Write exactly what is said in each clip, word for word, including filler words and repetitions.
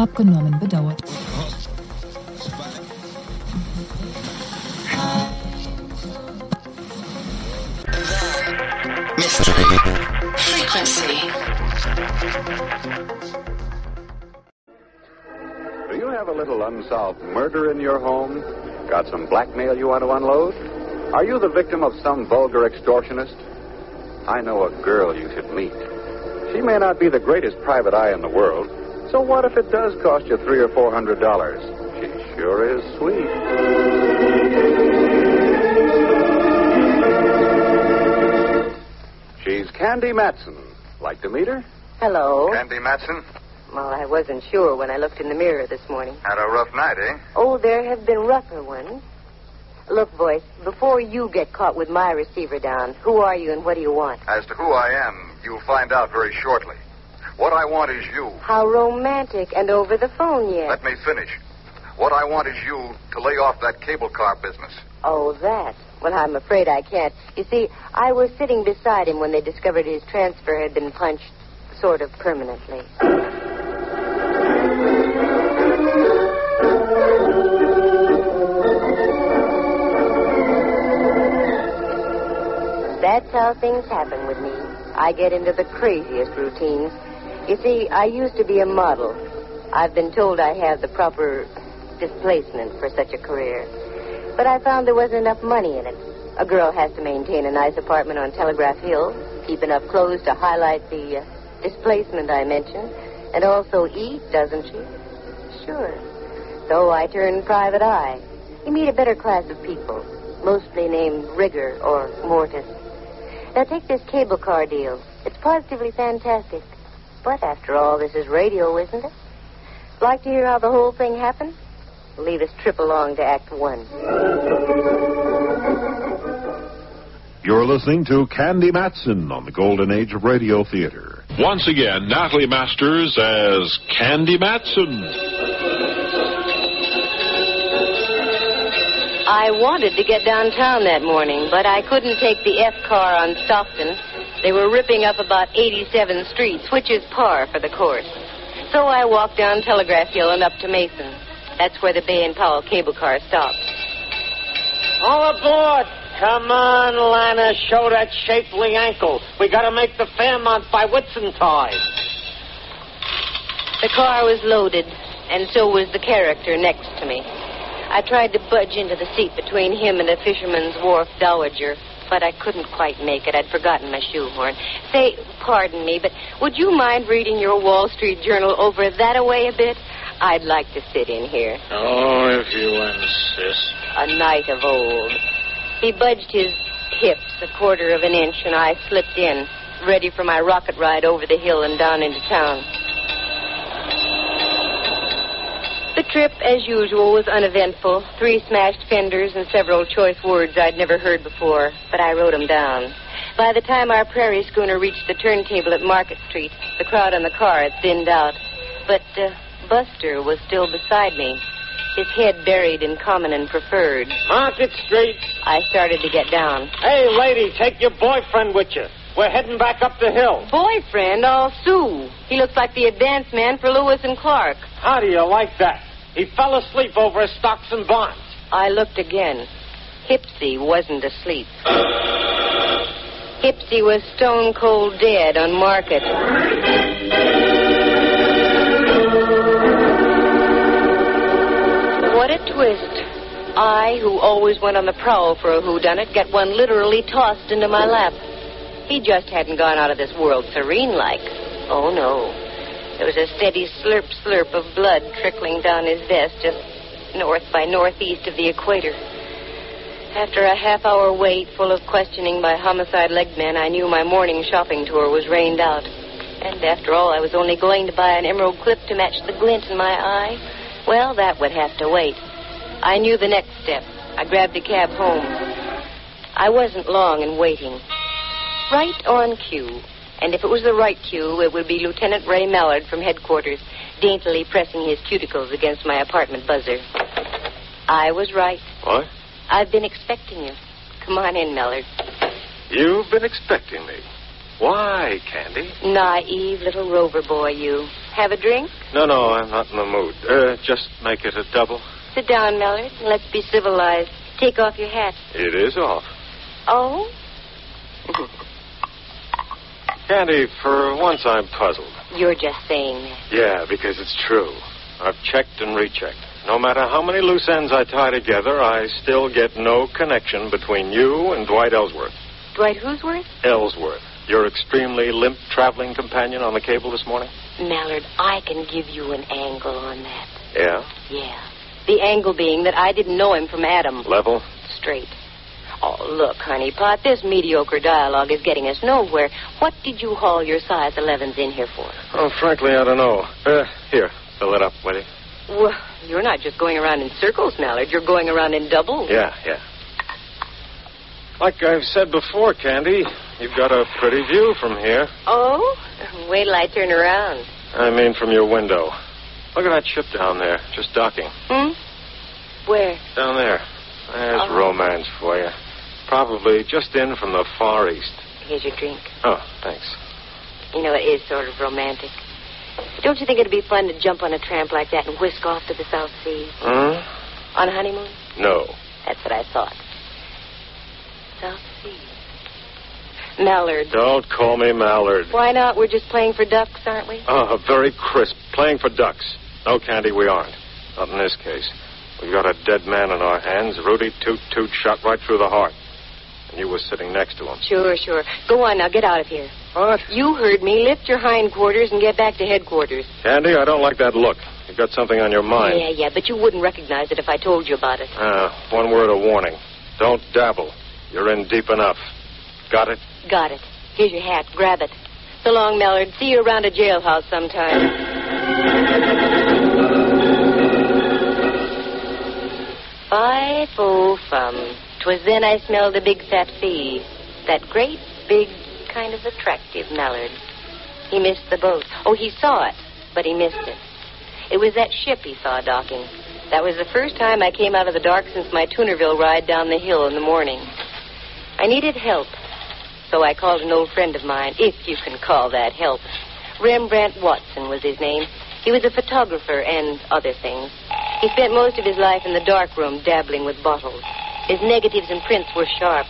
abgenommen bedauert. Frequency. Do you have a little unsolved murder in your home? Got some blackmail you want to unload? Are you the victim of some vulgar extortionist? I know a girl you should meet. She may not be the greatest private eye in the world, so what if it does cost you three or four hundred dollars? She sure is sweet. She's Candy Matson. Like to meet her? Hello. Candy Matson? Well, I wasn't sure when I looked in the mirror this morning. Had a rough night, eh? Oh, there have been rougher ones. Look, boy, before you get caught with my receiver down, who are you and what do you want? As to who I am, you'll find out very shortly. What I want is you. How romantic, and over the phone yet. Let me finish. What I want is you to lay off that cable car business. Oh, that. Well, I'm afraid I can't. You see, I was sitting beside him when they discovered his transfer had been punched sort of permanently. That's how things happen with me. I get into the craziest routines. You see, I used to be a model. I've been told I have the proper displacement for such a career. But I found there wasn't enough money in it. A girl has to maintain a nice apartment on Telegraph Hill, keep enough clothes to highlight the uh, displacement I mentioned, and also eat, doesn't she? Sure. So I turned private eye. You meet a better class of people, mostly named rigor or mortis. Now, take this cable car deal. It's positively fantastic. But after all, this is radio, isn't it? Like to hear how the whole thing happened? Leave us trip along to Act One. You're listening to Candy Matson on the Golden Age of Radio Theater. Once again, Natalie Masters as Candy Matson. I wanted to get downtown that morning, but I couldn't take the F car on Stockton. They were ripping up about eighty-seven streets, which is par for the course. So I walked down Telegraph Hill and up to Mason. That's where the Bay and Powell cable car stopped. All aboard! Come on, Lana, show that shapely ankle. We gotta make the Fairmont by Whitsuntide. The car was loaded, and so was the character next to me. I tried to budge into the seat between him and a Fisherman's Wharf dowager, but I couldn't quite make it. I'd forgotten my shoehorn. Say, pardon me, but would you mind reading your Wall Street Journal over that-a-way a bit? I'd like to sit in here. Oh, if you insist. A night of old. He budged his hips a quarter of an inch, and I slipped in, ready for my rocket ride over the hill and down into town. The trip, as usual, was uneventful. Three smashed fenders and several choice words I'd never heard before, but I wrote them down. By the time our prairie schooner reached the turntable at Market Street, the crowd on the car had thinned out. But uh, Buster was still beside me, his head buried in common and preferred. Market Street. I started to get down. Hey, lady, take your boyfriend with you. We're heading back up the hill. Boyfriend? All Sue. He looks like the advance man for Lewis and Clark. How do you like that? He fell asleep over stocks and bonds. I looked again. Hipsy wasn't asleep. Hipsy was stone cold dead on Market. What a twist. I, who always went on the prowl for a whodunit, got one literally tossed into my lap. He just hadn't gone out of this world serene-like. Oh, no. There was a steady slurp, slurp of blood trickling down his vest just north by northeast of the equator. After a half-hour wait full of questioning by homicide leg men, I knew my morning shopping tour was rained out. And after all, I was only going to buy an emerald clip to match the glint in my eye. Well, that would have to wait. I knew the next step. I grabbed a cab home. I wasn't long in waiting. Right on cue. And if it was the right cue, it would be Lieutenant Ray Mallard from headquarters, daintily pressing his cuticles against my apartment buzzer. I was right. What? I've been expecting you. Come on in, Mallard. You've been expecting me. Why, Candy? Naive little rover boy, you. Have a drink? No, no, I'm not in the mood. Uh, just make it a double. Sit down, Mallard, and let's be civilized. Take off your hat. It is off. Oh? Candy, for once I'm puzzled. You're just saying that. Yeah, because it's true. I've checked and rechecked. No matter how many loose ends I tie together, I still get no connection between you and Dwight Ellsworth. Dwight who's worth? Ellsworth. Your extremely limp traveling companion on the cable this morning? Mallard, I can give you an angle on that. Yeah? Yeah. The angle being that I didn't know him from Adam. Level? Straight. Oh, look, honeypot, this mediocre dialogue is getting us nowhere. What did you haul your size elevens in here for? Oh, frankly, I don't know. Uh, here, fill it up, will you? Well, you're not just going around in circles, Mallard. You're going around in doubles. Yeah, yeah. Like I've said before, Candy, you've got a pretty view from here. Oh? Wait till I turn around. I mean from your window. Look at that ship down there, just docking. Hmm? Where? Down there. There's oh. romance for you. Probably just in from the Far East. Here's your drink. Oh, thanks. You know, it is sort of romantic. Don't you think it'd be fun to jump on a tramp like that and whisk off to the South Seas? Hmm? On a honeymoon? No. That's what I thought. South Seas. Mallard. Don't call me Mallard. Why not? We're just playing for ducks, aren't we? Oh, very crisp. Playing for ducks. No, Candy, we aren't. Not in this case. We've got a dead man in our hands. Rudy Toot-Toot shot right through the heart. And you were sitting next to him. Sure, sure. Go on now. Get out of here. What? You heard me. Lift your hindquarters and get back to headquarters. Candy, I don't like that look. You've got something on your mind. Yeah, yeah, but you wouldn't recognize it if I told you about it. Ah, uh, one word of warning. Don't dabble. You're in deep enough. Got it? Got it. Here's your hat. Grab it. So long, Mallard. See you around a jailhouse sometime. Five-o-fum. 'Twas then I smelled the big fat sea. That great, big, kind of attractive Mallard. He missed the boat. Oh, he saw it, but he missed it. It was that ship he saw docking. That was the first time I came out of the dark since my Toonerville ride down the hill in the morning. I needed help. So I called an old friend of mine, if you can call that help. Rembrandt Watson was his name. He was a photographer and other things. He spent most of his life in the dark room dabbling with bottles. His negatives and prints were sharp.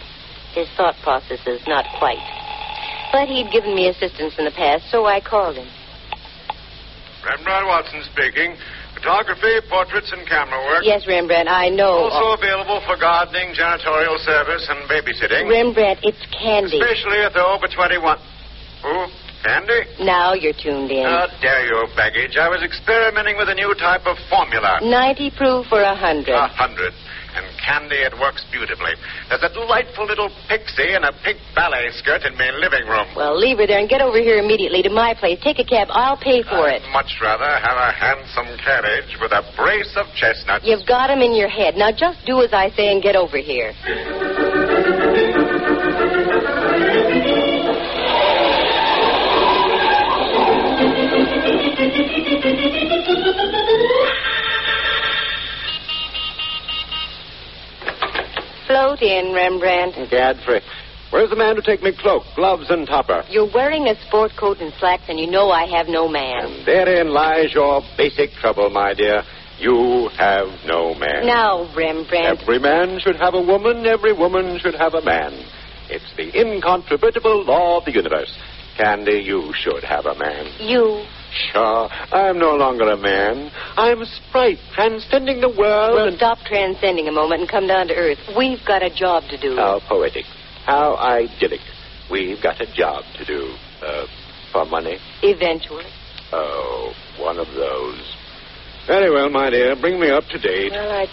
His thought processes, not quite. But he'd given me assistance in the past, so I called him. Rembrandt Watson speaking. Photography, portraits, and camera work. Yes, Rembrandt, I know. Also available for gardening, janitorial service, and babysitting. Rembrandt, it's Candy. Especially at the over twenty-one. Who? Candy? Now you're tuned in. How dare you, baggage. I was experimenting with a new type of formula. ninety proof for one hundred. one hundred. And Candy, it works beautifully. There's a delightful little pixie in a pink ballet skirt in my living room. Well, leave her there and get over here immediately to my place. Take a cab. I'll pay for I'd it. I'd much rather have a handsome carriage with a brace of chestnuts. You've got them in your head. Now just do as I say and get over here. Float in, Rembrandt. Godfrey. Where's the man to take me cloak, gloves, and topper? You're wearing a sport coat and slacks, and you know I have no man. And therein lies your basic trouble, my dear. You have no man. Now, Rembrandt. Every man should have a woman. Every woman should have a man. It's the incontrovertible law of the universe. Candy, you should have a man. You... Sure. I'm no longer a man. I'm Sprite, transcending the world. Well, and... stop transcending a moment and come down to earth. We've got a job to do. How poetic. How idyllic. We've got a job to do. Uh, for money? Eventually. Oh, one of those. Very well, my dear. Bring me up to date. Well, I...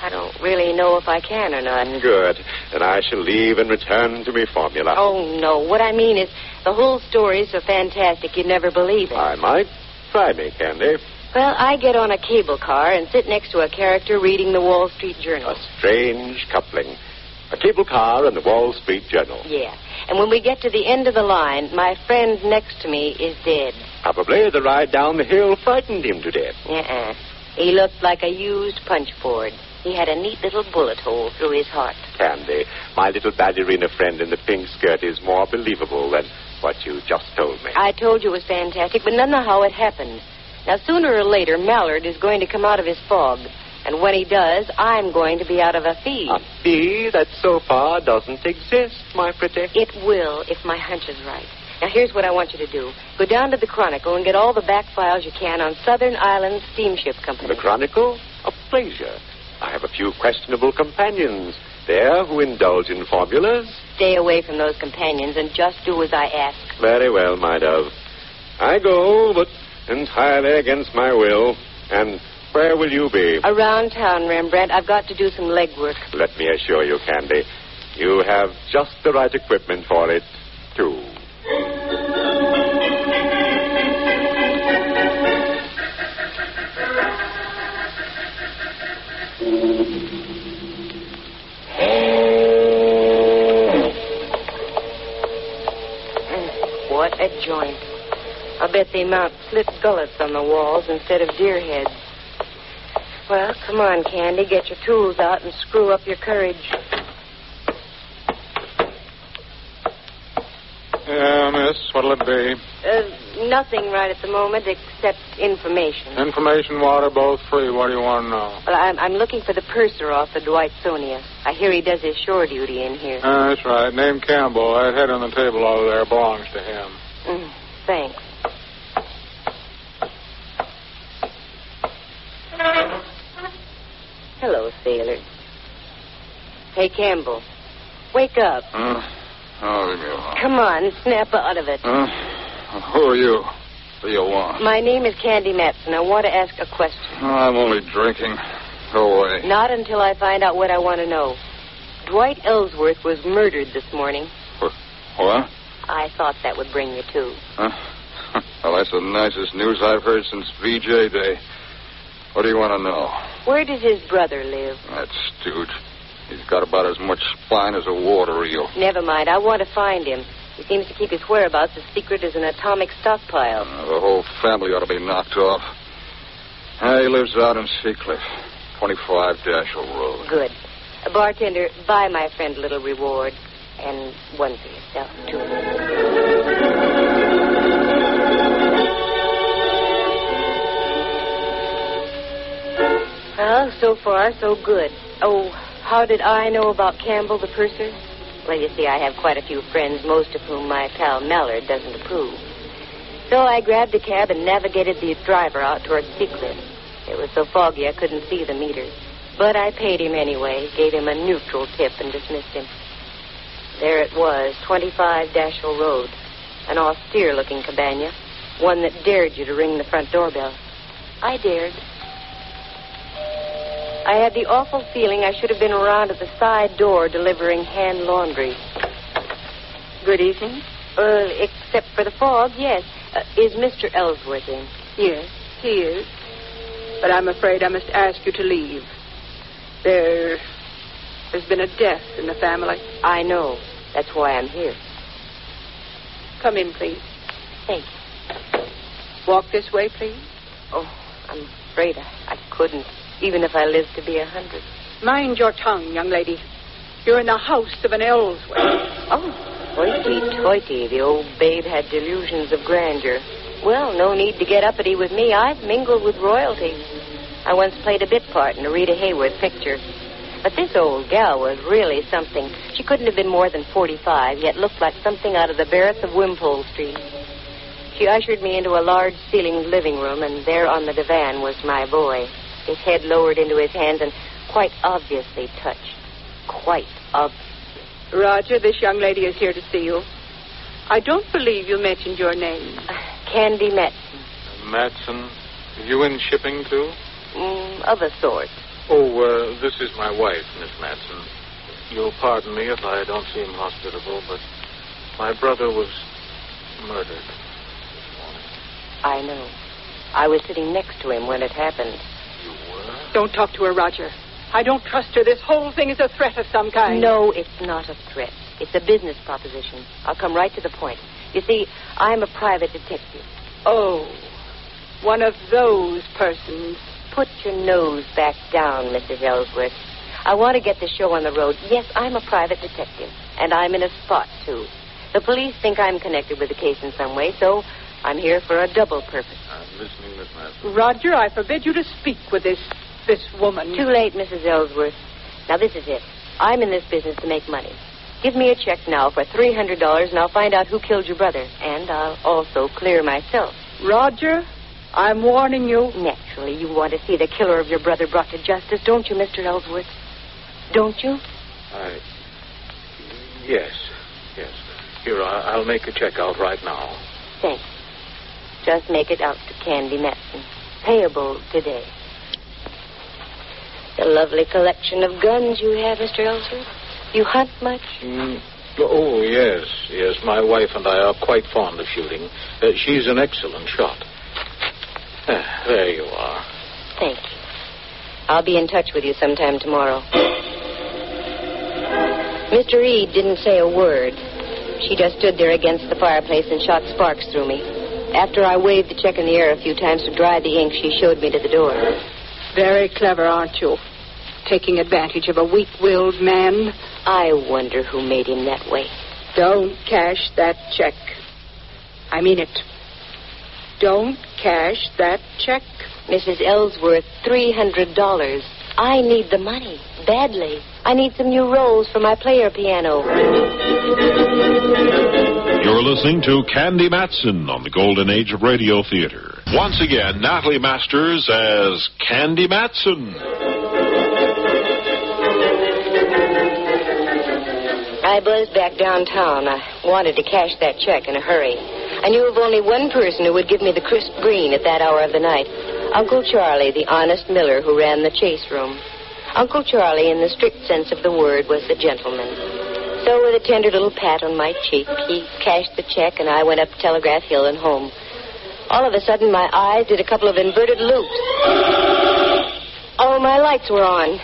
I don't really know if I can or not. Good. Then I shall leave and return to me formula. Oh, no. What I mean is the whole story is so fantastic you'd never believe it. I might. Try me, Candy. Well, I get on a cable car and sit next to a character reading the Wall Street Journal. A strange coupling. A cable car and the Wall Street Journal. Yeah. And when we get to the end of the line, my friend next to me is dead. Probably the ride down the hill frightened him to death. Uh-uh. He looked like a used punch board. He had a neat little bullet hole through his heart. Candy, my little ballerina friend in the pink skirt is more believable than what you just told me. I told you it was fantastic, but none of how it happened. Now, sooner or later, Mallard is going to come out of his fog. And when he does, I'm going to be out of a fee. A fee that so far doesn't exist, my pretty. It will, if my hunch is right. Now, here's what I want you to do. Go down to the Chronicle and get all the back files you can on Southern Island Steamship Company. The Chronicle? A pleasure. I have a few questionable companions there who indulge in formulas. Stay away from those companions and just do as I ask. Very well, my dove. I go, but entirely against my will. And where will you be? Around town, Rembrandt. I've got to do some legwork. Let me assure you, Candy, you have just the right equipment for it, too. What a joint. I'll bet they mount slit gullets on the walls instead of deer heads. Well, come on, Candy. Get your tools out and screw up your courage. Yeah, miss, what'll it be? Uh, nothing right at the moment except information. Information, water, both free. What do you want to know? Well, I'm, I'm looking for the purser off the Dwightsonia. I hear he does his shore duty in here. Uh, that's right. Named Campbell. That head on the table over there belongs to him. Mm, thanks. Hello, sailor. Hey, Campbell. Wake up. Uh, oh, yeah. Come on, snap out of it. Uh, who are you? What do you want? My name is Candy Matson. I want to ask a question. Oh, I'm only drinking. Go away. Not until I find out what I want to know. Dwight Ellsworth was murdered this morning. What? What? I thought that would bring you to. Huh? Well, that's the nicest news I've heard since V J Day. What do you want to know? Where does his brother live? That stooge. He's got about as much spine as a water eel. Never mind. I want to find him. He seems to keep his whereabouts as secret as an atomic stockpile. Uh, the whole family ought to be knocked off. Uh, he lives out in Seacliff, twenty-five Dashiell Road. Good. A bartender, buy my friend a little reward, and one for yourself, too. Well, so far, so good. Oh, how did I know about Campbell, the purser? Well, you see, I have quite a few friends, most of whom my pal Mallard doesn't approve. So I grabbed a cab and navigated the driver out toward Seacliff. It was so foggy I couldn't see the meter. But I paid him anyway, gave him a neutral tip, and dismissed him. There it was, twenty-five Dashiell Road, an austere-looking cabana, one that dared you to ring the front doorbell. I dared. I had the awful feeling I should have been around at the side door delivering hand laundry. Good evening. Uh, except for the fog, yes. Uh, is Mister Ellsworth in? Yes, he is. But I'm afraid I must ask you to leave. There, there's been a death in the family. I know. That's why I'm here. Come in, please. Thank you. Walk this way, please. Oh, I'm afraid I, I couldn't. Even if I live to be a hundred. Mind your tongue, young lady. You're in the house of an Ellsworth. Oh, hoity-toity. The old babe had delusions of grandeur. Well, no need to get uppity with me. I've mingled with royalty. I once played a bit part in a Rita Hayworth picture. But this old gal was really something. She couldn't have been more than forty-five, yet looked like something out of the Barretts of Wimpole Street. She ushered me into a large-ceilinged living room, and there on the divan was my boy. His head lowered into his hands and quite obviously touched. Quite obviously. Roger, this young lady is here to see you. I don't believe you mentioned your name. Candy Matson. Matson? You in shipping, too? Mm, of a sort. Oh, uh, this is my wife, Miss Matson. You'll pardon me if I don't seem hospitable, but my brother was murdered this morning. I know. I was sitting next to him when it happened. Don't talk to her, Roger. I don't trust her. This whole thing is a threat of some kind. No, it's not a threat. It's a business proposition. I'll come right to the point. You see, I'm a private detective. Oh, one of those persons. Put your nose back down, Missus Ellsworth. I want to get the show on the road. Yes, I'm a private detective, and I'm in a spot, too. The police think I'm connected with the case in some way, so I'm here for a double purpose. I'm listening, Miss Matson. Roger, I forbid you to speak with this, this woman. Too late, Missus Ellsworth. Now, this is it. I'm in this business to make money. Give me a check now for three hundred dollars, and I'll find out who killed your brother. And I'll also clear myself. Roger, I'm warning you. Naturally, you want to see the killer of your brother brought to justice, don't you, Mister Ellsworth? Don't you? I... Yes. Yes. Here, I'll make a check out right now. Thanks. Just make it out to Candy Matson. Payable today. The lovely collection of guns you have, Mister Ellsworth. You hunt much? Mm. Oh, yes, yes. My wife and I are quite fond of shooting. Uh, she's an excellent shot. Ah, there you are. Thank you. I'll be in touch with you sometime tomorrow. Mister Reed didn't say a word. She just stood there against the fireplace and shot sparks through me. After I waved the check in the air a few times to dry the ink, she showed me to the door. Very clever, aren't you? Taking advantage of a weak-willed man. I wonder who made him that way. Don't cash that check. I mean it. Don't cash that check. Missus Ellsworth, three hundred dollars. I need the money, badly. I need some new rolls for my player piano. You're listening to Candy Matson on the Golden Age of Radio Theater. Once again, Natalie Masters as Candy Matson. I buzzed back downtown. I wanted to cash that check in a hurry. I knew of only one person who would give me the crisp green at that hour of the night. Uncle Charlie, the honest miller who ran the chase room. Uncle Charlie, in the strict sense of the word, was the gentleman. So with a tender little pat on my cheek, he cashed the check, and I went up Telegraph Hill and home. All of a sudden, my eyes did a couple of inverted loops. Oh, my lights were on.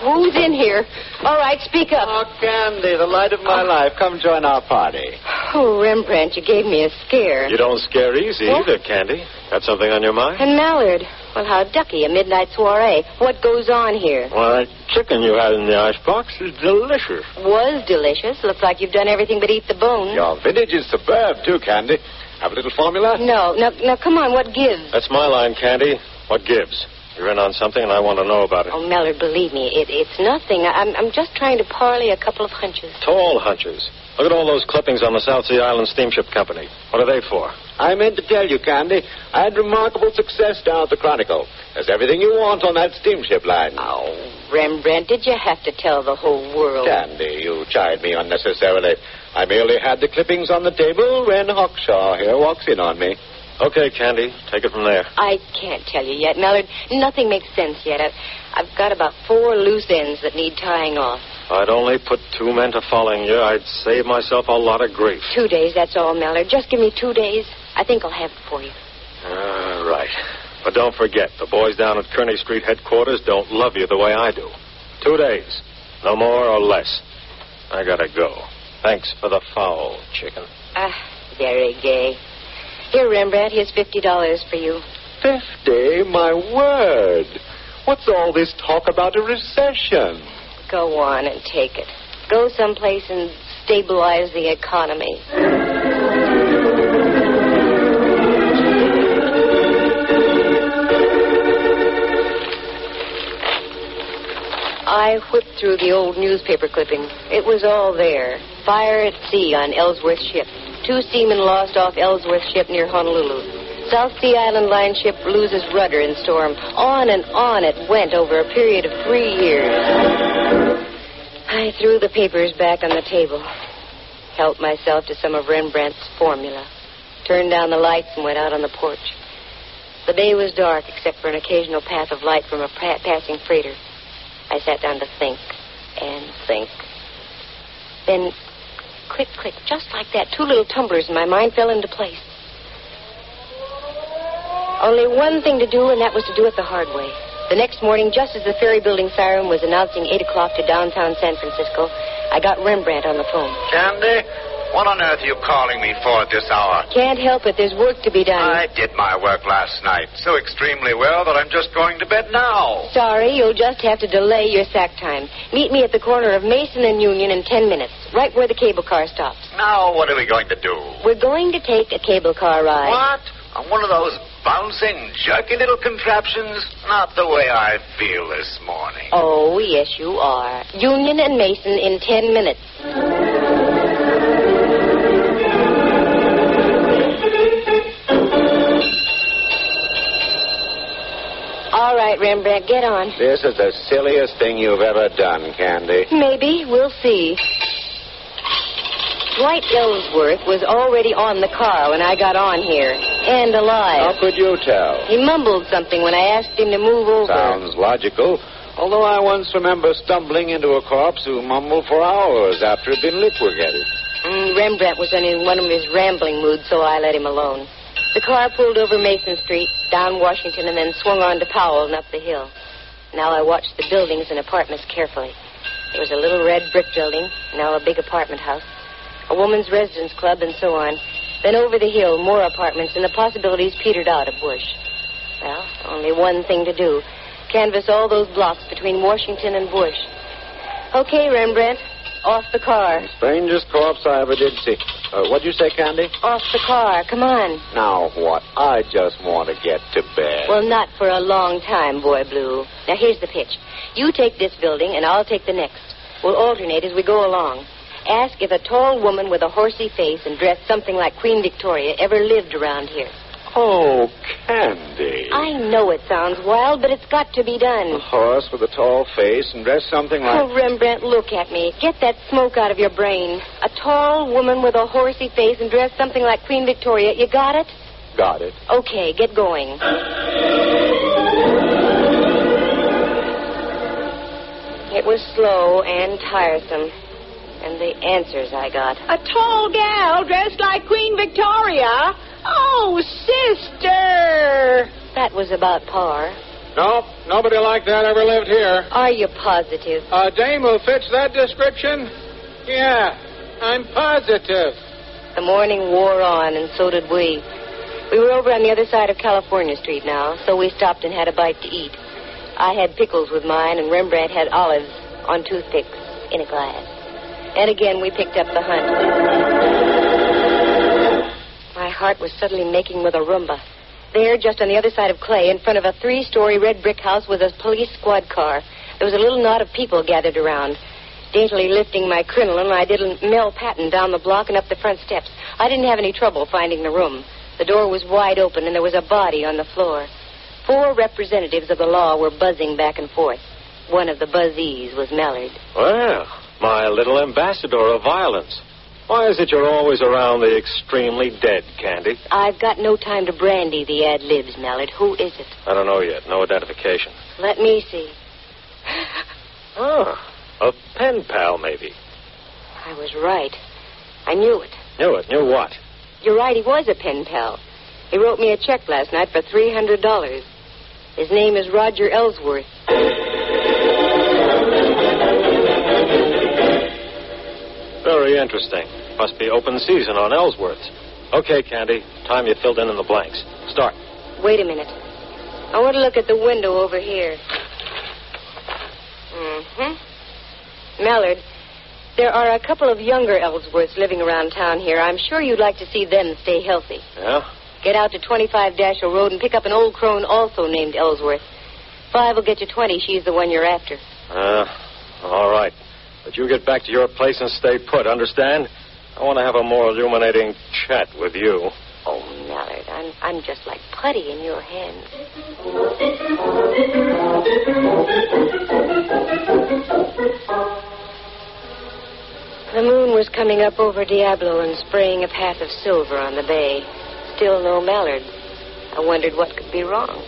Who's in here? All right, speak up. Oh, Candy, the light of my oh. life. Come join our party. Oh, Rembrandt, you gave me a scare. You don't scare easy what? either, Candy. Got something on your mind? And Mallard. Well, how ducky, a midnight soiree. What goes on here? Well, that chicken you had in the icebox is delicious. Was delicious. Looks like you've done everything but eat the bones. Your vintage is superb, too, Candy. Have a little formula? No. Now, now come on, what gives? That's my line, Candy. What gives? You're in on something, and I want to know about it. Oh, Mallard, believe me, it, it's nothing. I'm, I'm just trying to parley a couple of hunches. Tall hunches. Look at all those clippings on the South Sea Island Steamship Company. What are they for? I meant to tell you, Candy, I had remarkable success down at the Chronicle. There's everything you want on that steamship line. Oh, Rembrandt, did you have to tell the whole world? Candy, you chide me unnecessarily. I merely had the clippings on the table when Hawkshaw here walks in on me. Okay, Candy, take it from there. I can't tell you yet, Mallard. Nothing makes sense yet. I've, I've got about four loose ends that need tying off. If I'd only put two men to following you, I'd save myself a lot of grief. Two days, that's all, Mallard. Just give me two days. I think I'll have it for you. All right. But don't forget, the boys down at Kearney Street headquarters don't love you the way I do. Two days. No more or less. I gotta go. Thanks for the foul, chicken. Ah, very gay. Here, Rembrandt, here's fifty dollars for you. Fifty? My word. What's all this talk about a recession? Go on and take it. Go someplace and stabilize the economy. I whipped through the old newspaper clipping. It was all there. Fire at sea on Ellsworth's ship. Two seamen lost off Ellsworth's ship near Honolulu. South Sea Island Line ship loses rudder in storm. On and on it went over a period of three years. I threw the papers back on the table. Helped myself to some of Rembrandt's formula. Turned down the lights and went out on the porch. The bay was dark except for an occasional path of light from a pa- passing freighter. I sat down to think and think. Then... Click, click, just like that. Two little tumblers in my mind fell into place. Only one thing to do, and that was to do it the hard way. The next morning, just as the ferry building siren was announcing eight o'clock to downtown San Francisco, I got Rembrandt on the phone. Candy, What on earth are you calling me for at this hour? Can't help it. There's work to be done. I did my work last night so extremely well that I'm just going to bed now. Sorry, you'll just have to delay your sack time. Meet me at the corner of Mason and Union in ten minutes, right where the cable car stops. Now, what are we going to do? We're going to take a cable car ride. What? On one of those bouncing, jerky little contraptions? Not the way I feel this morning. Oh, yes, you are. Union and Mason in ten minutes. All right, Rembrandt, get on. This is the silliest thing you've ever done, Candy. Maybe. We'll see. Dwight Ellsworth was already on the car when I got on here. And alive. How could you tell? He mumbled something when I asked him to move over. Sounds logical. Although I once remember stumbling into a corpse who mumbled for hours after it had been liquidated. Mm, Rembrandt was in one of his rambling moods, so I let him alone. The car pulled over Mason Street, down Washington, and then swung on to Powell and up the hill. Now I watched the buildings and apartments carefully. There was a little red brick building, now a big apartment house, a woman's residence club, and so on. Then over the hill, more apartments, and the possibilities petered out at Bush. Well, only one thing to do, canvass all those blocks between Washington and Bush. Okay, Rembrandt, off the car. The strangest corpse I ever did see. Uh, what'd you say, Candy? Off the car. Come on. Now what? I just want to get to bed. Well, not for a long time, Boy Blue. Now, here's the pitch. You take this building, and I'll take the next. We'll alternate as we go along. Ask if a tall woman with a horsey face and dressed something like Queen Victoria ever lived around here. Oh, Candy. I know it sounds wild, but it's got to be done. A horse with a tall face and dressed something like... Oh, Rembrandt, look at me. Get that smoke out of your brain. A tall woman with a horsey face and dressed something like Queen Victoria. You got it? Got it. Okay, get going. It was slow and tiresome. And the answers I got. A tall gal dressed like Queen Victoria... Oh, sister! That was about par. Nope, nobody like that ever lived here. Are you positive? A dame who fits that description? Yeah, I'm positive. The morning wore on, and so did we. We were over on the other side of California Street now, so we stopped and had a bite to eat. I had pickles with mine, and Rembrandt had olives on toothpicks in a glass. And again, we picked up the hunt. My heart was suddenly making with a rumba. There, just on the other side of Clay, in front of a three-story red brick house, was a police squad car. There was a little knot of people gathered around. Daintily lifting my crinoline, I did a Mel Patton down the block and up the front steps. I didn't have any trouble finding the room. The door was wide open, and there was a body on the floor. Four representatives of the law were buzzing back and forth. One of the buzzees was Mallard. Well, my little ambassador of violence. Why is it you're always around the extremely dead, Candy? I've got no time to brandy the ad libs, Mallard. Who is it? I don't know yet. No identification. Let me see. Oh, a pen pal, maybe. I was right. I knew it. Knew it? Knew what? You're right. He was a pen pal. He wrote me a check last night for three hundred dollars. His name is Roger Ellsworth. Very interesting. Must be open season on Ellsworth's. Okay, Candy. Time you filled in in the blanks. Start. Wait a minute. I want to look at the window over here. Mm-hmm. Mallard, there are a couple of younger Ellsworths living around town here. I'm sure you'd like to see them stay healthy. Yeah? Get out to twenty-five Dashiell Road and pick up an old crone also named Ellsworth. Five will get you twenty. She's the one you're after. Uh, all right. But you get back to your place and stay put, understand? I want to have a more illuminating chat with you. Oh, Mallard, I'm, I'm just like putty in your hands. The moon was coming up over Diablo and spraying a path of silver on the bay. Still no Mallard. I wondered what could be wrong.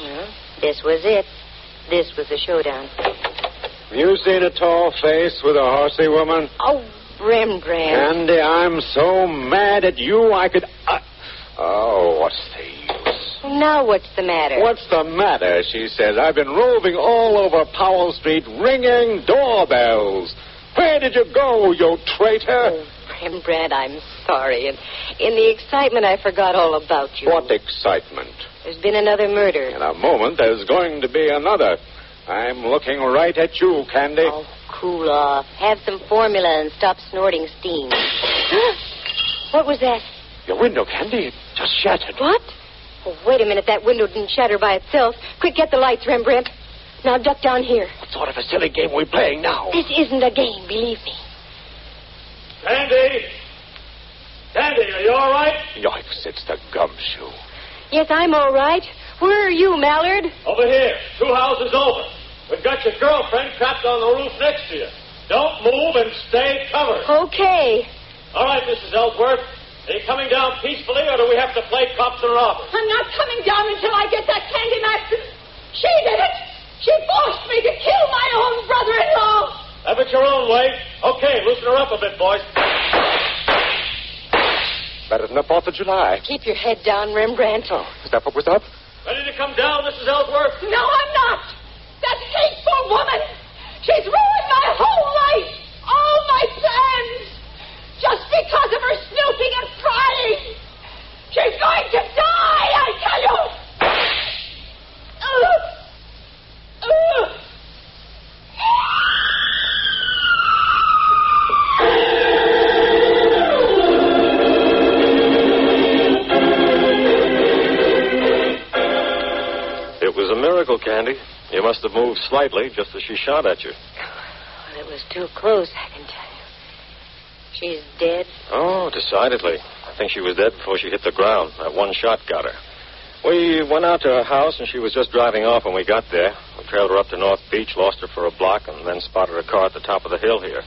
Well, this was it. This was the showdown. Have you seen a tall face with a horsey woman? Oh, Rembrandt. Candy, I'm so mad at you I could... Uh... Oh, what's the use? Now what's the matter? What's the matter, she says. I've been roving all over Powell Street ringing doorbells. Where did you go, you traitor? Oh, Rembrandt, I'm sorry. And in the excitement, I forgot all about you. What excitement? There's been another murder. In a moment, there's going to be another. I'm looking right at you, Candy. Oh, cool off. Have some formula and stop snorting steam. What was that? Your window, Candy. It just shattered. What? Oh, wait a minute. That window didn't shatter by itself. Quick, get the lights, Rembrandt. Now duck down here. What sort of a silly game are we playing now? This isn't a game, believe me. Candy! Candy, are you all right? Yikes, it's the gumshoe. Yes, I'm all right. Where are you, Mallard? Over here, two houses over. We've got your girlfriend trapped on the roof next to you. Don't move and stay covered. Okay. All right, Missus Ellsworth. Are you coming down peacefully, or do we have to play cops and robbers? I'm not coming down until I get that Candy Matson. She did it! She forced me to kill my own brother-in-law. Have it your own way. Okay, loosen her up a bit, boys. Better than the fourth of July. Keep your head down, Rembrandt. Oh, is that what was up? Ready to come down, Missus Ellsworth? No, I'm not. That hateful woman. She's ruined my whole life. All my plans. Just because of her snooping and prying. She's going to die, I tell you. Ugh. It was a miracle, Candy. You must have moved slightly just as she shot at you. Well, it was too close, I can tell you. She's dead? Oh, decidedly. I think she was dead before she hit the ground. That one shot got her. We went out to her house, and she was just driving off when we got there. We trailed her up to North Beach, lost her for a block, and then spotted her car at the top of the hill here.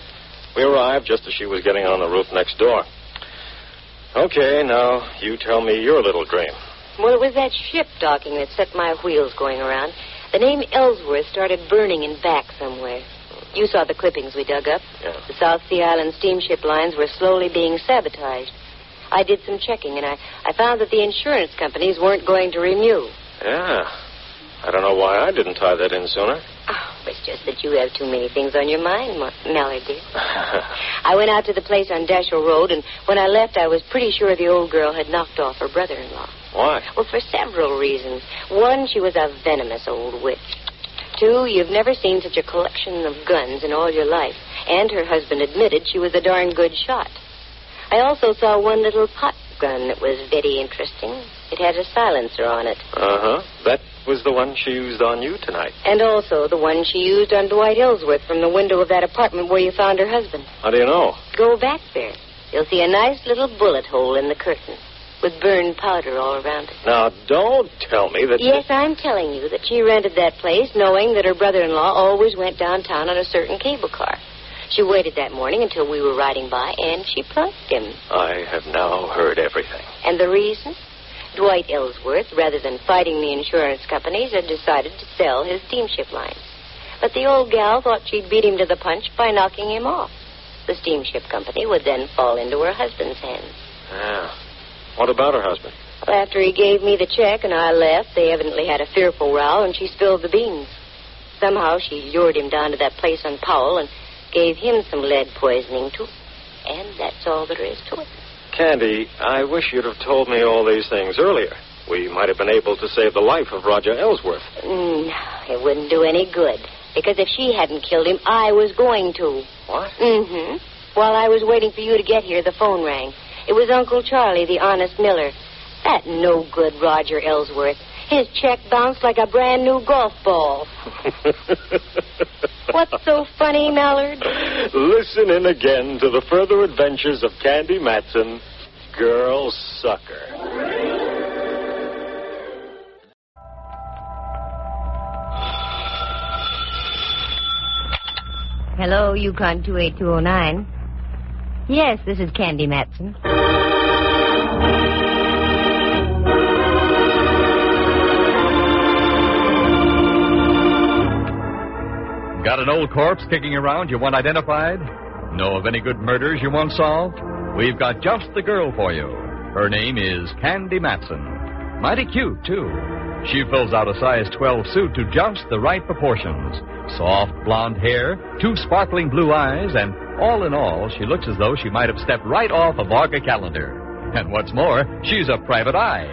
We arrived just as she was getting on the roof next door. Okay, now you tell me your little dream. Well, it was that ship docking that set my wheels going around. The name Ellsworth started burning in back somewhere. You saw the clippings we dug up. Yeah. The South Sea Island steamship lines were slowly being sabotaged. I did some checking, and I, I found that the insurance companies weren't going to renew. Yeah. I don't know why I didn't tie that in sooner. Oh, it's just that you have too many things on your mind, Ma- Mallard, dear. I went out to the place on Dashiell Road, and when I left, I was pretty sure the old girl had knocked off her brother-in-law. Why? Well, for several reasons. One, she was a venomous old witch. Two, you've never seen such a collection of guns in all your life. And her husband admitted she was a darn good shot. I also saw one little pot gun that was very interesting. It had a silencer on it. Uh-huh. That was the one she used on you tonight. And also the one she used on Dwight Ellsworth from the window of that apartment where you found her husband. How do you know? Go back there. You'll see a nice little bullet hole in the curtain with burned powder all around it. Now, don't tell me that... Yes, the... I'm telling you that she rented that place knowing that her brother-in-law always went downtown on a certain cable car. She waited that morning until we were riding by, and she plucked him. I have now heard everything. And the reason? Dwight Ellsworth, rather than fighting the insurance companies, had decided to sell his steamship lines. But the old gal thought she'd beat him to the punch by knocking him off. The steamship company would then fall into her husband's hands. Ah. What about her husband? Well, after he gave me the check and I left, they evidently had a fearful row, and she spilled the beans. Somehow she lured him down to that place on Powell and... gave him some lead poisoning, too. And that's all there is to it. Candy, I wish you'd have told me all these things earlier. We might have been able to save the life of Roger Ellsworth. No, it wouldn't do any good. Because if she hadn't killed him, I was going to. What? Mm-hmm. While I was waiting for you to get here, the phone rang. It was Uncle Charlie, the honest miller. That no-good Roger Ellsworth. His check bounced like a brand-new golf ball. What's so funny, Mallard? Listen in again to the further adventures of Candy Matson, Girl Sucker. Hello, Yukon two eight two oh nine. Yes, this is Candy Matson. Got an old corpse kicking around you want identified? Know of any good murders you want solved? We've got just the girl for you. Her name is Candy Matson. Mighty cute, too. She fills out a size twelve suit to just the right proportions. Soft blonde hair, two sparkling blue eyes, and all in all, she looks as though she might have stepped right off a Varga calendar. And what's more, she's a private eye.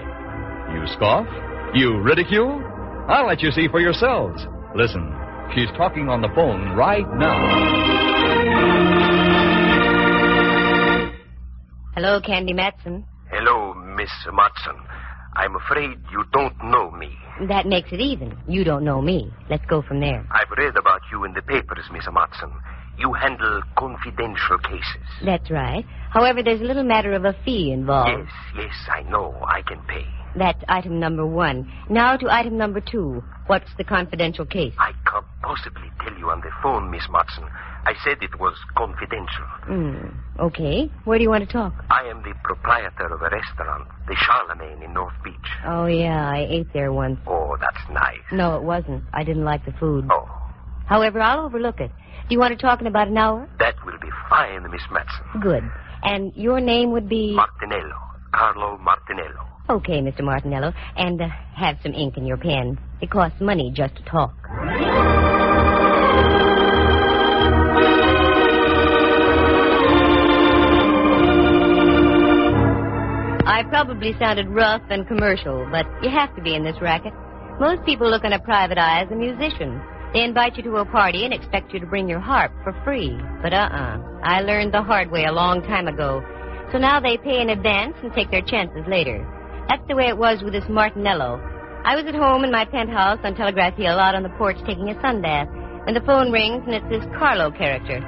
You scoff? You ridicule? I'll let you see for yourselves. Listen, she's talking on the phone right now. Hello, Candy Matson. Hello, Miss Matson. I'm afraid you don't know me. That makes it even. You don't know me. Let's go from there. I've read about you in the papers, Miss Matson. You handle confidential cases. That's right. However, there's a little matter of a fee involved. Yes, yes, I know. I can pay. That's item number one. Now to item number two. What's the confidential case? I can't possibly tell you on the phone, Miss Matson. I said it was confidential. Mm, okay. Where do you want to talk? I am the proprietor of a restaurant, the Charlemagne in North Beach. Oh, yeah. I ate there once. Oh, that's nice. No, it wasn't. I didn't like the food. Oh. However, I'll overlook it. Do you want to talk in about an hour? That will be fine, Miss Matson. Good. And your name would be? Martinello. Carlo Martinello. Okay, Mister Martinello. And uh, have some ink in your pen. It costs money just to talk. I probably sounded rough and commercial, but you have to be in this racket. Most people look on a private eye as a musician. They invite you to a party and expect you to bring your harp for free. But uh-uh. I learned the hard way a long time ago. So now they pay in advance and take their chances later. That's the way it was with this Martinello. I was at home in my penthouse on Telegraph Hill out on the porch taking a sun bath when the phone rings and it's this Carlo character.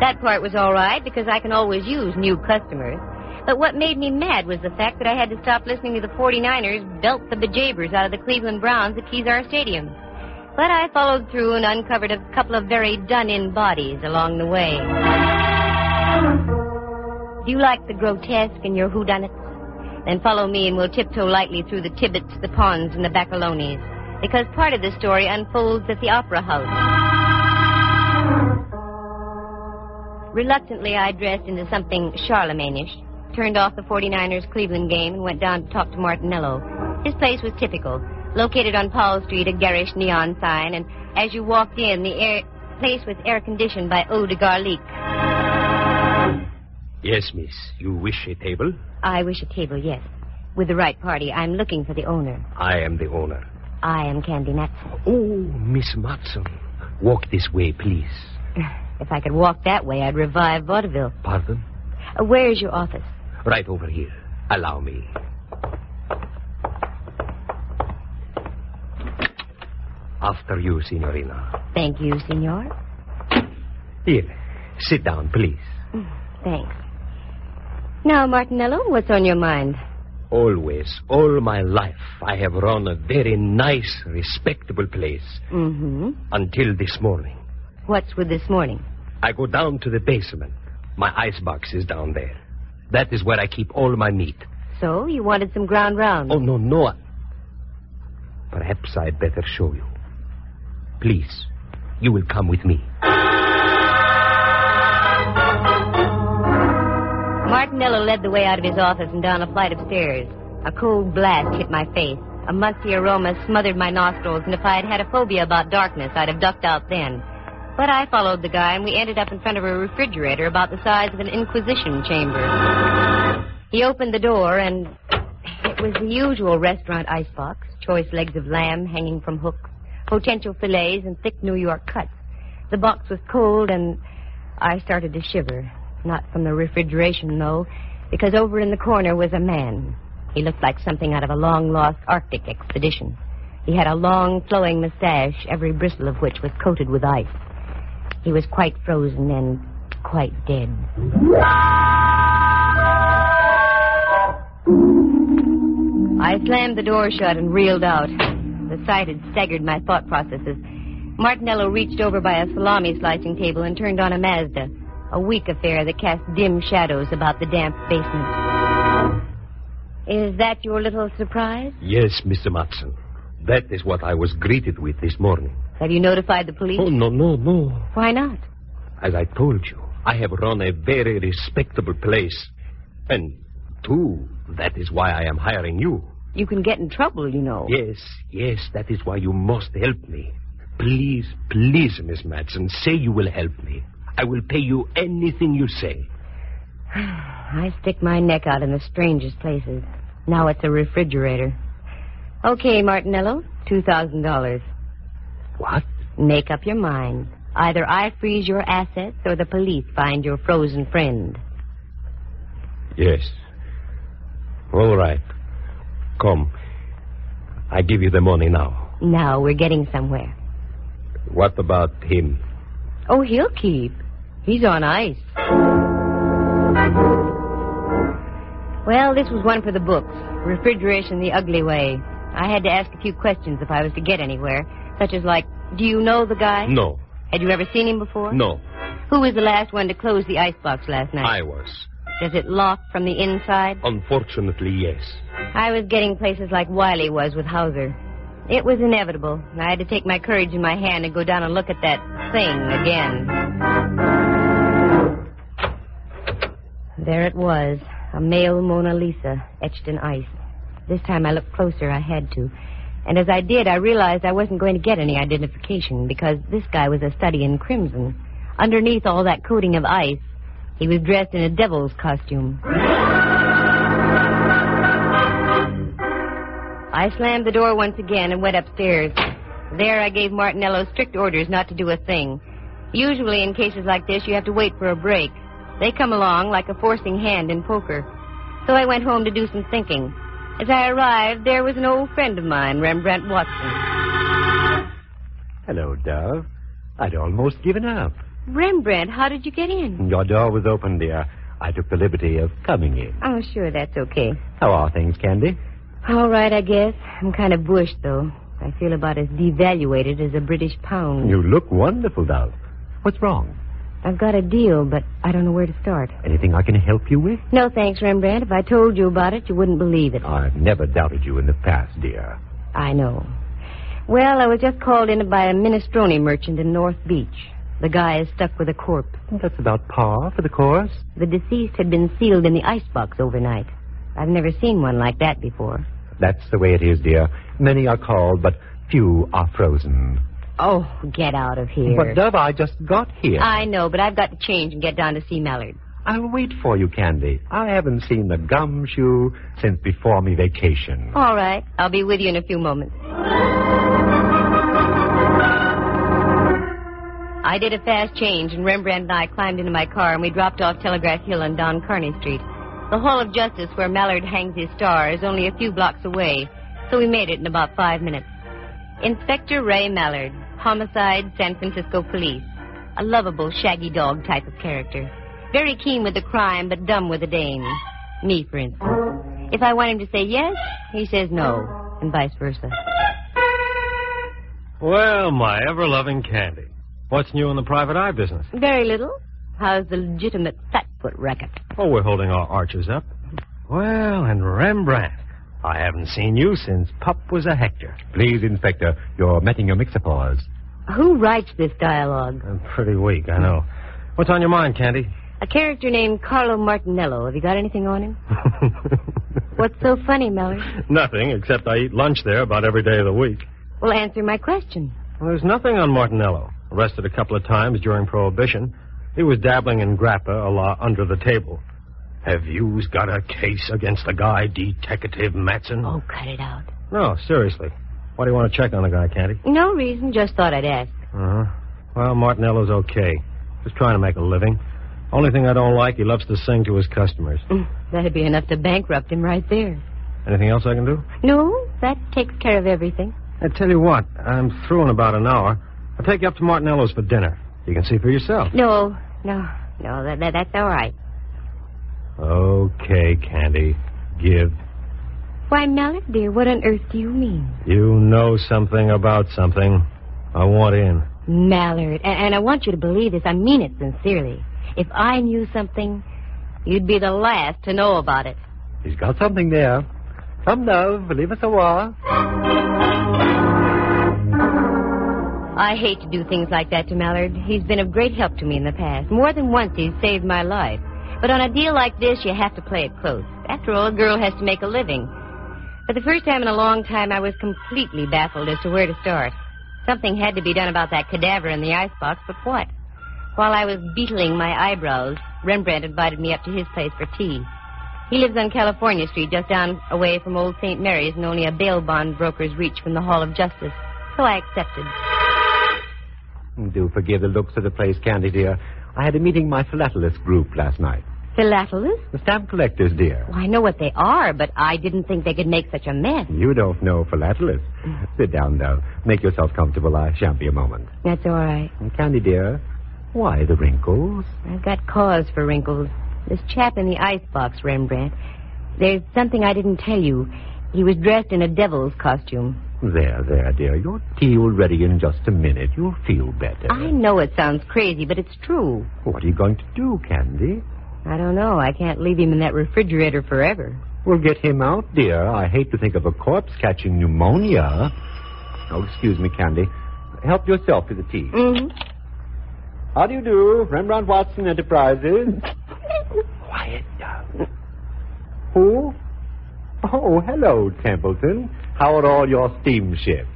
That part was all right because I can always use new customers. But what made me mad was the fact that I had to stop listening to the forty-niners belt the bejabers out of the Cleveland Browns at Kezar Stadium. But I followed through and uncovered a couple of very done-in bodies along the way. Do you like the grotesque in your whodunits? Then follow me and we'll tiptoe lightly through the Tibbets, the Ponds, and the Baccalones, because part of the story unfolds at the Opera House. Reluctantly, I dressed into something Charlemagne-ish, turned off the forty-niners Cleveland game, and went down to talk to Martinello. His place was typical, located on Powell Street, a garish neon sign, and as you walked in, the air place was air-conditioned by eau de garlic. Yes, miss. You wish a table? I wish a table, yes. With the right party. I'm looking for the owner. I am the owner. I am Candy Matson. Oh, Miss Matson. Walk this way, please. If I could walk that way, I'd revive vaudeville. Pardon? Uh, where is your office? Right over here. Allow me. After you, signorina. Thank you, signor. Here. Sit down, please. Thanks. Now, Martinello, what's on your mind? Always, all my life, I have run a very nice, respectable place. Mm-hmm. Until this morning. What's with this morning? I go down to the basement. My icebox is down there. That is where I keep all my meat. So, you wanted some ground round? Oh, no, no. Perhaps I'd better show you. Please, you will come with me. Martinello led the way out of his office and down a flight of stairs. A cold blast hit my face. A musty aroma smothered my nostrils, and if I had had a phobia about darkness, I'd have ducked out then. But I followed the guy, and we ended up in front of a refrigerator about the size of an Inquisition chamber. He opened the door, and it was the usual restaurant icebox, choice legs of lamb hanging from hooks, potential fillets, and thick New York cuts. The box was cold, and I started to shiver. Not from the refrigeration, though, because over in the corner was a man. He looked like something out of a long-lost Arctic expedition. He had a long, flowing mustache, every bristle of which was coated with ice. He was quite frozen and quite dead. I slammed the door shut and reeled out. The sight had staggered my thought processes. Martinello reached over by a salami-slicing table and turned on a Mazda. A weak affair that cast dim shadows about the damp basement. Is that your little surprise? Yes, Mister Matson. That is what I was greeted with this morning. Have you notified the police? Oh, no, no, no. Why not? As I told you, I have run a very respectable place. And, too, that is why I am hiring you. You can get in trouble, you know. Yes, yes, that is why you must help me. Please, please, Miss Matson, say you will help me. I will pay you anything you say. I stick my neck out in the strangest places. Now it's a refrigerator. Okay, Martinello, two thousand dollars. What? Make up your mind. Either I freeze your assets or the police find your frozen friend. Yes. All right. Come. I give you the money now. Now, we're getting somewhere. What about him? Oh, he'll keep. He's on ice. Well, this was one for the books. Refrigeration the ugly way. I had to ask a few questions if I was to get anywhere. Such as, like, do you know the guy? No. Had you ever seen him before? No. Who was the last one to close the icebox last night? I was. Does it lock from the inside? Unfortunately, yes. I was getting places like Wiley was with Hauser. It was inevitable. I had to take my courage in my hand and go down and look at that thing again. There it was, a male Mona Lisa etched in ice. This time I looked closer. I had to. And as I did, I realized I wasn't going to get any identification because this guy was a study in crimson. Underneath all that coating of ice, he was dressed in a devil's costume. I slammed the door once again and went upstairs. There I gave Martinello strict orders not to do a thing. Usually in cases like this, you have to wait for a break. They come along like a forcing hand in poker. So I went home to do some thinking. As I arrived, there was an old friend of mine, Rembrandt Watson. Hello, Dove. I'd almost given up. Rembrandt, how did you get in? Your door was open, dear. I took the liberty of coming in. Oh, sure, that's okay. How are things, Candy? All right, I guess. I'm kind of bushed, though. I feel about as devaluated as a British pound. You look wonderful, Dove. What's wrong? I've got a deal, but I don't know where to start. Anything I can help you with? No, thanks, Rembrandt. If I told you about it, you wouldn't believe it. I've never doubted you in the past, dear. I know. Well, I was just called in by a minestrone merchant in North Beach. The guy is stuck with a corpse. That's about par for the course. The deceased had been sealed in the icebox overnight. I've never seen one like that before. That's the way it is, dear. Many are called, but few are frozen. Oh, get out of here. But, Dove, I just got here. I know, but I've got to change and get down to see Mallard. I'll wait for you, Candy. I haven't seen the gumshoe since before me vacation. All right. I'll be with you in a few moments. I did a fast change, and Rembrandt and I climbed into my car, and we dropped off Telegraph Hill and down Kearney Street. The Hall of Justice, where Mallard hangs his star, is only a few blocks away, so we made it in about five minutes. Inspector Ray Mallard, Homicide, San Francisco Police. A lovable, shaggy dog type of character. Very keen with the crime, but dumb with the dame. Me, for instance. If I want him to say yes, he says no, and vice versa. Well, my ever-loving Candy. What's new in the private eye business? Very little. How's the legitimate flatfoot racket? Oh, we're holding our arches up. Well, and Rembrandt, I haven't seen you since Pup was a Hector. Please, Inspector, you're meting your mixophores. Who writes this dialogue? I'm pretty weak, I know. What's on your mind, Candy? A character named Carlo Martinello. Have you got anything on him? What's so funny, Mallard? Nothing, except I eat lunch there about every day of the week. Well, answer my question. Well, there's nothing on Martinello. Arrested a couple of times during Prohibition. He was dabbling in grappa a la under the table. Have you got a case against the guy, Detective Matson? Oh, cut it out. No, seriously. Why do you want to check on the guy, Candy? No reason. Just thought I'd ask. Uh-huh. Well, Martinello's okay. Just trying to make a living. Only thing I don't like, he loves to sing to his customers. That'd be enough to bankrupt him right there. Anything else I can do? No, that takes care of everything. I tell you what, I'm through in about an hour. I'll take you up to Martinello's for dinner. You can see for yourself. No, no, no, that, that, that's all right. Okay, Candy, give. Why, Mallard, dear, what on earth do you mean? You know something about something. I want in. Mallard, and, and I want you to believe this. I mean it sincerely. If I knew something, you'd be the last to know about it. He's got something there. Come, Dove, leave us a while. I hate to do things like that to Mallard. He's been of great help to me in the past. More than once, he's saved my life. But on a deal like this, you have to play it close. After all, a girl has to make a living. For the first time in a long time, I was completely baffled as to where to start. Something had to be done about that cadaver in the icebox, but what? While I was beetling my eyebrows, Rembrandt invited me up to his place for tea. He lives on California Street, just down away from Old Saint Mary's, and only a bail bond broker's reach from the Hall of Justice. So I accepted. Do forgive the looks of the place, Candy, dear. I had a meeting of my philatelist group last night. Philatelists? The stamp collectors, dear. Well, I know what they are, but I didn't think they could make such a mess. You don't know philatelists. Mm. Sit down, though. Make yourself comfortable. I shan't be a moment. That's all right. And Candy, dear, why the wrinkles? I've got cause for wrinkles. This chap in the icebox, Rembrandt. There's something I didn't tell you. He was dressed in a devil's costume. There, there, dear. Your tea will ready in just a minute. You'll feel better. I know it sounds crazy, but it's true. What are you going to do, Candy? I don't know. I can't leave him in that refrigerator forever. We'll get him out, dear. I hate to think of a corpse catching pneumonia. Oh, excuse me, Candy. Help yourself to the tea. Mm-hmm. How do you do, Rembrandt Watson Enterprises? Quiet, darling. Who? Oh, hello, Templeton. How are all your steamships?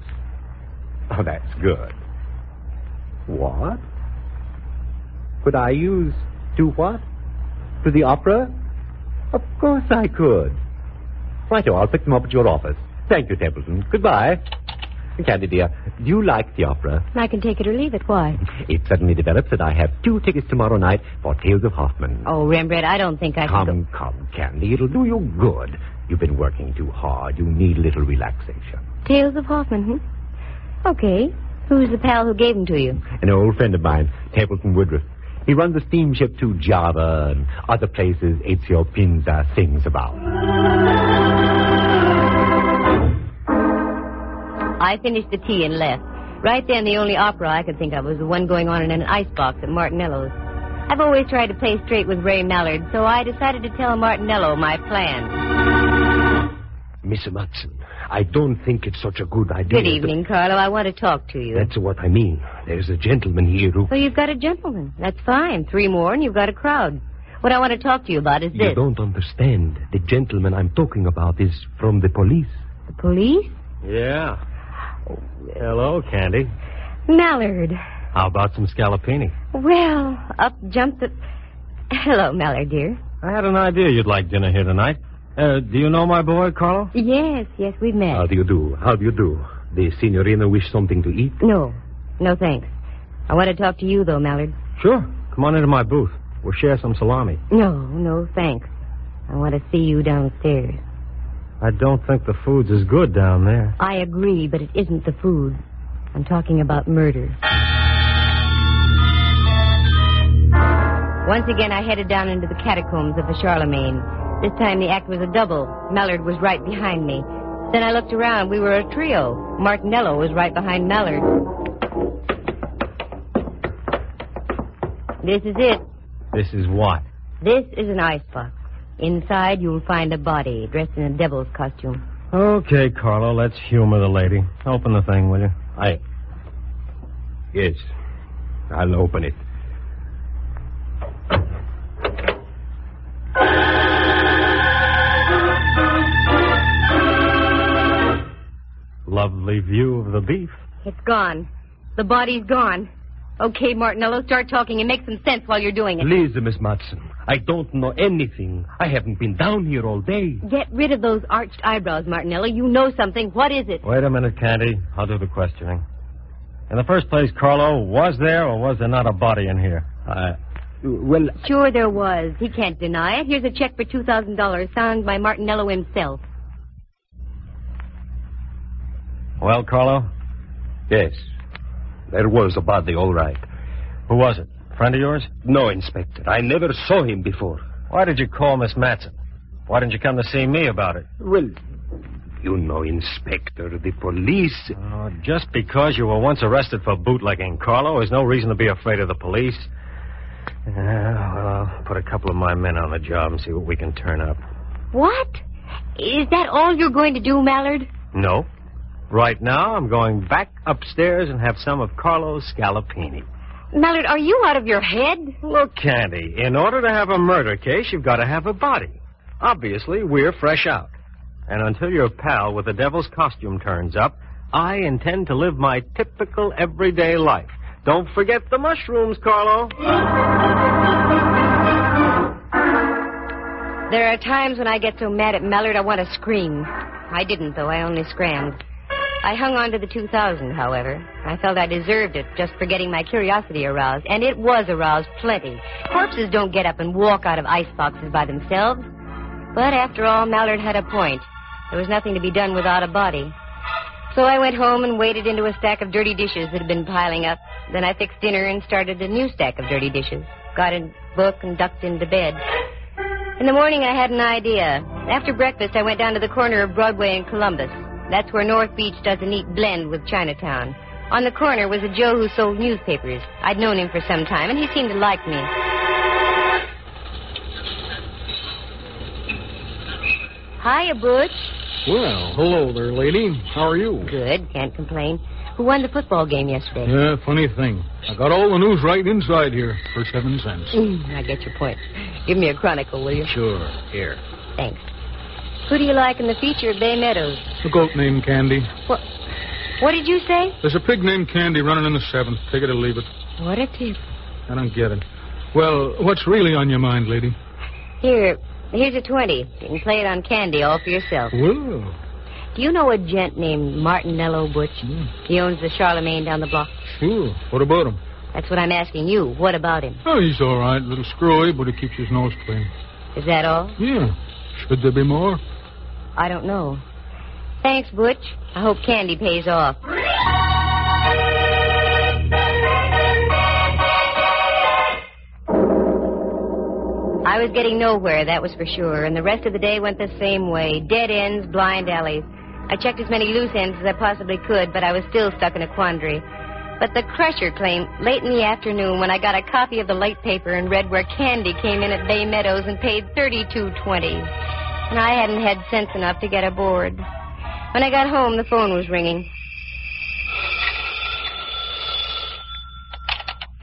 Oh, that's good. What? Could I use do what? To the opera? Of course I could. Righto, I'll pick them up at your office. Thank you, Templeton. Goodbye. Candy, dear, do you like the opera? I can take it or leave it. Why? It suddenly develops that I have two tickets tomorrow night for Tales of Hoffman. Oh, Rembrandt, I don't think I can Come, go... come, Candy. It'll do you good. You've been working too hard. You need a little relaxation. Tales of Hoffman, hmm? Okay. Who's the pal who gave them to you? An old friend of mine, Templeton Woodruff. He runs a steamship to Java and other places Ezio Pinza sings about. I finished the tea and left. Right then, the only opera I could think of was the one going on in an icebox at Martinello's. I've always tried to play straight with Ray Mallard, so I decided to tell Martinello my plan. Miss Matson, I don't think it's such a good idea. Good evening, to... Carlo. I want to talk to you. That's what I mean. There's a gentleman here who... So you've got a gentleman. That's fine. Three more and you've got a crowd. What I want to talk to you about is this. You don't understand. The gentleman I'm talking about is from the police. The police? Yeah. Oh. Hello, Candy. Mallard. How about some scallopini? Well, up jumped the... Hello, Mallard, dear. I had an idea you'd like dinner here tonight. Uh, do you know my boy, Carlo? Yes, yes, we've met. How do you do? How do you do? The signorina wish something to eat? No. No, thanks. I want to talk to you, though, Mallard. Sure. Come on into my booth. We'll share some salami. No, no, thanks. I want to see you downstairs. I don't think the food's as good down there. I agree, but it isn't the food. I'm talking about murder. Once again, I headed down into the catacombs of the Charlemagne. This time the act was a double. Mallard was right behind me. Then I looked around. We were a trio. Martinello was right behind Mallard. This is it. This is what? This is an icebox. Inside you'll find a body dressed in a devil's costume. Okay, Carlo, let's humor the lady. Open the thing, will you? I... Yes. I'll open it. Lovely view of the beef. It's gone. The body's gone. Okay, Martinello, start talking and make some sense while you're doing it. Please, Miss Matson, I don't know anything. I haven't been down here all day. Get rid of those arched eyebrows, Martinello. You know something. What is it? Wait a minute, Candy. I'll do the questioning. In the first place, Carlo, was there or was there not a body in here? I... Well... Sure there was. He can't deny it. Here's a check for two thousand dollars signed by Martinello himself. Well, Carlo? Yes. There was a body, all right. Who was it? A friend of yours? No, Inspector. I never saw him before. Why did you call Miss Matson? Why didn't you come to see me about it? Well, you know, Inspector, the police... Uh, just because you were once arrested for bootlegging, Carlo, is no reason to be afraid of the police. Uh, well, I'll put a couple of my men on the job and see what we can turn up. What? Is that all you're going to do, Mallard? No. Right now, I'm going back upstairs and have some of Carlo's scallopini. Mallard, are you out of your head? Look, Candy, in order to have a murder case, you've got to have a body. Obviously, we're fresh out. And until your pal with the devil's costume turns up, I intend to live my typical everyday life. Don't forget the mushrooms, Carlo. There are times when I get so mad at Mallard I want to scream. I didn't, though. I only scrammed. I hung on to the two thousand, however. I felt I deserved it just for getting my curiosity aroused. And it was aroused plenty. Corpses don't get up and walk out of iceboxes by themselves. But after all, Mallard had a point. There was nothing to be done without a body. So I went home and waded into a stack of dirty dishes that had been piling up. Then I fixed dinner and started a new stack of dirty dishes. Got a book and ducked into bed. In the morning, I had an idea. After breakfast, I went down to the corner of Broadway and Columbus. That's where North Beach does a neat blend with Chinatown. On the corner was a Joe who sold newspapers. I'd known him for some time, and he seemed to like me. Hiya, Butch. Well, hello there, lady. How are you? Good. Can't complain. Who won the football game yesterday? Yeah, funny thing. I got all the news right inside here for seven cents. Mm, I get your point. Give me a chronicle, will you? Sure. Here. Thanks. Who do you like in the feature at Bay Meadows? A goat named Candy. What? What did you say? There's a pig named Candy running in the seventh. Take it or leave it. What a tip. I don't get it. Well, what's really on your mind, lady? Here... Here's a twenty. You can play it on Candy all for yourself. Whoa. Do you know a gent named Martinello, Butch? Mm. He owns the Charlemagne down the block. Sure. What about him? That's what I'm asking you. What about him? Oh, he's all right. A little screwy, but he keeps his nose clean. Is that all? Yeah. Should there be more? I don't know. Thanks, Butch. I hope Candy pays off. I was getting nowhere, that was for sure, and the rest of the day went the same way. Dead ends, blind alleys. I checked as many loose ends as I possibly could, but I was still stuck in a quandary. But the crusher claimed late in the afternoon when I got a copy of the late paper and read where Candy came in at Bay Meadows and paid thirty-two twenty. And I hadn't had sense enough to get aboard. When I got home, the phone was ringing.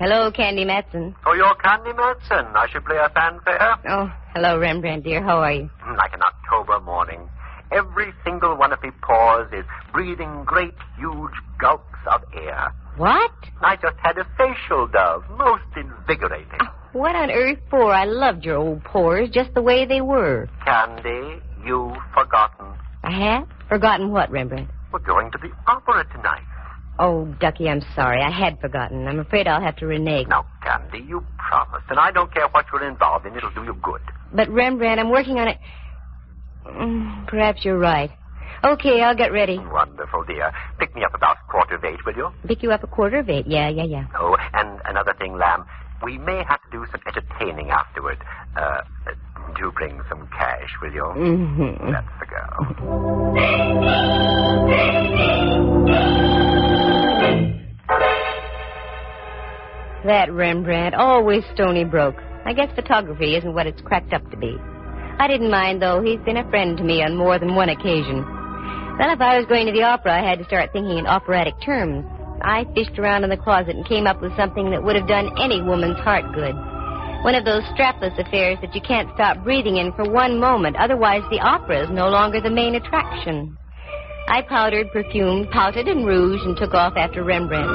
Hello, Candy Matson. Oh, you're Candy Matson. I should play a fanfare. Oh, hello, Rembrandt, dear. How are you? Like an October morning. Every single one of the pores is breathing great, huge gulps of air. What? I just had a facial, Dove. Most invigorating. Oh, what on earth for? I loved your old pores just the way they were. Candy, you've forgotten. I have? Forgotten what, Rembrandt? We're going to the opera tonight. Oh, Ducky, I'm sorry. I had forgotten. I'm afraid I'll have to renege. Now, Candy, you promised, and I don't care what you're involved in. It'll do you good. But, Rembrandt, I'm working on it. Mm, perhaps you're right. Okay, I'll get ready. Wonderful, dear. Pick me up about quarter of eight, will you? Pick you up a quarter of eight? Yeah, yeah, yeah. Oh, and another thing, Lamb. We may have to do some entertaining afterward. Uh, do bring some cash, will you? Mm-hmm. That's the girl. That Rembrandt, always stony broke. I guess photography isn't what it's cracked up to be. I didn't mind, though. He's been a friend to me on more than one occasion. Well, if I was going to the opera, I had to start thinking in operatic terms. I fished around in the closet and came up with something that would have done any woman's heart good. One of those strapless affairs that you can't stop breathing in for one moment, otherwise the opera is no longer the main attraction. I powdered, perfumed, pouted, and rouged, and took off after Rembrandt.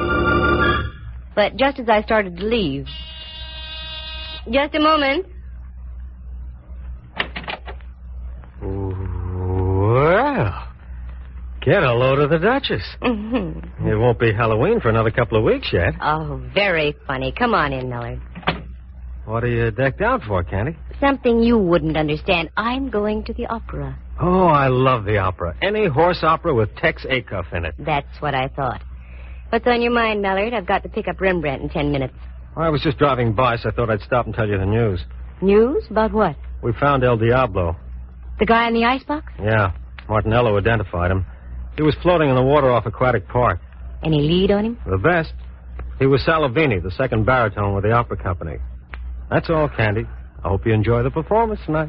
But just as I started to leave... Just a moment. Well, get a load of the Duchess. Mm-hmm. It won't be Halloween for another couple of weeks yet. Oh, very funny. Come on in, Miller. What are you decked out for, Candy? Something you wouldn't understand. I'm going to the opera. Oh, I love the opera. Any horse opera with Tex Acuff in it. That's what I thought. What's on your mind, Mallard? I've got to pick up Rembrandt in ten minutes. Well, I was just driving by, so I thought I'd stop and tell you the news. News? About what? We found El Diablo. The guy in the icebox? Yeah. Martinello identified him. He was floating in the water off Aquatic Park. Any lead on him? The best. He was Salavini, the second baritone with the opera company. That's all, Candy. I hope you enjoy the performance tonight.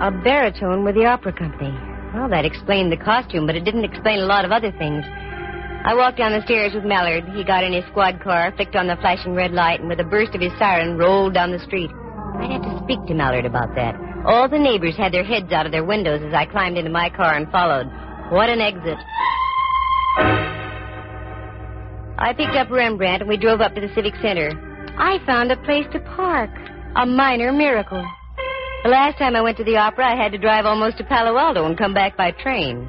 A baritone with the opera company. Well, that explained the costume, but it didn't explain a lot of other things. I walked down the stairs with Mallard. He got in his squad car, flicked on the flashing red light, and with a burst of his siren, rolled down the street. I'd have to speak to Mallard about that. All the neighbors had their heads out of their windows as I climbed into my car and followed. What an exit. I picked up Rembrandt and we drove up to the Civic Center. I found a place to park. A minor miracle. The last time I went to the opera, I had to drive almost to Palo Alto and come back by train.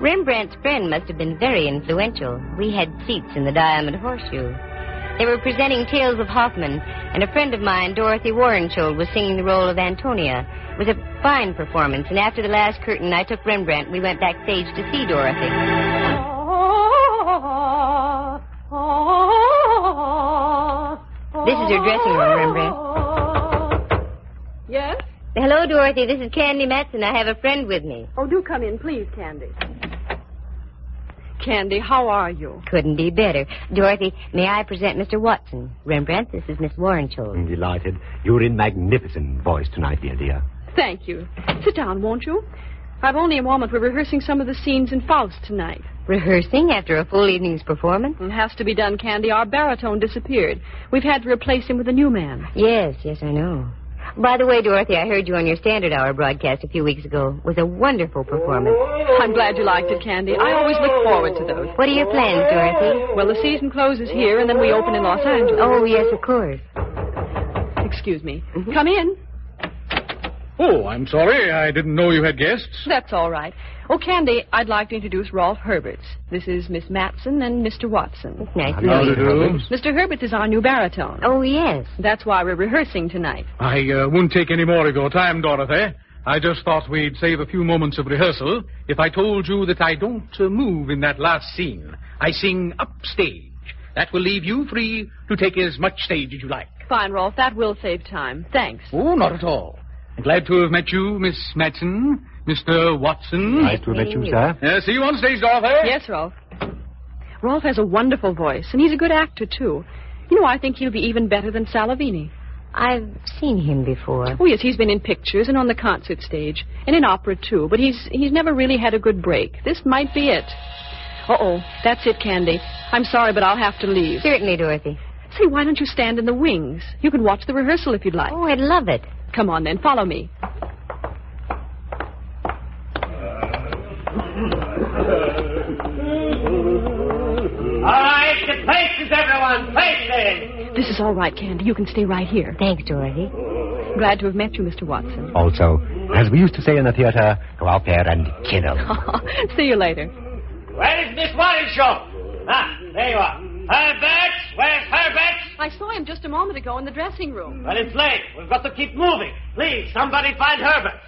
Rembrandt's friend must have been very influential. We had seats in the Diamond Horseshoe. They were presenting Tales of Hoffman, and a friend of mine, Dorothy Warrenschild, was singing the role of Antonia. It was a fine performance, and after the last curtain, I took Rembrandt and we went backstage to see Dorothy. This is her dressing room, Rembrandt. Yes? Hello, Dorothy. This is Candy Matson. I have a friend with me. Oh, do come in, please, Candy. Candy, how are you? Couldn't be better. Dorothy, may I present Mister Watson? Rembrandt, this is Miss Warrenschild. I'm delighted. You're in magnificent voice tonight, dear dear. Thank you. Sit down, won't you? I've only a moment. We're rehearsing some of the scenes in Faust tonight. Rehearsing after a full evening's performance? It has to be done, Candy. Our baritone disappeared. We've had to replace him with a new man. Yes, yes, I know. By the way, Dorothy, I heard you on your Standard Hour broadcast a few weeks ago. It was a wonderful performance. I'm glad you liked it, Candy. I always look forward to those. What are your plans, Dorothy? Well, the season closes here, and then we open in Los Angeles. Oh, yes, of course. Excuse me. Mm-hmm. Come in. Oh, I'm sorry. I didn't know you had guests. That's all right. Oh, Candy, I'd like to introduce Rolf Herberts. This is Miss Matson and Mister Watson. Nice to meet you. Mister Herberts is our new baritone. Oh, yes. That's why we're rehearsing tonight. I uh, won't take any more of your time, Dorothy. I just thought we'd save a few moments of rehearsal if I told you that I don't uh, move in that last scene. I sing upstage. That will leave you free to take as much stage as you like. Fine, Rolf. That will save time. Thanks. Oh, not at all. Glad to have met you, Miss Matson, Mister Watson. Nice to have met you, sir. Uh, see you on stage, Dorothy. Yes, Rolf. Rolf has a wonderful voice, and he's a good actor, too. You know, I think he'll be even better than Salavini. I've seen him before. Oh, yes, he's been in pictures and on the concert stage, and in opera, too. But he's he's never really had a good break. This might be it. Uh-oh, that's it, Candy. I'm sorry, but I'll have to leave. Certainly, Dorothy. Say, why don't you stand in the wings? You can watch the rehearsal if you'd like. Oh, I'd love it. Come on, then. Follow me. All right, to places, everyone. Places. This is all right, Candy. You can stay right here. Thanks, Dorothy. Glad to have met you, Mister Watson. Also, as we used to say in the theater, go out there and kiddle. See you later. Where is Miss Warrenschild? Ah, there you are. Herberts? Where's Herberts? I saw him just a moment ago in the dressing room. Well, it's late. We've got to keep moving. Please, somebody find Herberts.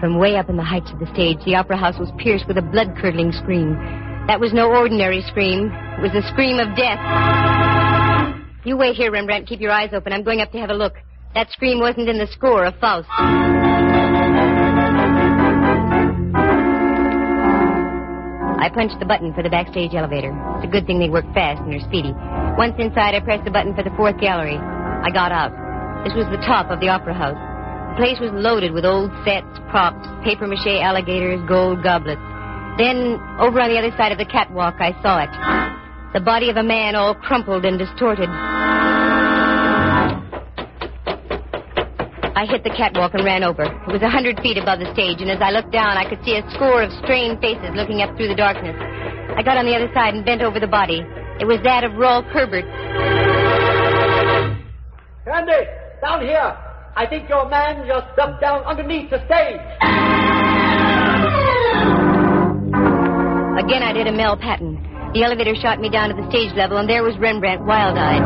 From way up in the heights of the stage, the opera house was pierced with a blood-curdling scream. That was no ordinary scream. It was the scream of death. You wait here, Rembrandt. Keep your eyes open. I'm going up to have a look. That scream wasn't in the score of Faust. I punched the button for the backstage elevator. It's a good thing they work fast and are speedy. Once inside, I pressed the button for the fourth gallery. I got out. This was the top of the opera house. The place was loaded with old sets, props, papier-mâché alligators, gold goblets. Then, over on the other side of the catwalk, I saw it. The body of a man all crumpled and distorted. I hit the catwalk and ran over. It was a hundred feet above the stage, and as I looked down, I could see a score of strained faces looking up through the darkness. I got on the other side and bent over the body. It was that of Rolf Herberts. Candy, down here. I think your man just dumped down underneath the stage. Again, I did a Mel Patton. The elevator shot me down to the stage level, and there was Rembrandt, wild-eyed.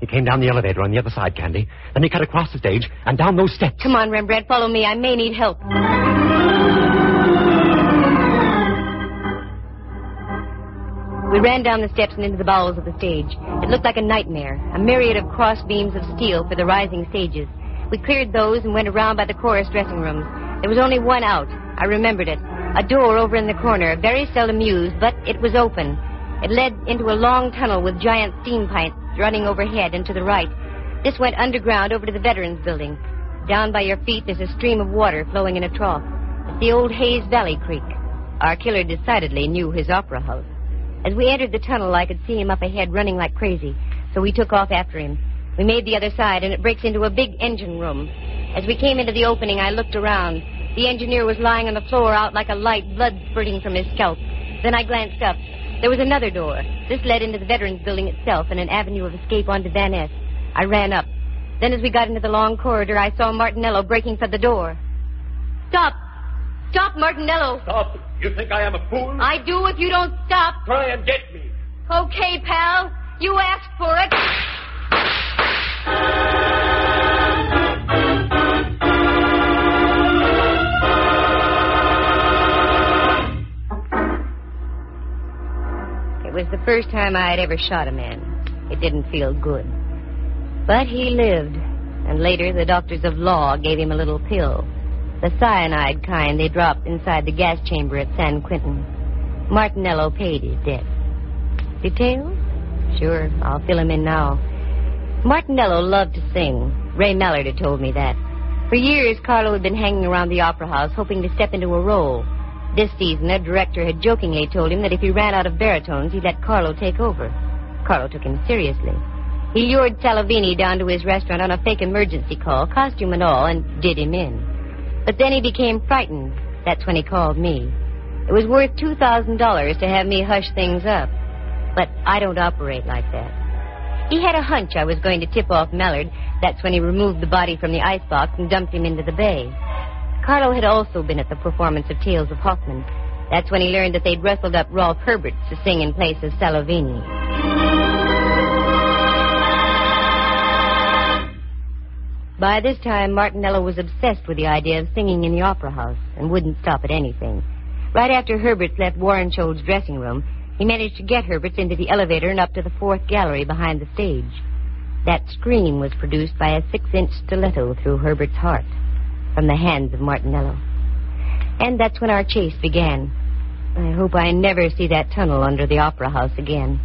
He came down the elevator on the other side, Candy. Then he cut across the stage and down those steps. Come on, Rembrandt, follow me. I may need help. We ran down the steps and into the bowels of the stage. It looked like a nightmare, a myriad of cross beams of steel for the rising stages. We cleared those and went around by the chorus dressing rooms. There was only one out. I remembered it. A door over in the corner, very seldom used, but it was open. It led into a long tunnel with giant steam pipes running overhead and to the right. This went underground over to the Veterans Building. Down by your feet, there's a stream of water flowing in a trough. It's the old Hayes Valley Creek. Our killer decidedly knew his opera house. As we entered the tunnel, I could see him up ahead running like crazy, so we took off after him. We made the other side, and it breaks into a big engine room. As we came into the opening, I looked around. The engineer was lying on the floor out like a light, blood spurting from his scalp. Then I glanced up. There was another door. This led into the Veterans Building itself and an avenue of escape onto Van Ness. I ran up. Then as we got into the long corridor, I saw Martinello breaking for the door. Stop! Stop, Martinello! Stop? You think I am a fool? I do if you don't stop. Try and get me. Okay, pal. You asked for it. It was the first time I had ever shot a man. It didn't feel good. But he lived, and later the doctors of law gave him a little pill, the cyanide kind they dropped inside the gas chamber at San Quentin. Martinello paid his debt. Details? Sure, I'll fill him in now. Martinello loved to sing. Ray Mallard had told me that. For years, Carlo had been hanging around the opera house hoping to step into a role. This season, a director had jokingly told him that if he ran out of baritones, he'd let Carlo take over. Carlo took him seriously. He lured Salavini down to his restaurant on a fake emergency call, costume and all, and did him in. But then he became frightened. That's when he called me. It was worth two thousand dollars to have me hush things up. But I don't operate like that. He had a hunch I was going to tip off Mallard. That's when he removed the body from the icebox and dumped him into the bay. Carlo had also been at the performance of Tales of Hoffman. That's when he learned that they'd rustled up Rolf Herberts to sing in place of Salavini. By this time, Martinello was obsessed with the idea of singing in the opera house and wouldn't stop at anything. Right after Herberts left Warrenschild's dressing room, he managed to get Herberts into the elevator and up to the fourth gallery behind the stage. That scream was produced by a six-inch stiletto through Herbert's heart from the hands of Martinello. And that's when our chase began. I hope I never see that tunnel under the opera house again.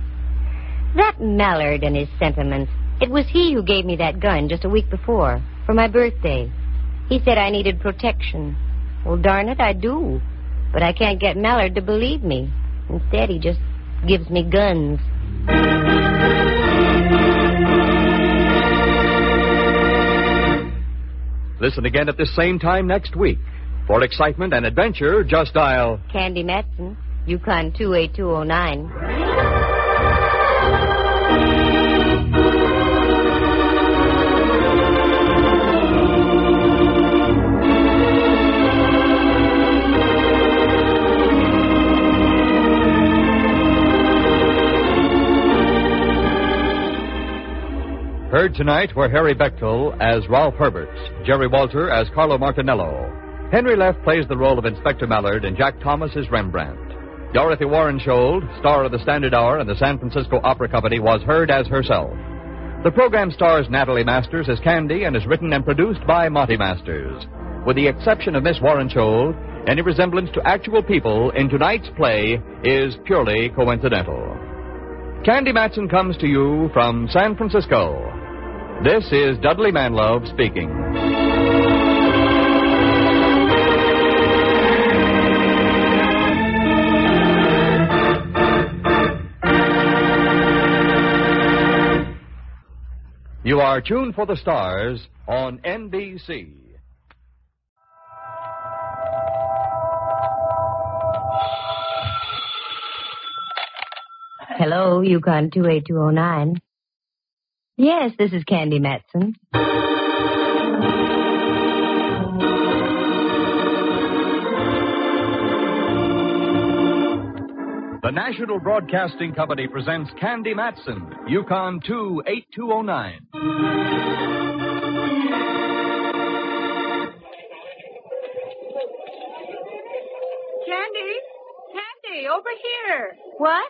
That Mallard and his sentiments... It was he who gave me that gun just a week before, for my birthday. He said I needed protection. Well, darn it, I do. But I can't get Mallard to believe me. Instead, he just gives me guns. Listen again at this same time next week. For excitement and adventure, just dial... Candy Matson, Yukon two eight two oh nine. Heard tonight were Harry Bechtel as Ralph Herberts, Jerry Walter as Carlo Martinello, Henry Leff plays the role of Inspector Mallard, and Jack Thomas as Rembrandt. Dorothy Warrenschild, star of the Standard Hour and the San Francisco Opera Company, was heard as herself. The program stars Natalie Masters as Candy and is written and produced by Monty Masters. With the exception of Miss Warrenschild, any resemblance to actual people in tonight's play is purely coincidental. Candy Matson comes to you from San Francisco. This is Dudley Manlove speaking. You are tuned for the stars on N B C. Hello, Yukon two eight two oh nine. Yes, this is Candy Matson. The National Broadcasting Company presents Candy Matson, Yukon two eight two oh nine. Candy? Candy, over here. What?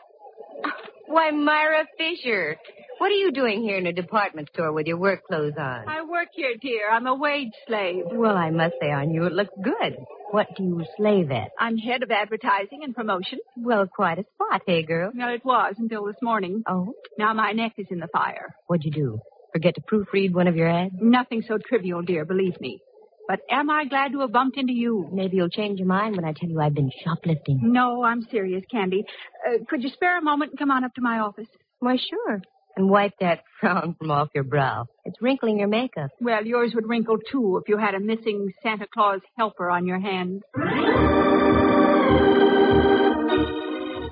Why, Myra Fisher. What are you doing here in a department store with your work clothes on? I work here, dear. I'm a wage slave. Well, I must say on you it looks good. What do you slave at? I'm head of advertising and promotion. Well, quite a spot, hey, girl? Well, it was until this morning. Oh? Now my neck is in the fire. What'd you do? forget to proofread one of your ads? Nothing so trivial, dear, believe me. But am I glad to have bumped into you? Maybe you'll change your mind when I tell you I've been shoplifting. No, I'm serious, Candy. Uh, could you spare a moment and come on up to my office? Why, sure. And wipe that frown from off your brow. It's wrinkling your makeup. Well, yours would wrinkle, too, if you had a missing Santa Claus helper on your hands.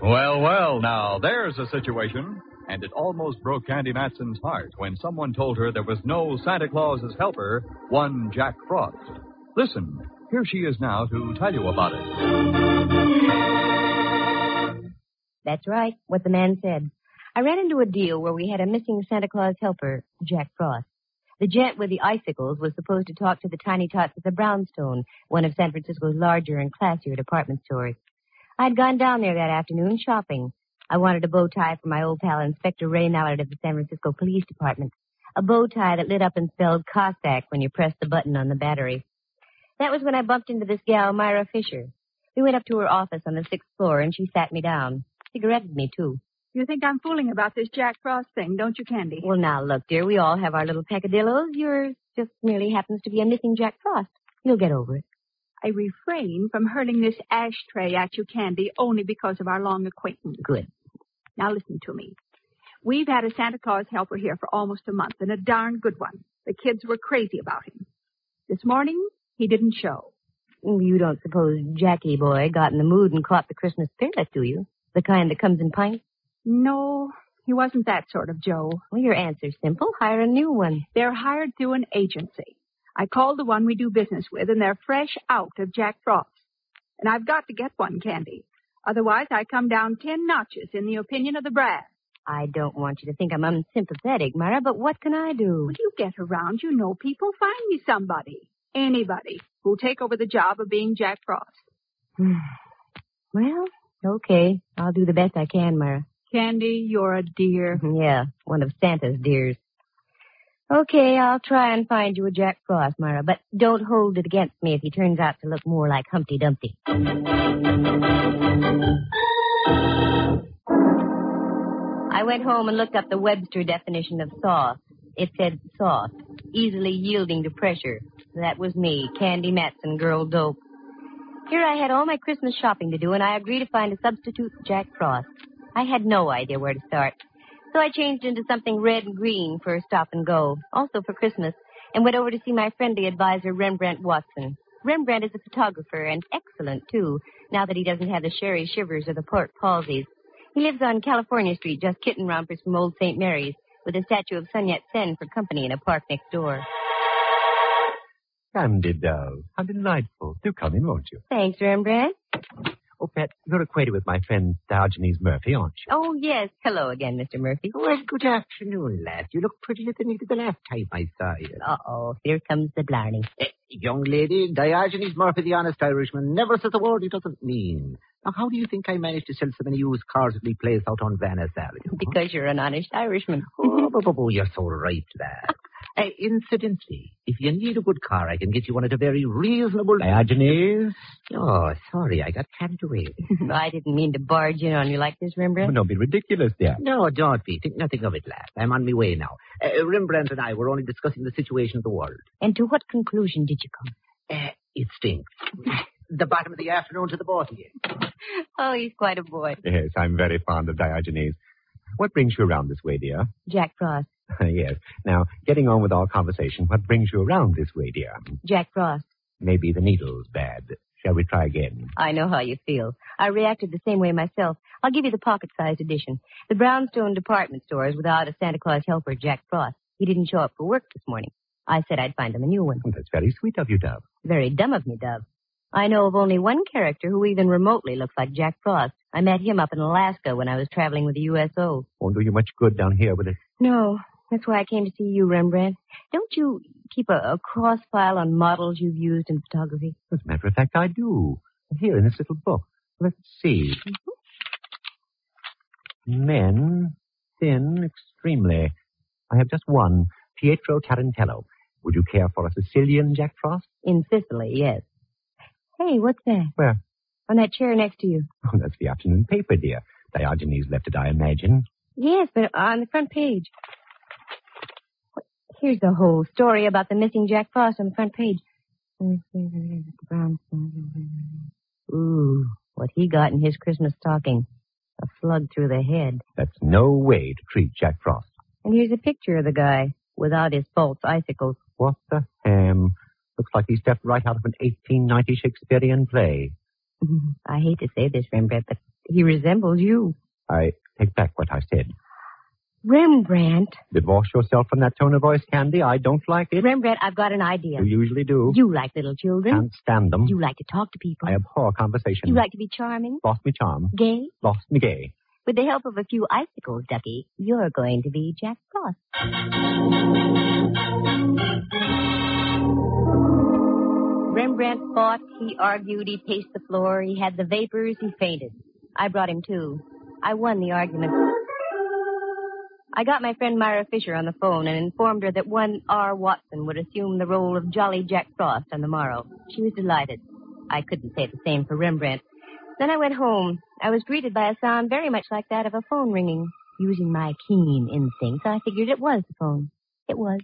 Well, well, now, there's a situation. And it almost broke Candy Matson's heart when someone told her there was no Santa Claus's helper, one Jack Frost. Listen, here she is now to tell you about it. That's right, what the man said. I ran into a deal where we had a missing Santa Claus helper, Jack Frost. The gent with the icicles was supposed to talk to the tiny tots at the Brownstone, one of San Francisco's larger and classier department stores. I'd gone down there that afternoon shopping. I wanted a bow tie for my old pal, Inspector Ray Mallard of the San Francisco Police Department. A bow tie that lit up and spelled Cossack when you pressed the button on the battery. That was when I bumped into this gal, Myra Fisher. We went up to her office on the sixth floor, and she sat me down. Cigaretted me, too. You think I'm fooling about this Jack Frost thing, don't you, Candy? Well, now, look, dear, we all have our little peccadillos. Yours just merely happens to be a missing Jack Frost. You'll get over it. I refrain from hurling this ashtray at you, Candy, only because of our long acquaintance. Good. Now listen to me. We've had a Santa Claus helper here for almost a month, and a darn good one. The kids were crazy about him. This morning, he didn't show. You don't suppose Jackie boy got in the mood and caught the Christmas spirit, do you? The kind that comes in pints? No, he wasn't that sort of Joe. Well, your answer's simple. Hire a new one. They're hired through an agency. I called the one we do business with, and they're fresh out of Jack Frost. And I've got to get one, Candy. Otherwise, I come down ten notches in the opinion of the brass. I don't want you to think I'm unsympathetic, Myra, but what can I do? Well, you get around. You know people. Find me somebody, anybody, who'll take over the job of being Jack Frost. Well, okay. I'll do the best I can, Myra. Candy, you're a dear. Yeah, one of Santa's dears. Okay, I'll try and find you a Jack Frost, Myra, but don't hold it against me if he turns out to look more like Humpty Dumpty. I went home and looked up the Webster definition of soft. It said soft, easily yielding to pressure. That was me, Candy Matson, girl dope. Here I had all my Christmas shopping to do, and I agreed to find a substitute for Jack Frost. I had no idea where to start. So I changed into something red and green for a stop and go, also for Christmas, and went over to see my friendly advisor, Rembrandt Watson. Rembrandt is a photographer and excellent, too, now that he doesn't have the sherry shivers or the port palsies. He lives on California Street, just kitten rompers from old Saint Mary's, with a statue of Sun Yat-sen for company in a park next door. Candy, doll, how delightful. Do come in, won't you? Thanks, Rembrandt. Oh, Pat, you're acquainted with my friend Diogenes Murphy, aren't you? Oh, yes. Hello again, Mister Murphy. Well, good afternoon, lass. You look prettier than you did the last time I saw you. Uh-oh, here comes the blarney. Uh, young lady, Diogenes Murphy, the honest Irishman, never says a word he doesn't mean. Now, how do you think I managed to sell so many used cars at the place out on Venice Avenue? Because huh? You're an honest Irishman. oh, oh, oh, oh, you're so right, lass. Uh, incidentally, if you need a good car, I can get you one at a very reasonable... Diogenes? Oh, sorry, I got carried away. I didn't mean to barge in on you like this, Rembrandt. Oh, don't be ridiculous, dear. No, don't be. Think nothing of it, lad. I'm on my way now. Uh, Rembrandt and I were only discussing the situation of the world. And to what conclusion did you come? Uh, it stinks. The bottom of the afternoon to the bottom. Oh, he's quite a boy. Yes, I'm very fond of Diogenes. What brings you around this way, dear? Jack Frost. Yes. Now, getting on with our conversation, what brings you around this way, dear? Jack Frost. Maybe the needle's bad. Shall we try again? I know how you feel. I reacted the same way myself. I'll give you the pocket-sized edition. The Brownstone department store is without a Santa Claus helper, Jack Frost. He didn't show up for work this morning. I said I'd find him a new one. Well, that's very sweet of you, Dove. Very dumb of me, Dove. I know of only one character who even remotely looks like Jack Frost. I met him up in Alaska when I was traveling with the U S O. Won't do you much good down here with it. No. That's why I came to see you, Rembrandt. Don't you keep a, a cross file on models you've used in photography? As a matter of fact, I do. Here in this little book. Let's see. Mm-hmm. Men, thin, extremely. I have just one, Pietro Tarantello. Would you care for a Sicilian Jack Frost? In Sicily, yes. Hey, what's that? Where? On that chair next to you. Oh, that's the afternoon paper, dear. Diogenes left it, I imagine. Yes, but on the front page. What, Here's the whole story about the missing Jack Frost on the front page. Ooh, what he got in his Christmas stocking. A slug through the head. That's no way to treat Jack Frost. And here's a picture of the guy without his false icicles. What the ham? Looks like he stepped right out of an eighteen ninety Shakespearean play. I hate to say this, Rembrandt, but he resembles you. I take back what I said. Rembrandt. Divorce yourself from that tone of voice, Candy. I don't like it. Rembrandt, I've got an idea. You usually do. You like little children. Can't stand them. You like to talk to people. I abhor conversation. You like to be charming. Lost me charm. Gay. Lost me gay. With the help of a few icicles, Ducky, you're going to be Jack Frost. Rembrandt fought. He argued. He paced the floor. He had the vapors. He fainted. I brought him to. I won the argument. I got my friend Myra Fisher on the phone and informed her that one R. Watson would assume the role of Jolly Jack Frost on the morrow. She was delighted. I couldn't say the same for Rembrandt. Then I went home. I was greeted by a sound very much like that of a phone ringing. Using my keen instincts, I figured it was the phone. It was.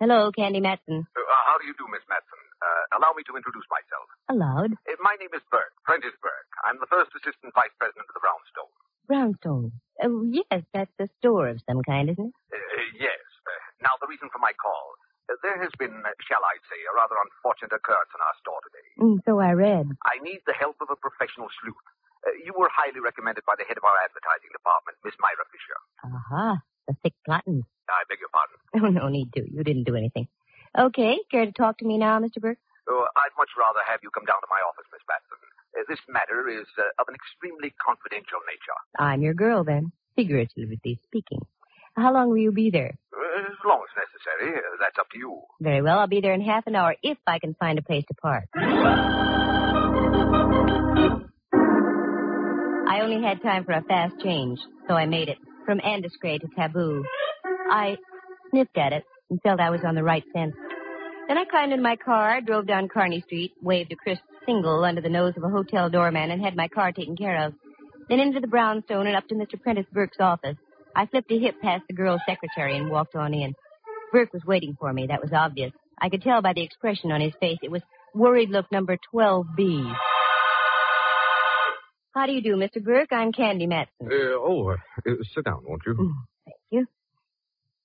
Hello, Candy Matson. Uh, how do you do, Miss Matson? Uh, allow me to introduce myself. Allowed. Uh, my name is Burke, Prentice Burke. I'm the first assistant vice president of the Brownstone. Brownstone. Oh, yes, that's a store of some kind, isn't it? Uh, yes. Uh, now, the reason for my call. Uh, there has been, uh, shall I say, a rather unfortunate occurrence in our store today. Mm, so I read. I need the help of a professional sleuth. Uh, you were highly recommended by the head of our advertising department, Miss Myra Fisher. Aha, uh-huh. The thick cotton. I beg your pardon? Oh, no need to. You didn't do anything. Okay, care to talk to me now, Mister Burke? Oh, I'd much rather have you come down to my office, Miss Batson. Uh, this matter is uh, of an extremely confidential nature. I'm your girl, then, figuratively speaking. How long will you be there? Uh, as long as necessary. Uh, that's up to you. Very well. I'll be there in half an hour if I can find a place to park. I only had time for a fast change, so I made it from Andescray to Taboo. I sniffed at it and felt I was on the right scent. Then I climbed in my car, drove down Kearney Street, waved a crisp single under the nose of a hotel doorman and had my car taken care of. Then into the Brownstone and up to Mister Prentice Burke's office. I flipped a hip past the girl's secretary and walked on in. Burke was waiting for me. That was obvious. I could tell by the expression on his face. It was worried look number twelve B. How do you do, Mister Burke? I'm Candy Matson. Uh, oh, uh, sit down, won't you? Mm, thank you.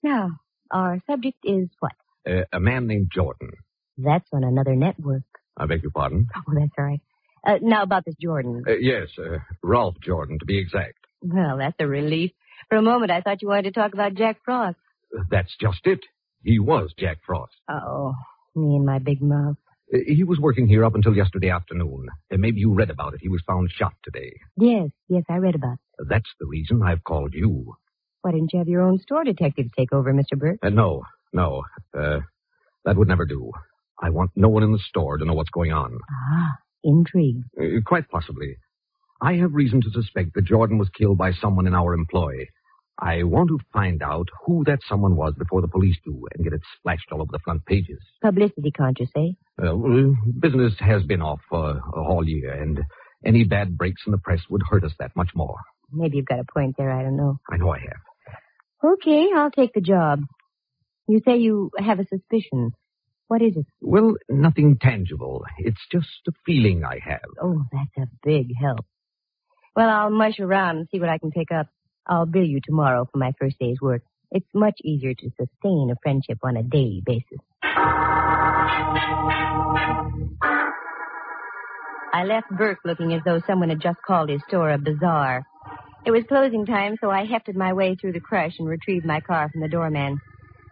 Now, our subject is what? Uh, a man named Jordan. That's on another network. I beg your pardon? Oh, that's all right. Uh, now about this Jordan. Uh, yes, uh, Ralph Jordan, to be exact. Well, that's a relief. For a moment, I thought you wanted to talk about Jack Frost. Uh, that's just it. He was Jack Frost. Oh, me and my big mouth. Uh, he was working here up until yesterday afternoon. Uh, maybe you read about it. He was found shot today. Yes, yes, I read about it. Uh, that's the reason I've called you. Why didn't you have your own store detective take over, Mister Burke? Uh, no, no. Uh, that would never do. I want no one in the store to know what's going on. Ah, intrigue. Uh, quite possibly. I have reason to suspect that Jordan was killed by someone in our employ. I want to find out who that someone was before the police do and get it splashed all over the front pages. Publicity conscious, eh? Uh, well, business has been off uh, all year, and any bad breaks in the press would hurt us that much more. Maybe you've got a point there, I don't know. I know I have. Okay, I'll take the job. You say you have a suspicion. What is it? Well, nothing tangible. It's just a feeling I have. Oh, that's a big help. Well, I'll mush around and see what I can pick up. I'll bill you tomorrow for my first day's work. It's much easier to sustain a friendship on a daily basis. I left Burke looking as though someone had just called his store a bazaar. It was closing time, so I hefted my way through the crush and retrieved my car from the doorman.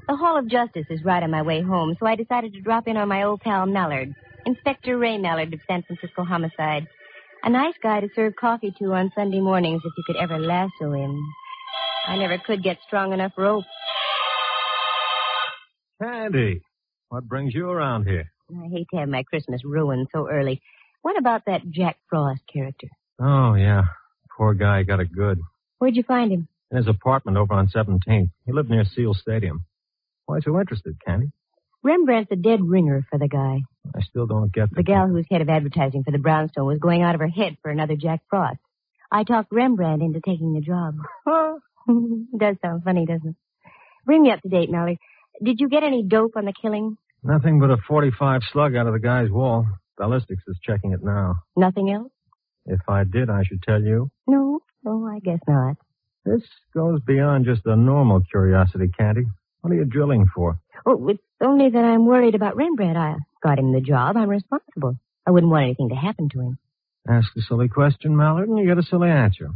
The Hall of Justice is right on my way home, so I decided to drop in on my old pal Mallard, Inspector Ray Mallard of San Francisco Homicide. A nice guy to serve coffee to on Sunday mornings if you could ever lasso him. I never could get strong enough rope. Candy, what brings you around here? I hate to have my Christmas ruined so early. What about that Jack Frost character? Oh, yeah. Poor guy got it good. Where'd you find him? In his apartment over on seventeenth. He lived near Seal Stadium. Why are you interested, Candy? Rembrandt's a dead ringer for the guy. I still don't get that. The gal who's head of advertising for the Brownstone was going out of her head for another Jack Frost. I talked Rembrandt into taking the job. Does sound funny, doesn't it? Bring me up to date, Mallard. Did you get any dope on the killing? Nothing but a forty-five slug out of the guy's wall. Ballistics is checking it now. Nothing else? If I did, I should tell you. No, no, I guess not. This goes beyond just a normal curiosity, Candy. What are you drilling for? Oh, it's only that I'm worried about Rembrandt. I got him the job. I'm responsible. I wouldn't want anything to happen to him. Ask a silly question, Mallard, and you get a silly answer.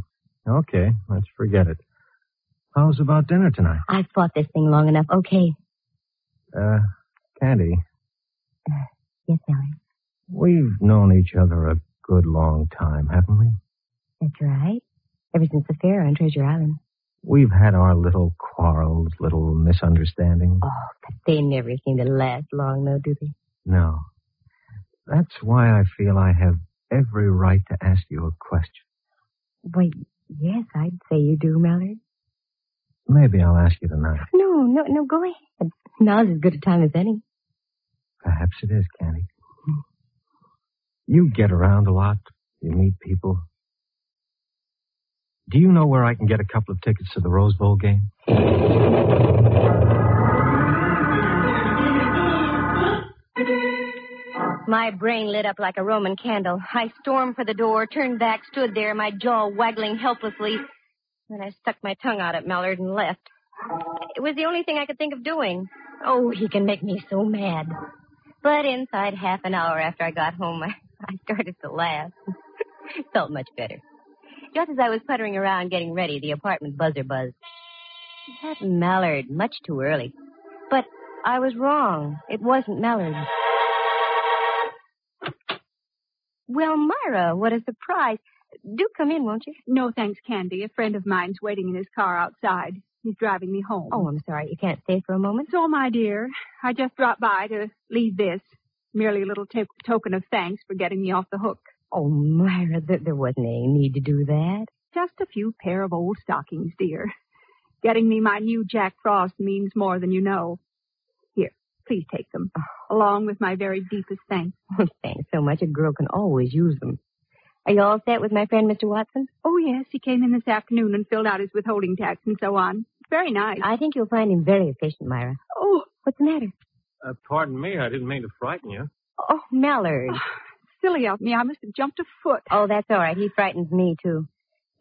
Okay, let's forget it. How's about dinner tonight? I've fought this thing long enough. Okay. Uh, Candy. Uh, yes, Mallard. We've known each other a good long time, haven't we? That's right. Ever since the fair on Treasure Island. We've had our little quarrels, little misunderstandings. Oh, but they never seem to last long, though, do they? No. That's why I feel I have every right to ask you a question. Wait, yes, I'd say you do, Mallard. Maybe I'll ask you tonight. No, no, no, go ahead. Now's as good a time as any. Perhaps it is, Candy. You get around a lot. You meet people. Do you know where I can get a couple of tickets to the Rose Bowl game? My brain lit up like a Roman candle. I stormed for the door, turned back, stood there, my jaw waggling helplessly. Then I stuck my tongue out at Mallard and left. It was the only thing I could think of doing. Oh, he can make me so mad. But inside half an hour after I got home, I, I started to laugh. Felt much better. Just as I was puttering around getting ready, the apartment buzzer buzzed. That Mallard, much too early. But I was wrong. It wasn't Mallard. Well, Myra, what a surprise. Do come in, won't you? No, thanks, Candy. A friend of mine's waiting in his car outside. He's driving me home. Oh, I'm sorry. You can't stay for a moment? So, my dear, I just dropped by to leave this. Merely a little t- token of thanks for getting me off the hook. Oh, Myra, there wasn't any need to do that. Just a few pair of old stockings, dear. Getting me my new Jack Frost means more than you know. Here, please take them, along with my very deepest thanks. Oh, thanks so much. A girl can always use them. Are you all set with my friend, Mister Watson? Oh, yes. He came in this afternoon and filled out his withholding tax and so on. It's very nice. I think you'll find him very efficient, Myra. Oh, what's the matter? Uh, pardon me. I didn't mean to frighten you. Oh, Mallard. Silly of me. I must have jumped a foot. Oh, that's all right. He frightens me, too.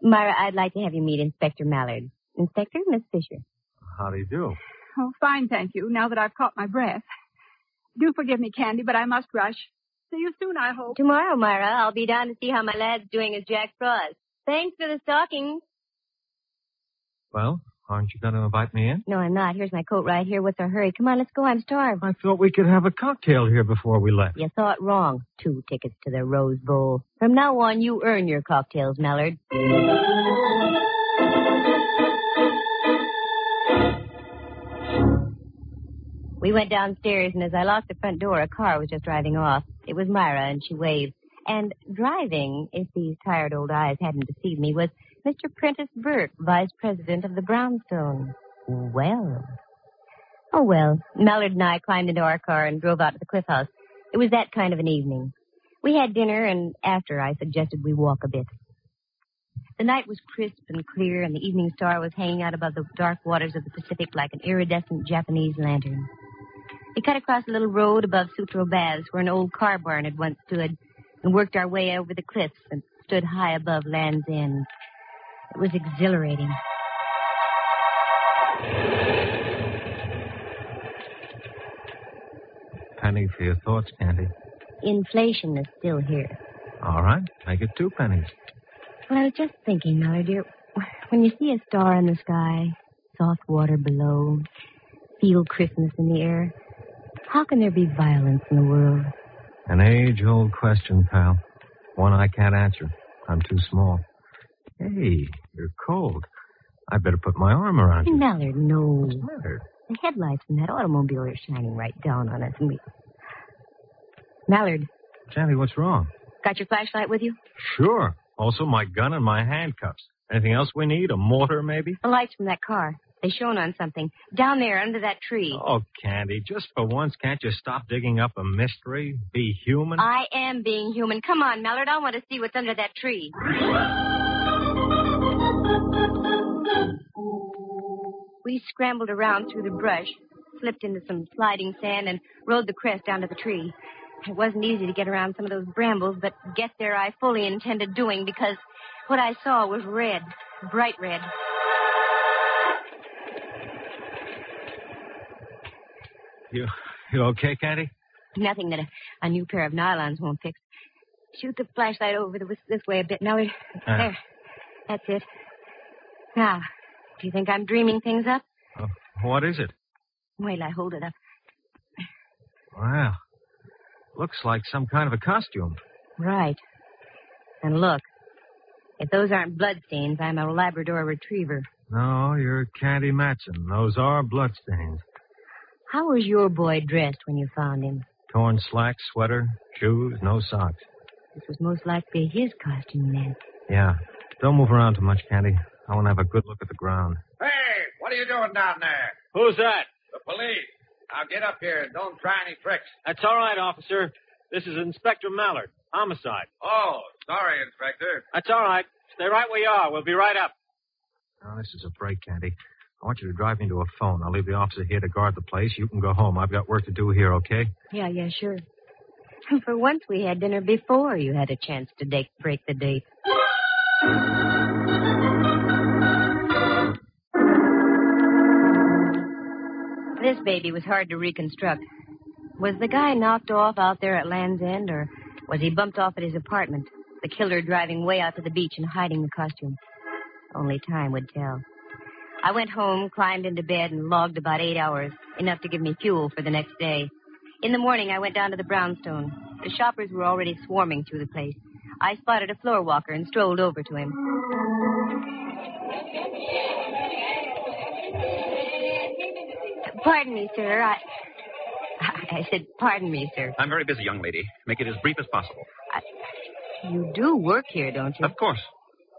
Myra, I'd like to have you meet Inspector Mallard. Inspector, Miss Fisher. How do you do? Oh, fine, thank you, now that I've caught my breath. Do forgive me, Candy, but I must rush. See you soon, I hope. Tomorrow, Myra, I'll be down to see how my lad's doing as Jack Frost. Thanks for the stockings. Well, aren't you going to invite me in? No, I'm not. Here's my coat right here. What's our hurry? Come on, let's go. I'm starved. I thought we could have a cocktail here before we left. You thought wrong. Two tickets to the Rose Bowl. From now on, you earn your cocktails, Mallard. We went downstairs, and as I locked the front door, a car was just driving off. It was Myra, and she waved. And driving, if these tired old eyes hadn't deceived me, was Mister Prentice Burke, vice president of the Brownstone. Well. Oh, well. Mallard and I climbed into our car and drove out to the Cliff House. It was that kind of an evening. We had dinner, and after I suggested we walk a bit. The night was crisp and clear, and the evening star was hanging out above the dark waters of the Pacific like an iridescent Japanese lantern. We cut across a little road above Sutro Baths, where an old car barn had once stood, and worked our way over the cliffs and stood high above Land's End. It was exhilarating. Penny for your thoughts, Candy. Inflation is still here. All right, make it two pennies. Well, I was just thinking, Mallard, dear, when you see a star in the sky, soft water below, feel Christmas in the air, how can there be violence in the world? An age-old question, pal. One I can't answer. I'm too small. Hey, you're cold. I better put my arm around you. Mallard, no. What's the matter? The headlights from that automobile are shining right down on us, and we... Mallard. Sandy, what's wrong? Got your flashlight with you? Sure. Also, my gun and my handcuffs. Anything else we need? A mortar, maybe? The lights from that car. They shone on something. Down there, under that tree. Oh, Candy, just for once, can't you stop digging up a mystery? Be human? I am being human. Come on, Mallard. I want to see what's under that tree. We scrambled around through the brush, slipped into some sliding sand and rode the crest down to the tree. It wasn't easy to get around some of those brambles, but get there I fully intended doing because what I saw was red, bright red. You you okay, Candy? Nothing that a, a new pair of nylons won't fix. Shoot the flashlight over the, this way a bit. Now we're... Uh, there. That's it. Now, do you think I'm dreaming things up? Uh, what is it? Wait till I hold it up. Wow. Looks like some kind of a costume. Right. And look. If those aren't bloodstains, I'm a Labrador retriever. No, you're Candy Matson. Those are bloodstains. How was your boy dressed when you found him? Torn slacks, sweater, shoes, no socks. This was most likely his costume, then. Yeah. Don't move around too much, Candy. I want to have a good look at the ground. Hey, what are you doing down there? Who's that? The police. Now get up here and don't try any tricks. That's all right, officer. This is Inspector Mallard. Homicide. Oh, sorry, Inspector. That's all right. Stay right where you are. We'll be right up. Now, this is a break, Candy. I want you to drive me to a phone. I'll leave the officer here to guard the place. You can go home. I've got work to do here, okay? Yeah, yeah, sure. For once, we had dinner before you had a chance to de- break the date. This baby was hard to reconstruct. Was the guy knocked off out there at Land's End, or was he bumped off at his apartment, the killer driving way out to the beach and hiding the costume? Only time would tell. I went home, climbed into bed, and logged about eight hours, enough to give me fuel for the next day. In the morning, I went down to the Brownstone. The shoppers were already swarming through the place. I spotted a floor walker and strolled over to him. Pardon me, sir. I I said, pardon me, sir. I'm very busy, young lady. Make it as brief as possible. I... You do work here, don't you? Of course.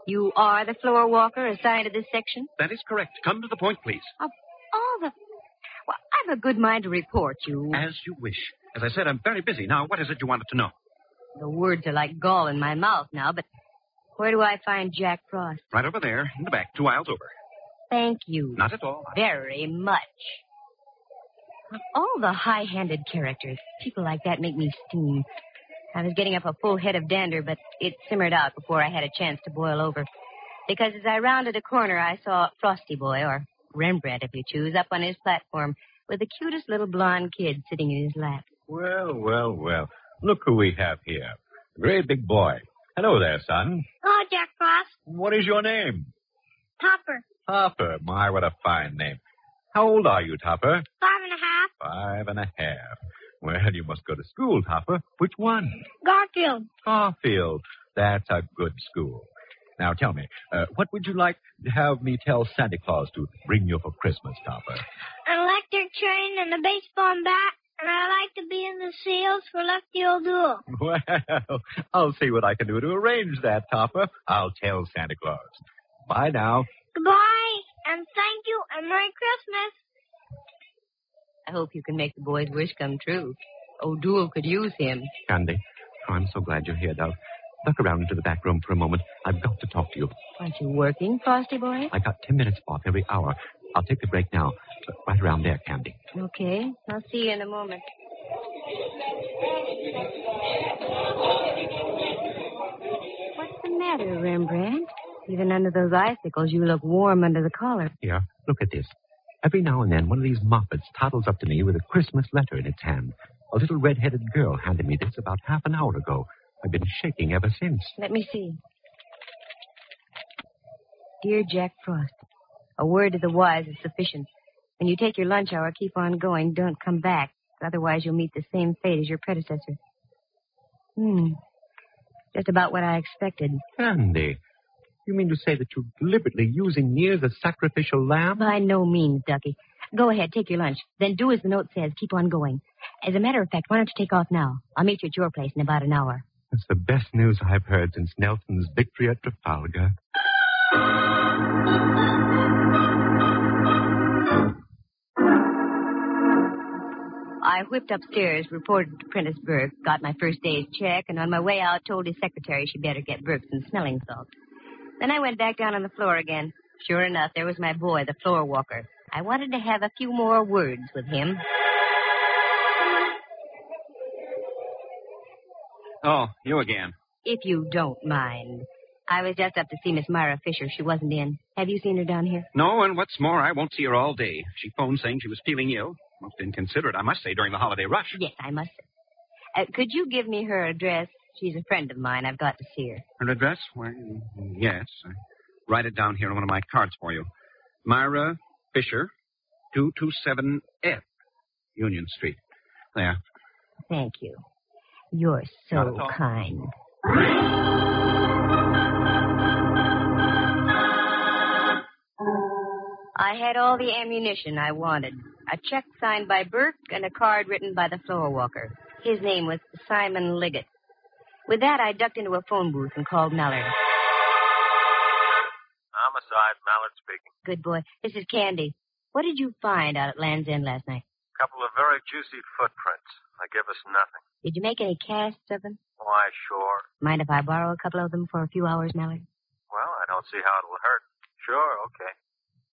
You are the floor walker assigned to this section? That is correct. Come to the point, please. Of all the... Well, I have a good mind to report you. As you wish. As I said, I'm very busy. Now, what is it you wanted to know? The words are like gall in my mouth now, but where do I find Jack Frost? Right over there, in the back, two aisles over. Thank you. Not at all. Very much. Of all the high-handed characters, people like that make me steam. I was getting up a full head of dander, but it simmered out before I had a chance to boil over. Because as I rounded a corner, I saw Frosty Boy, or Rembrandt, if you choose, up on his platform with the cutest little blonde kid sitting in his lap. Well, well, well. Look who we have here. A great big boy. Hello there, son. Hello, Jack Frost. What is your name? Topper. Topper. My, what a fine name. How old are you, Topper? Five and a half. Five and a half. Well, you must go to school, Topper. Which one? Garfield. Garfield. That's a good school. Now, tell me, uh, what would you like to have me tell Santa Claus to bring you for Christmas, Topper? An electric train and a baseball bat, and I like to be in the seals for Lefty O'Dool. Well, I'll see what I can do to arrange that, Topper. I'll tell Santa Claus. Bye now. Goodbye, and thank you, and Merry Christmas. I hope you can make the boy's wish come true. O'Doul could use him. Candy, oh, I'm so glad you're here, Doug. Duck around into the back room for a moment. I've got to talk to you. Aren't you working, Frosty Boy? I got ten minutes off every hour. I'll take the break now. Right around there, Candy. Okay. I'll see you in a moment. What's the matter, Rembrandt? Even under those icicles, you look warm under the collar. Yeah, look at this. Every now and then, one of these Moffats toddles up to me with a Christmas letter in its hand. A little red-headed girl handed me this about half an hour ago. I've been shaking ever since. Let me see. Dear Jack Frost, a word to the wise is sufficient. When you take your lunch hour, keep on going. Don't come back. Otherwise, you'll meet the same fate as your predecessor. Hmm. Just about what I expected. Andy. You mean to say that you're deliberately using me as a sacrificial lamb? By no means, Ducky. Go ahead, take your lunch. Then do as the note says. Keep on going. As a matter of fact, why don't you take off now? I'll meet you at your place in about an hour. That's the best news I've heard since Nelson's victory at Trafalgar. I whipped upstairs, reported to Prentice Burke, got my first day's check, and on my way out told his secretary she better get Burke some smelling salts. Then I went back down on the floor again. Sure enough, there was my boy, the floor walker. I wanted to have a few more words with him. Oh, you again. If you don't mind. I was just up to see Miss Myra Fisher. She wasn't in. Have you seen her down here? No, and what's more, I won't see her all day. She phoned saying she was feeling ill. Most inconsiderate, I must say, during the holiday rush. Yes, I must say. Uh, could you give me her address? She's a friend of mine. I've got to see her. Her address? Well, yes. I write it down here on one of my cards for you. Myra Fisher, two two seven F, Union Street. There. Thank you. You're so kind. I had all the ammunition I wanted. A check signed by Burke and a card written by the floorwalker. His name was Simon Liggett. With that, I ducked into a phone booth and called Mallard. Homicide, Mallard speaking. Good boy. This is Candy. What did you find out at Land's End last night? A couple of very juicy footprints. They give us nothing. Did you make any casts of them? Why, sure. Mind if I borrow a couple of them for a few hours, Mallard? Well, I don't see how it'll hurt. Sure, okay.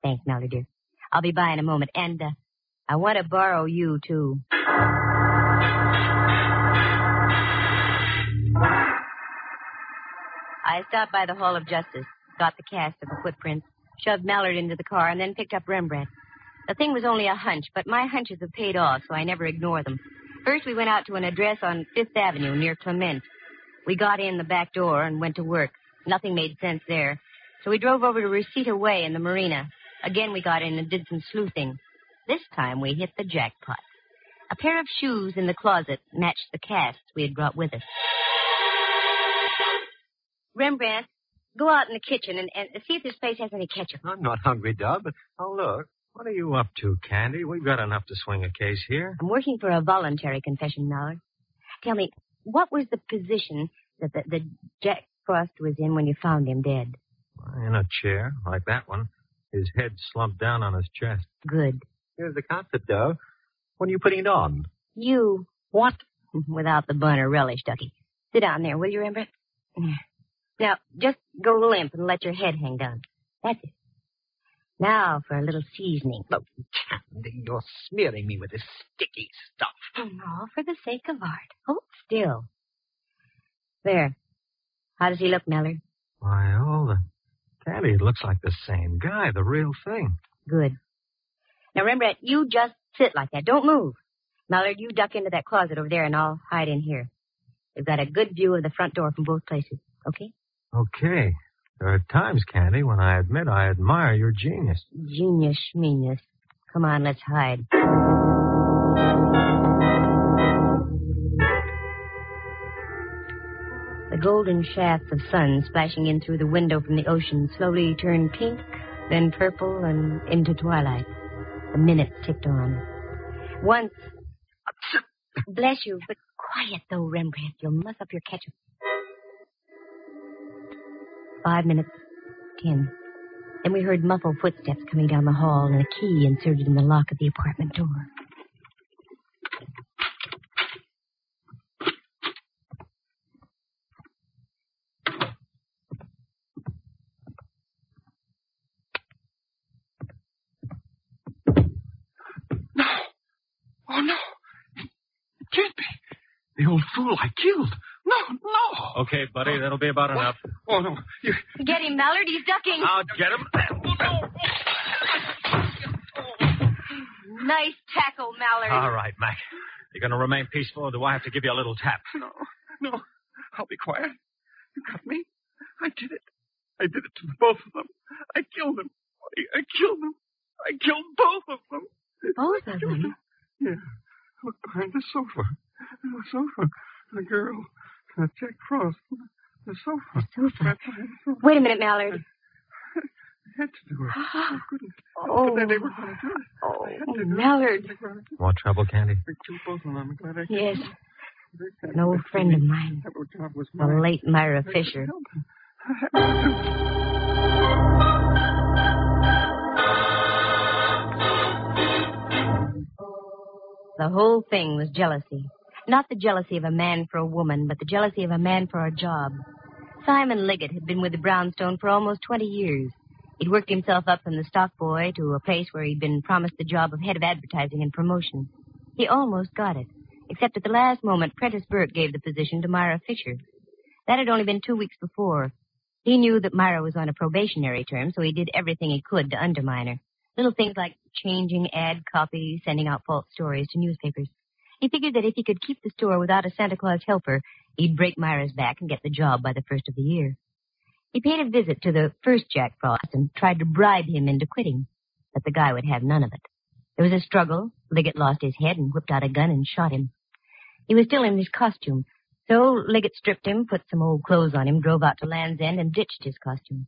Thanks, Mallard, dear. I'll be by in a moment. And uh, I want to borrow you, too. I stopped by the Hall of Justice, got the cast of the footprints, shoved Mallard into the car, and then picked up Rembrandt. The thing was only a hunch, but my hunches have paid off, so I never ignore them. First, we went out to an address on Fifth Avenue near Clement. We got in the back door and went to work. Nothing made sense there. So we drove over to Reseda Way in the marina. Again, we got in and did some sleuthing. This time, we hit the jackpot. A pair of shoes in the closet matched the casts we had brought with us. Rembrandt, go out in the kitchen and, and see if this place has any ketchup. I'm not hungry, Dub, but I'll look. What are you up to, Candy? We've got enough to swing a case here. I'm working for a voluntary confession, Mallard. Tell me, what was the position that the, the Jack Frost was in when you found him dead? In a chair, like that one. His head slumped down on his chest. Good. Here's the concept, Dove. When are you putting it on? You. What? Without the bun or relish, Ducky. Sit down there, will you, Rembrandt? Now, just go limp and let your head hang down. That's it. Now for a little seasoning. Oh, Candy, you're smearing me with this sticky stuff. Oh, no, for the sake of art. Hold still. There. How does he look, Mallard? Why, all the... Candy, it looks like the same guy, the real thing. Good. Now, Rembrandt, you just sit like that. Don't move. Mallard, you duck into that closet over there, and I'll hide in here. We've got a good view of the front door from both places. Okay? Okay. There are times, Candy, when I admit I admire your genius. Genius, schmenius. Come on, let's hide. The golden shafts of sun splashing in through the window from the ocean slowly turned pink, then purple, and into twilight. The minutes ticked on. Once... Bless you, but quiet, though, Rembrandt. You'll muss up your ketchup. Five minutes, ten. Then we heard muffled footsteps coming down the hall and a key inserted in the lock of the apartment door. No. Oh, no. It can't be. The old fool I killed. No, no. Okay, buddy, that'll be about enough. Oh, no. You... Get him, Mallard. He's ducking. I'll get him. Oh, no. Oh. Nice tackle, Mallard. All right, Mac. You're going to remain peaceful, or do I have to give you a little tap? No, no. I'll be quiet. You got me. I did it. I did it to both of them. I killed them. I, I killed them. I killed both of them. Both of them? Yeah. Look behind the sofa. The sofa. The girl. Uh, Jack Frost. The sofa. The sofa. Wait a minute, Mallard. I had to do it. I couldn't. Oh. But they were going to do it. Oh, oh Mallard. It. More trouble, Candy? I killed both of them. I'm glad I killed yes. Them. An old friend of mine. Was the mine. Late Myra Fisher. The whole thing was jealousy. Not the jealousy of a man for a woman, but the jealousy of a man for a job. Simon Liggett had been with the Brownstone for almost twenty years. He'd worked himself up from the stock boy to a place where he'd been promised the job of head of advertising and promotion. He almost got it, except at the last moment Prentice Burke gave the position to Myra Fisher. That had only been two weeks before. He knew that Myra was on a probationary term, so he did everything he could to undermine her. Little things like changing ad copy, sending out false stories to newspapers. He figured that if he could keep the store without a Santa Claus helper, he'd break Myra's back and get the job by the first of the year. He paid a visit to the first Jack Frost and tried to bribe him into quitting, but the guy would have none of it. There was a struggle. Liggett lost his head and whipped out a gun and shot him. He was still in his costume, so Liggett stripped him, put some old clothes on him, drove out to Land's End, and ditched his costume.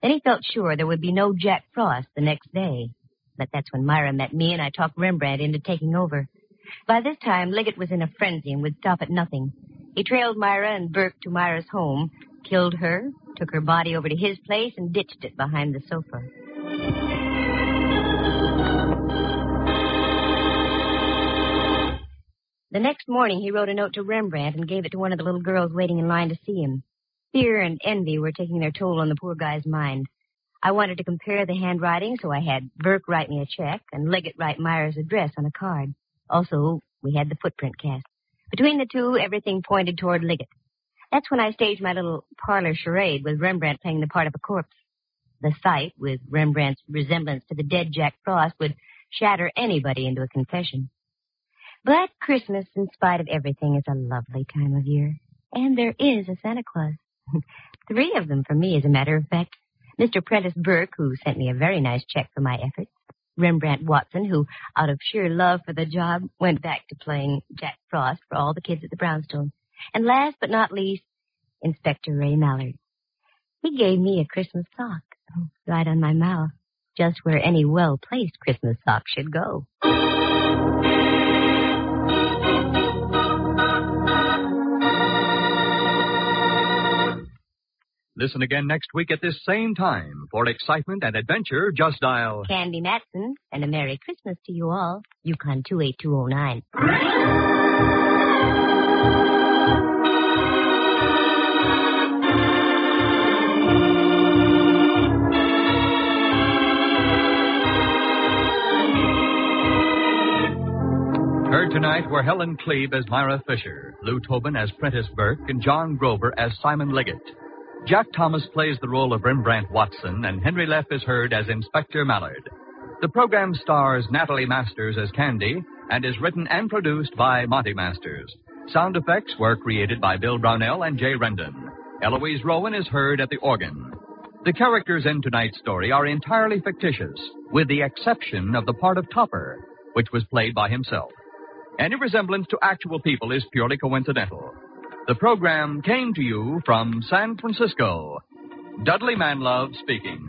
Then he felt sure there would be no Jack Frost the next day, but that's when Myra met me and I talked Rembrandt into taking over. By this time, Liggett was in a frenzy and would stop at nothing. He trailed Myra and Burke to Myra's home, killed her, took her body over to his place, and ditched it behind the sofa. The next morning, he wrote a note to Rembrandt and gave it to one of the little girls waiting in line to see him. Fear and envy were taking their toll on the poor guy's mind. I wanted to compare the handwriting, so I had Burke write me a check and Liggett write Myra's address on a card. Also, we had the footprint cast. Between the two, everything pointed toward Liggett. That's when I staged my little parlor charade with Rembrandt playing the part of a corpse. The sight, with Rembrandt's resemblance to the dead Jack Frost, would shatter anybody into a confession. Black Christmas, in spite of everything, is a lovely time of year. And there is a Santa Claus. Three of them for me, as a matter of fact. Mister Prentice Burke, who sent me a very nice check for my efforts. Rembrandt Watson, who, out of sheer love for the job, went back to playing Jack Frost for all the kids at the Brownstone. And last but not least, Inspector Ray Mallard. He gave me a Christmas sock, right on my mouth, just where any well-placed Christmas sock should go. Listen again next week at this same time. For excitement and adventure, just dial Candy Matson, and a Merry Christmas to you all. Yukon two eight two oh nine. Heard tonight were Helen Cleve as Myra Fisher, Lou Tobin as Prentice Burke, and John Grover as Simon Liggett. Jack Thomas plays the role of Rembrandt Watson, and Henry Leff is heard as Inspector Mallard. The program stars Natalie Masters as Candy and is written and produced by Monty Masters. Sound effects were created by Bill Brownell and Jay Rendon. Eloise Rowan is heard at the organ. The characters in tonight's story are entirely fictitious, with the exception of the part of Topper, which was played by himself. Any resemblance to actual people is purely coincidental. The program came to you from San Francisco. Dudley Manlove speaking.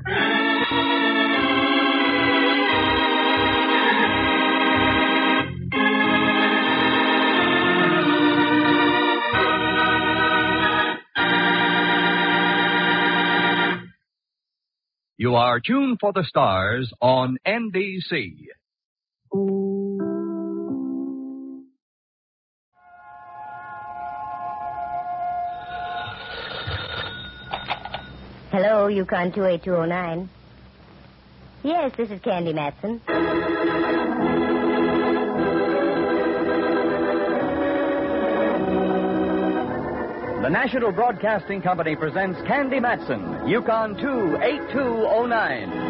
You are tuned for the stars on N B C. Hello, Yukon two eight two oh nine. Yes, this is Candy Matson. The National Broadcasting Company presents Candy Matson, Yukon two eight two oh nine.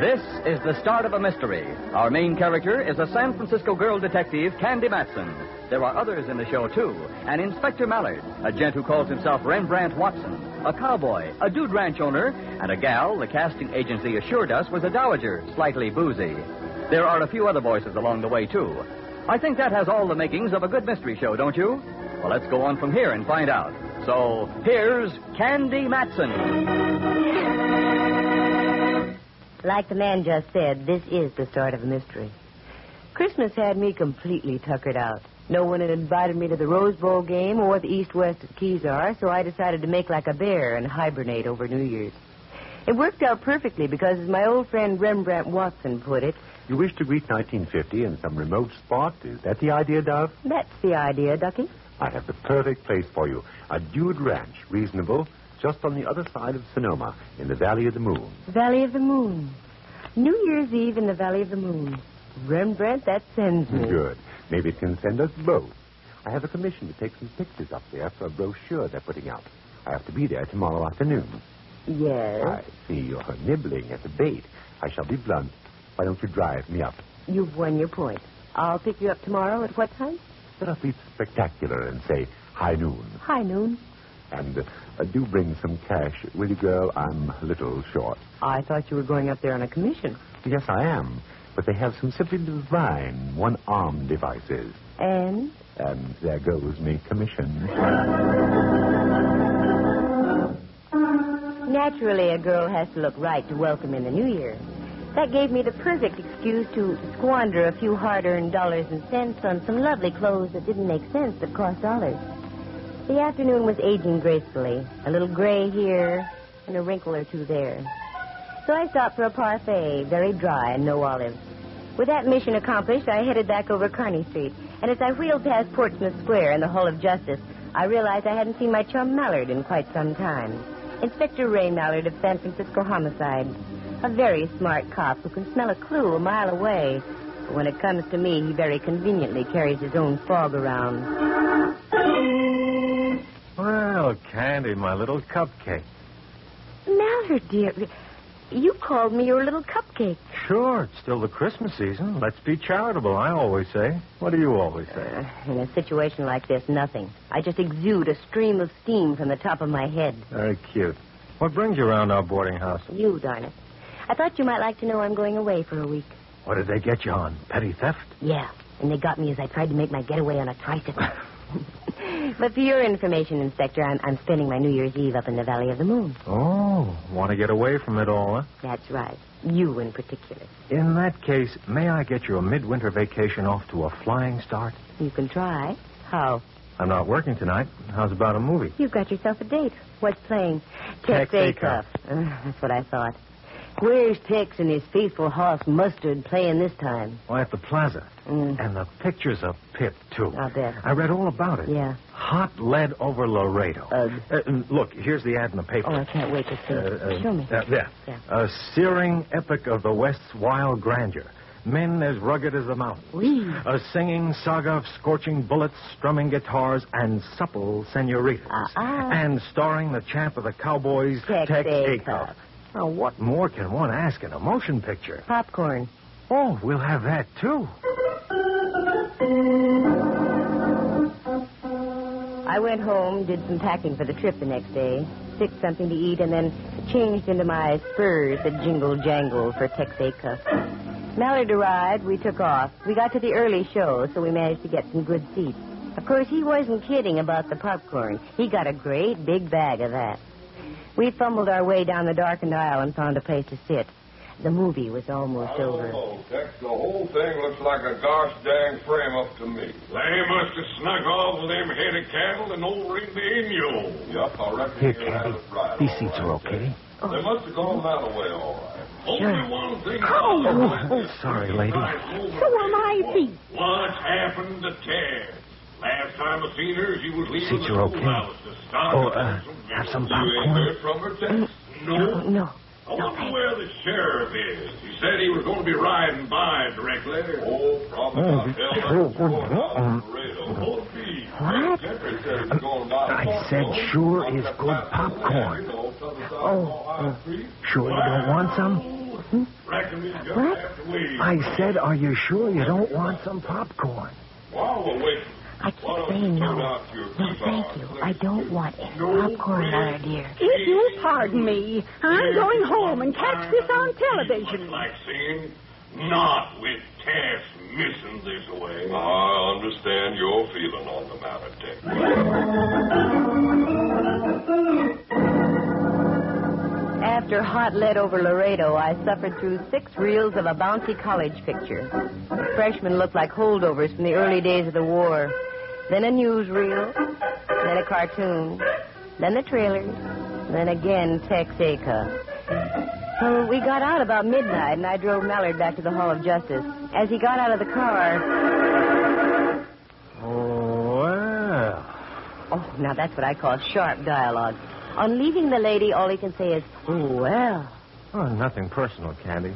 This is the start of a mystery. Our main character is a San Francisco girl detective, Candy Matson. There are others in the show, too. An Inspector Mallard, a gent who calls himself Rembrandt Watson, a cowboy, a dude ranch owner, and a gal the casting agency assured us was a dowager, slightly boozy. There are a few other voices along the way, too. I think that has all the makings of a good mystery show, don't you? Well, let's go on from here and find out. So, here's Candy Matson. Like the man just said, this is the start of a mystery. Christmas had me completely tuckered out. No one had invited me to the Rose Bowl game or what the East-West Keys are, so I decided to make like a bear and hibernate over New Year's. It worked out perfectly because, as my old friend Rembrandt Watson put it... You wish to greet nineteen fifty in some remote spot? Is that the idea, Dove? That's the idea, Ducky. I have the perfect place for you. A dude ranch, reasonable, just on the other side of Sonoma, in the Valley of the Moon. Valley of the Moon. New Year's Eve in the Valley of the Moon. Rembrandt, that sends me. Good. Maybe it can send us both. I have a commission to take some pictures up there for a brochure they're putting out. I have to be there tomorrow afternoon. Yes? I see you're nibbling at the bait. I shall be blunt. Why don't you drive me up? You've won your point. I'll pick you up tomorrow at what time? Let us be spectacular and say high noon. High noon. And uh, uh, do bring some cash, will you, girl? I'm a little short. I thought you were going up there on a commission. Yes, I am. But they have some simply divine one-arm devices. And? And there goes me commission. Naturally, a girl has to look right to welcome in the new year. That gave me the perfect excuse to squander a few hard-earned dollars and cents on some lovely clothes that didn't make sense but cost dollars. The afternoon was aging gracefully, a little gray here and a wrinkle or two there. So I stopped for a parfait, very dry and no olives. With that mission accomplished, I headed back over Kearney Street. And as I wheeled past Portsmouth Square and the Hall of Justice, I realized I hadn't seen my chum Mallard in quite some time. Inspector Ray Mallard of San Francisco Homicide. A very smart cop who can smell a clue a mile away. But when it comes to me, he very conveniently carries his own fog around. Well, Candy, my little cupcake. Mallard, dear... You called me your little cupcake. Sure, it's still the Christmas season. Let's be charitable, I always say. What do you always say? Uh, in a situation like this, nothing. I just exude a stream of steam from the top of my head. Very cute. What brings you around our boarding house? You, darn it. I thought you might like to know I'm going away for a week. What did they get you on? Petty theft? Yeah, and they got me as I tried to make my getaway on a tricycle. But for your information, Inspector, I'm, I'm spending my New Year's Eve up in the Valley of the Moon. Oh, want to get away from it all, huh? That's right. You in particular. In that case, may I get your midwinter vacation off to a flying start? You can try. How? I'm not working tonight. How's about a movie? You've got yourself a date. What's playing? Tex Acuff. Uh, that's what I thought. Where's Tex and his faithful horse Mustard playing this time? Why, at the plaza. Mm. And the picture's a pit, too. I'll bet. I read all about it. Yeah. Hot lead over Laredo. Uh, uh, look, here's the ad in the paper. Oh, I can't wait to see it. Uh, uh, Show me. Uh, there. Yeah. A searing epic of the West's wild grandeur. Men as rugged as the mountains. Wee. A singing saga of scorching bullets, strumming guitars, and supple senoritas. Uh-uh. And starring the champ of the Cowboys, Tex Acuff. Now, what more can one ask in a motion picture? Popcorn. Oh, we'll have that, too. I went home, did some packing for the trip the next day, picked something to eat, and then changed into my spurs that jingle-jangle for Tex Acuff. Mallard arrived. We took off. We got to the early show, so we managed to get some good seats. Of course, he wasn't kidding about the popcorn. He got a great big bag of that. We fumbled our way down the darkened aisle and found a place to sit. The movie was almost I over. Know, Tex, the whole thing looks like a gosh dang frame-up to me. They must have snuck off with them head of cattle and over in the inyo. Yep, I reckon Here, you'll Candy. Have right, these seats right, are okay. Oh. They must have gone that way, all right. Sure. Only one thing... Oh, oh, oh sorry, lady. So am I, Pete. What happened to Tex? Last time I seen her, she was leaving the okay. house to start. Oh, uh, have some popcorn. From her Tex? No. No, no. I wonder no, where the sheriff is. He said he was going to be riding by directly. Oh, probably. Oh, oh, what? I said sure is good popcorn. Oh, uh, sure you don't want some? Hmm? What? I said, are you sure you don't want some popcorn? While we're waiting. I keep saying no. No, thank you. I don't want any popcorn, my dear. If you'll pardon me, I'm going home and catch this on television. Like seeing, not with Tess missing this way. I understand your feeling on the matter, Tex. After hot lead over Laredo, I suffered through six reels of a bouncy college picture. Freshmen looked like holdovers from the early days of the war. Then a newsreel, then a cartoon, then the trailers, then again Tex Acuff. So we got out about midnight, and I drove Mallard back to the Hall of Justice. As he got out of the car... Well, Oh, now that's what I call sharp dialogue. On leaving the lady, all he can say is, oh, well. Oh, nothing personal, Candy.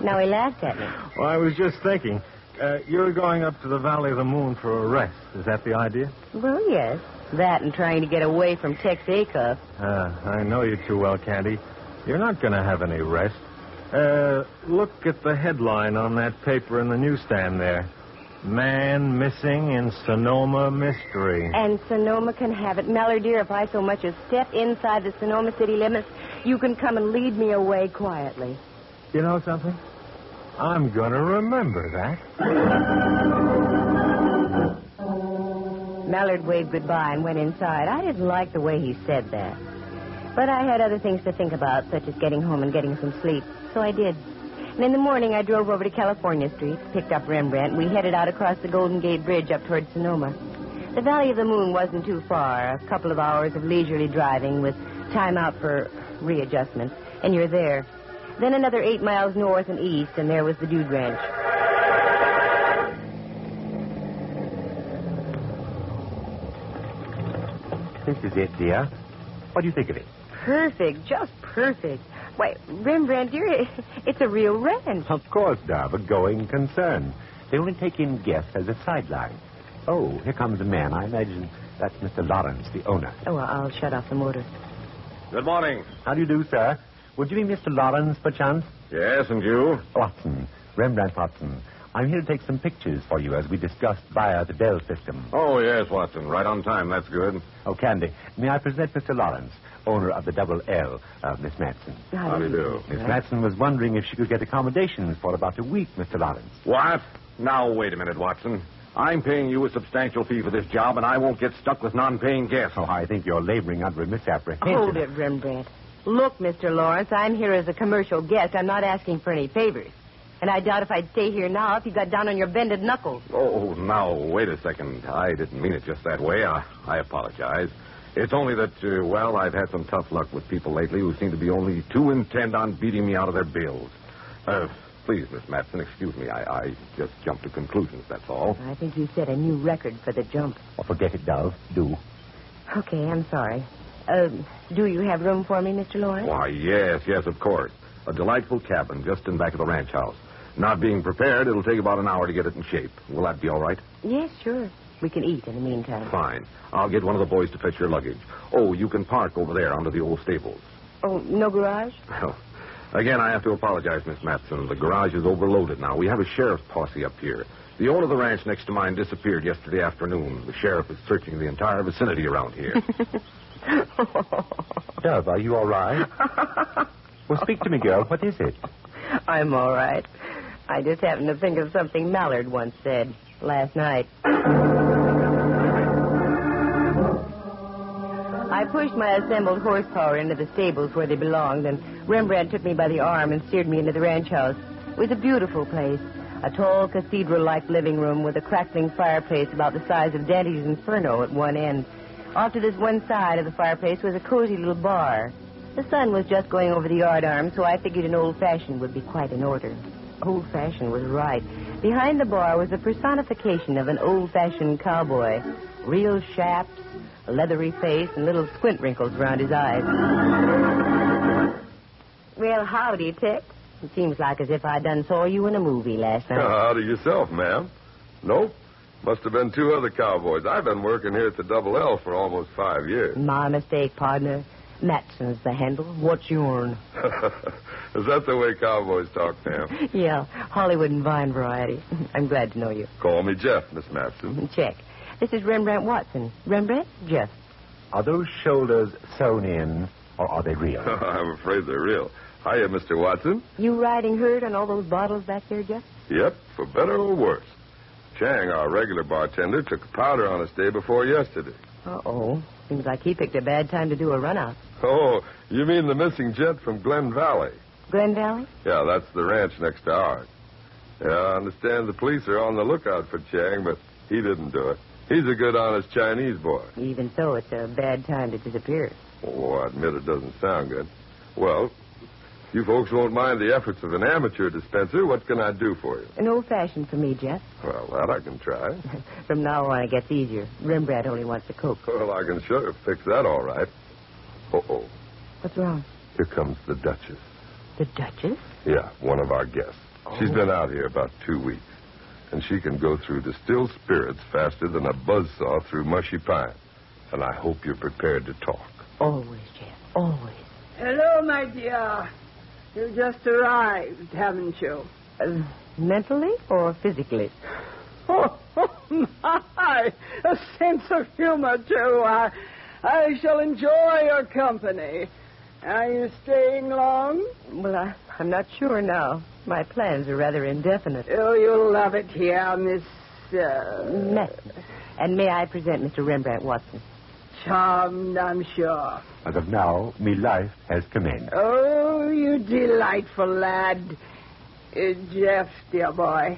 Now he laughed at me. Well, I was just thinking. Uh, you're going up to the Valley of the Moon for a rest. Is that the idea? Well, yes. That and trying to get away from Tex Acuff. Uh, I know you too well, Candy. You're not going to have any rest. Uh, look at the headline on that paper in the newsstand there. Man missing in Sonoma mystery. And Sonoma can have it. Mallard, dear, if I so much as step inside the Sonoma city limits, you can come and lead me away quietly. You know something? I'm going to remember that. Mallard waved goodbye and went inside. I didn't like the way he said that. But I had other things to think about, such as getting home and getting some sleep. So I did. And in the morning, I drove over to California Street, picked up Rembrandt, and we headed out across the Golden Gate Bridge up toward Sonoma. The Valley of the Moon wasn't too far, a couple of hours of leisurely driving with time out for readjustment, and you're there. Then another eight miles north and east, and there was the Dude Ranch. This is it, dear. What do you think of it? Perfect, just perfect. Why, Rembrandt, dear, it's a real ranch. Of course, Dove, a going concern. They only take in guests as a sideline. Oh, here comes a man. I imagine that's Mister Lawrence, the owner. Oh, I'll shut off the motor. Good morning. How do you do, sir? Would you be Mister Lawrence, perchance? Yes, and you? Watson, Rembrandt Watson. I'm here to take some pictures for you, as we discussed via the Bell system. Oh, yes, Watson. Right on time. That's good. Oh, Candy, may I present Mister Lawrence, owner of the Double L of Miss Matson. How do you do? Miss Matson was wondering if she could get accommodations for about a week, Mister Lawrence. What? Now, wait a minute, Watson. I'm paying you a substantial fee for this job, and I won't get stuck with non-paying guests. Oh, I think you're laboring under a misapprehension. Hold it, Rembrandt. Look, Mister Lawrence, I'm here as a commercial guest. I'm not asking for any favors. And I doubt if I'd stay here now if you got down on your bended knuckles. Oh, now, wait a second. I didn't mean it just that way. I, I apologize. It's only that, uh, well, I've had some tough luck with people lately who seem to be only too intent on beating me out of their bills. Uh, please, Miss Matson, excuse me. I, I just jumped to conclusions, that's all. I think you set a new record for the jump. Oh, forget it, Dove. Do. Okay, I'm sorry. Uh, do you have room for me, Mister Lawrence? Why, yes, yes, of course. A delightful cabin just in back of the ranch house. Not being prepared, it'll take about an hour to get it in shape. Will that be all right? Yes, sure. We can eat in the meantime. Fine. I'll get one of the boys to fetch your luggage. Oh, you can park over there under the old stables. Oh, no garage? Well, again, I have to apologize, Miss Matson. The garage is overloaded now. We have a sheriff's posse up here. The owner of the ranch next to mine disappeared yesterday afternoon. The sheriff is searching the entire vicinity around here. Dove, are you all right? Well, speak to me, girl. What is it? I'm all right. I just happened to think of something Mallard once said last night. I pushed my assembled horsepower into the stables where they belonged, and Rembrandt took me by the arm and steered me into the ranch house. It was a beautiful place, a tall cathedral-like living room with a crackling fireplace about the size of Dante's Inferno at one end. Off to this one side of the fireplace was a cozy little bar. The sun was just going over the yard arm, so I figured an old-fashioned would be quite in order. Old-fashioned was right. Behind the bar was the personification of an old-fashioned cowboy. Real chaps, a leathery face, and little squint wrinkles around his eyes. Well, howdy, Tex. It seems like as if I done saw you in a movie last night. Uh, howdy yourself, ma'am. Nope. Must have been two other cowboys. I've been working here at the Double L for almost five years. My mistake, partner. Matson's the handle. What's yourn? Is that the way cowboys talk, ma'am? Yeah, Hollywood and Vine variety. I'm glad to know you. Call me Jeff, Miss Matson. Check. This is Rembrandt Watson. Rembrandt, Jeff. Are those shoulders sewn in, or are they real? I'm afraid they're real. Hiya, Mister Watson. You riding herd on all those bottles back there, Jeff? Yep, for better or worse. Chang, our regular bartender, took powder on us day before yesterday. Uh-oh. Seems like he picked a bad time to do a run-out. Oh, you mean the missing jet from Glen Valley? Glen Valley? Yeah, that's the ranch next to ours. Yeah, I understand the police are on the lookout for Chang, but he didn't do it. He's a good, honest Chinese boy. Even so, it's a bad time to disappear. Oh, I admit it doesn't sound good. Well, You folks won't mind the efforts of an amateur dispenser. What can I do for you? An old-fashioned for me, Jeff. Well, that I can try. From now on, it gets easier. Rembrandt only wants a Coke. Well, I can sure fix that all right. Uh-oh. What's wrong? Here comes the Duchess. The Duchess? Yeah, one of our guests. Oh. She's been out here about two weeks, and she can go through distilled spirits faster than a buzzsaw through mushy pine. And I hope you're prepared to talk. Always, Jeff, always. Hello, my dear. You just arrived, haven't you? Uh, mentally or physically? Oh, oh, my! A sense of humor, too. I, I shall enjoy your company. Are you staying long? Well, I, I'm not sure now. My plans are rather indefinite. Oh, you'll love it here, Miss... Uh... Matson. And may I present Mister Rembrandt Watson? Charmed, I'm sure. As of now, me life has commenced. Oh, you delightful lad. Uh, Jeff, dear boy,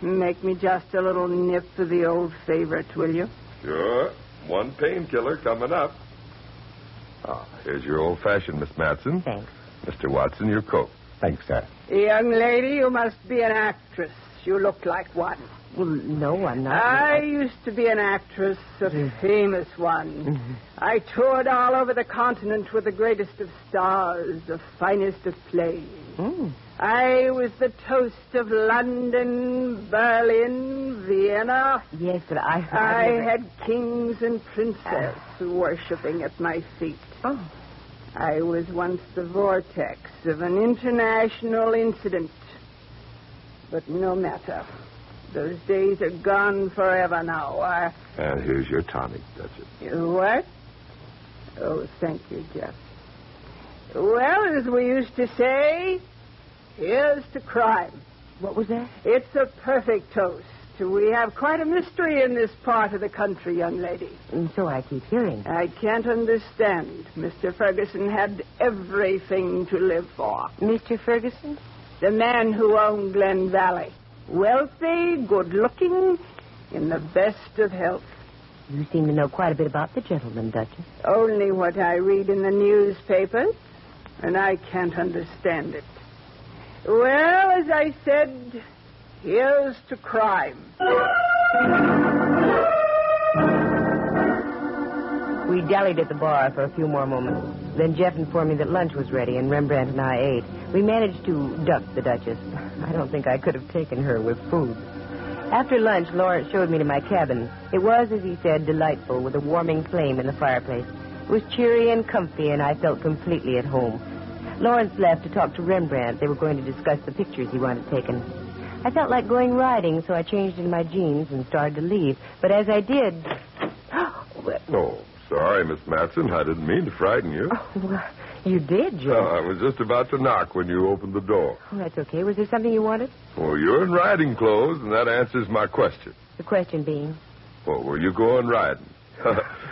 make me just a little nip of the old favorite, will you? Sure. One painkiller coming up. Ah, oh, here's your old-fashioned, Miss Matson. Thanks. Mister Watson, your coat. Thanks, sir. Young lady, you must be an actress. You look like one. Well, no, I'm not. I, I... used to be an actress, a mm. famous one. Mm-hmm. I toured all over the continent with the greatest of stars, the finest of plays. Mm. I was the toast of London, Berlin, Vienna. Yes, but I... I, I never... had kings and princesses ah. worshipping at my feet. Oh. I was once the vortex of an international incident. But no matter. Those days are gone forever now. I... And here's your tonic, Duchess. You what? Oh, thank you, Jeff. Well, as we used to say, here's to crime. What was that? It's a perfect toast. We have quite a mystery in this part of the country, young lady. And so I keep hearing. I can't understand. Mister Ferguson had everything to live for. Mister Ferguson? The man who owned Glen Valley. Wealthy, good-looking, in the best of health. You seem to know quite a bit about the gentleman, Duchess. Only what I read in the newspapers, and I can't understand it. Well, as I said, here's to crime. We dallied at the bar for a few more moments. Then Jeff informed me that lunch was ready, and Rembrandt and I ate. We managed to duck the Duchess. I don't think I could have taken her with food. After lunch, Lawrence showed me to my cabin. It was, as he said, delightful, with a warming flame in the fireplace. It was cheery and comfy, and I felt completely at home. Lawrence left to talk to Rembrandt. They were going to discuss the pictures he wanted taken. I felt like going riding, so I changed into my jeans and started to leave. But as I did... Oh, sorry, Miss Matson. I didn't mean to frighten you. Oh, well, you did, Joe. Oh, I was just about to knock when you opened the door. Oh, that's okay. Was there something you wanted? Well, you're in riding clothes, and that answers my question. The question being? Well, were you going riding?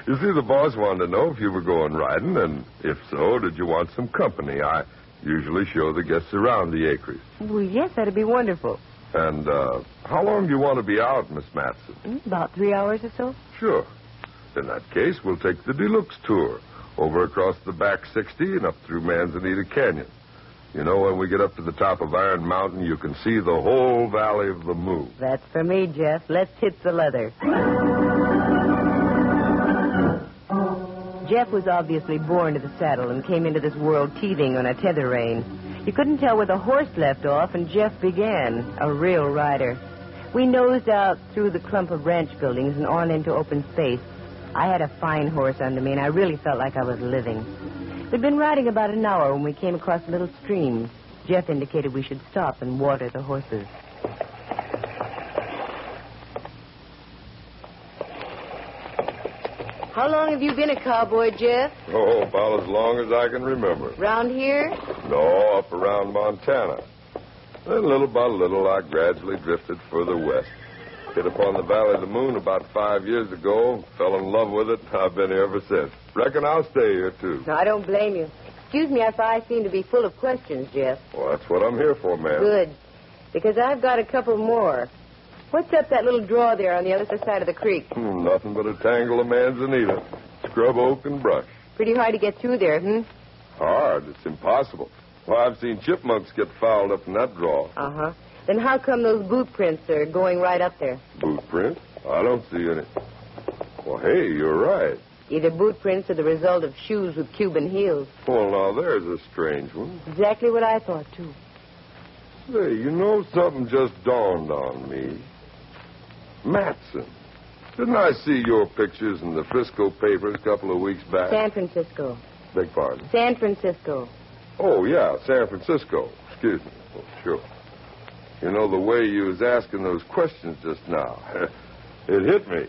You see, the boss wanted to know if you were going riding, and if so, did you want some company? I usually show the guests around the acreage. Well, yes, that'd be wonderful. And uh, how long do you want to be out, Miss Matson? About three hours or so. Sure. In that case, we'll take the deluxe tour over across the back sixty and up through Manzanita Canyon. You know, when we get up to the top of Iron Mountain, you can see the whole Valley of the Moon. That's for me, Jeff. Let's hit the leather. Jeff was obviously born to the saddle and came into this world teething on a tether rein. You couldn't tell where the horse left off, and Jeff began, a real rider. We nosed out through the clump of ranch buildings and on into open space. I had a fine horse under me, and I really felt like I was living. We'd been riding about an hour when we came across a little stream. Jeff indicated we should stop and water the horses. How long have you been a cowboy, Jeff? Oh, about as long as I can remember. Round here? No, up around Montana. Then little by little, I gradually drifted further west. Hit upon the Valley of the Moon about five years ago. Fell in love with it. I've been here ever since. Reckon I'll stay here, too. No, I don't blame you. Excuse me if I seem to be full of questions, Jeff. Well, that's what I'm here for, ma'am. Good. Because I've got a couple more. What's up that little draw there on the other side of the creek? Hmm, nothing but a tangle of manzanita. Scrub oak and brush. Pretty hard to get through there, hmm? Hard. It's impossible. Well, I've seen chipmunks get fouled up in that draw. Uh-huh. Then how come those boot prints are going right up there? Boot print? I don't see any. Well, hey, you're right. Either boot prints are the result of shoes with Cuban heels. Well, now, there's a strange one. Exactly what I thought, too. Say, you know, something just dawned on me. Matson. Didn't I see your pictures in the Frisco papers a couple of weeks back? San Francisco. Beg pardon? San Francisco. Oh, yeah, San Francisco. Excuse me. Oh, sure. You know, the way you was asking those questions just now, it hit me.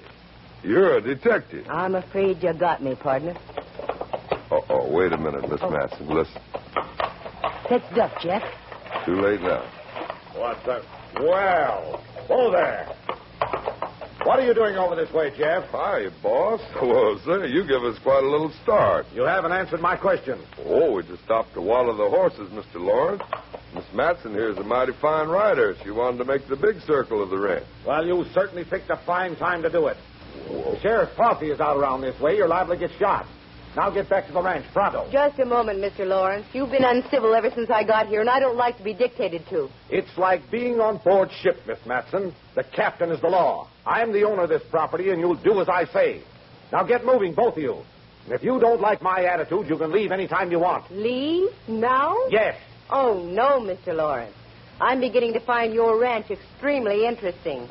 You're a detective. I'm afraid you got me, partner. Uh-oh, wait a minute, Miss oh. Matson. Listen. Let's duck, Jeff. Too late now. What the... Well, hello there. What are you doing over this way, Jeff? Hi, boss. Well, sir, you give us quite a little start. You haven't answered my question. Oh, we just stopped to wallow the horses, Mister Lawrence. Miss Matson here is a mighty fine rider. She wanted to make the big circle of the ring. Well, you certainly picked a fine time to do it. Whoa. Sheriff Coffey is out around this way. You're liable to get shot. Now get back to the ranch, pronto. Just a moment, Mister Lawrence. You've been uncivil ever since I got here, and I don't like to be dictated to. It's like being on board ship, Miss Matson. The captain is the law. I'm the owner of this property, and you'll do as I say. Now get moving, both of you. And if you don't like my attitude, you can leave any time you want. Leave? Now? Yes. Oh, no, Mister Lawrence. I'm beginning to find your ranch extremely interesting.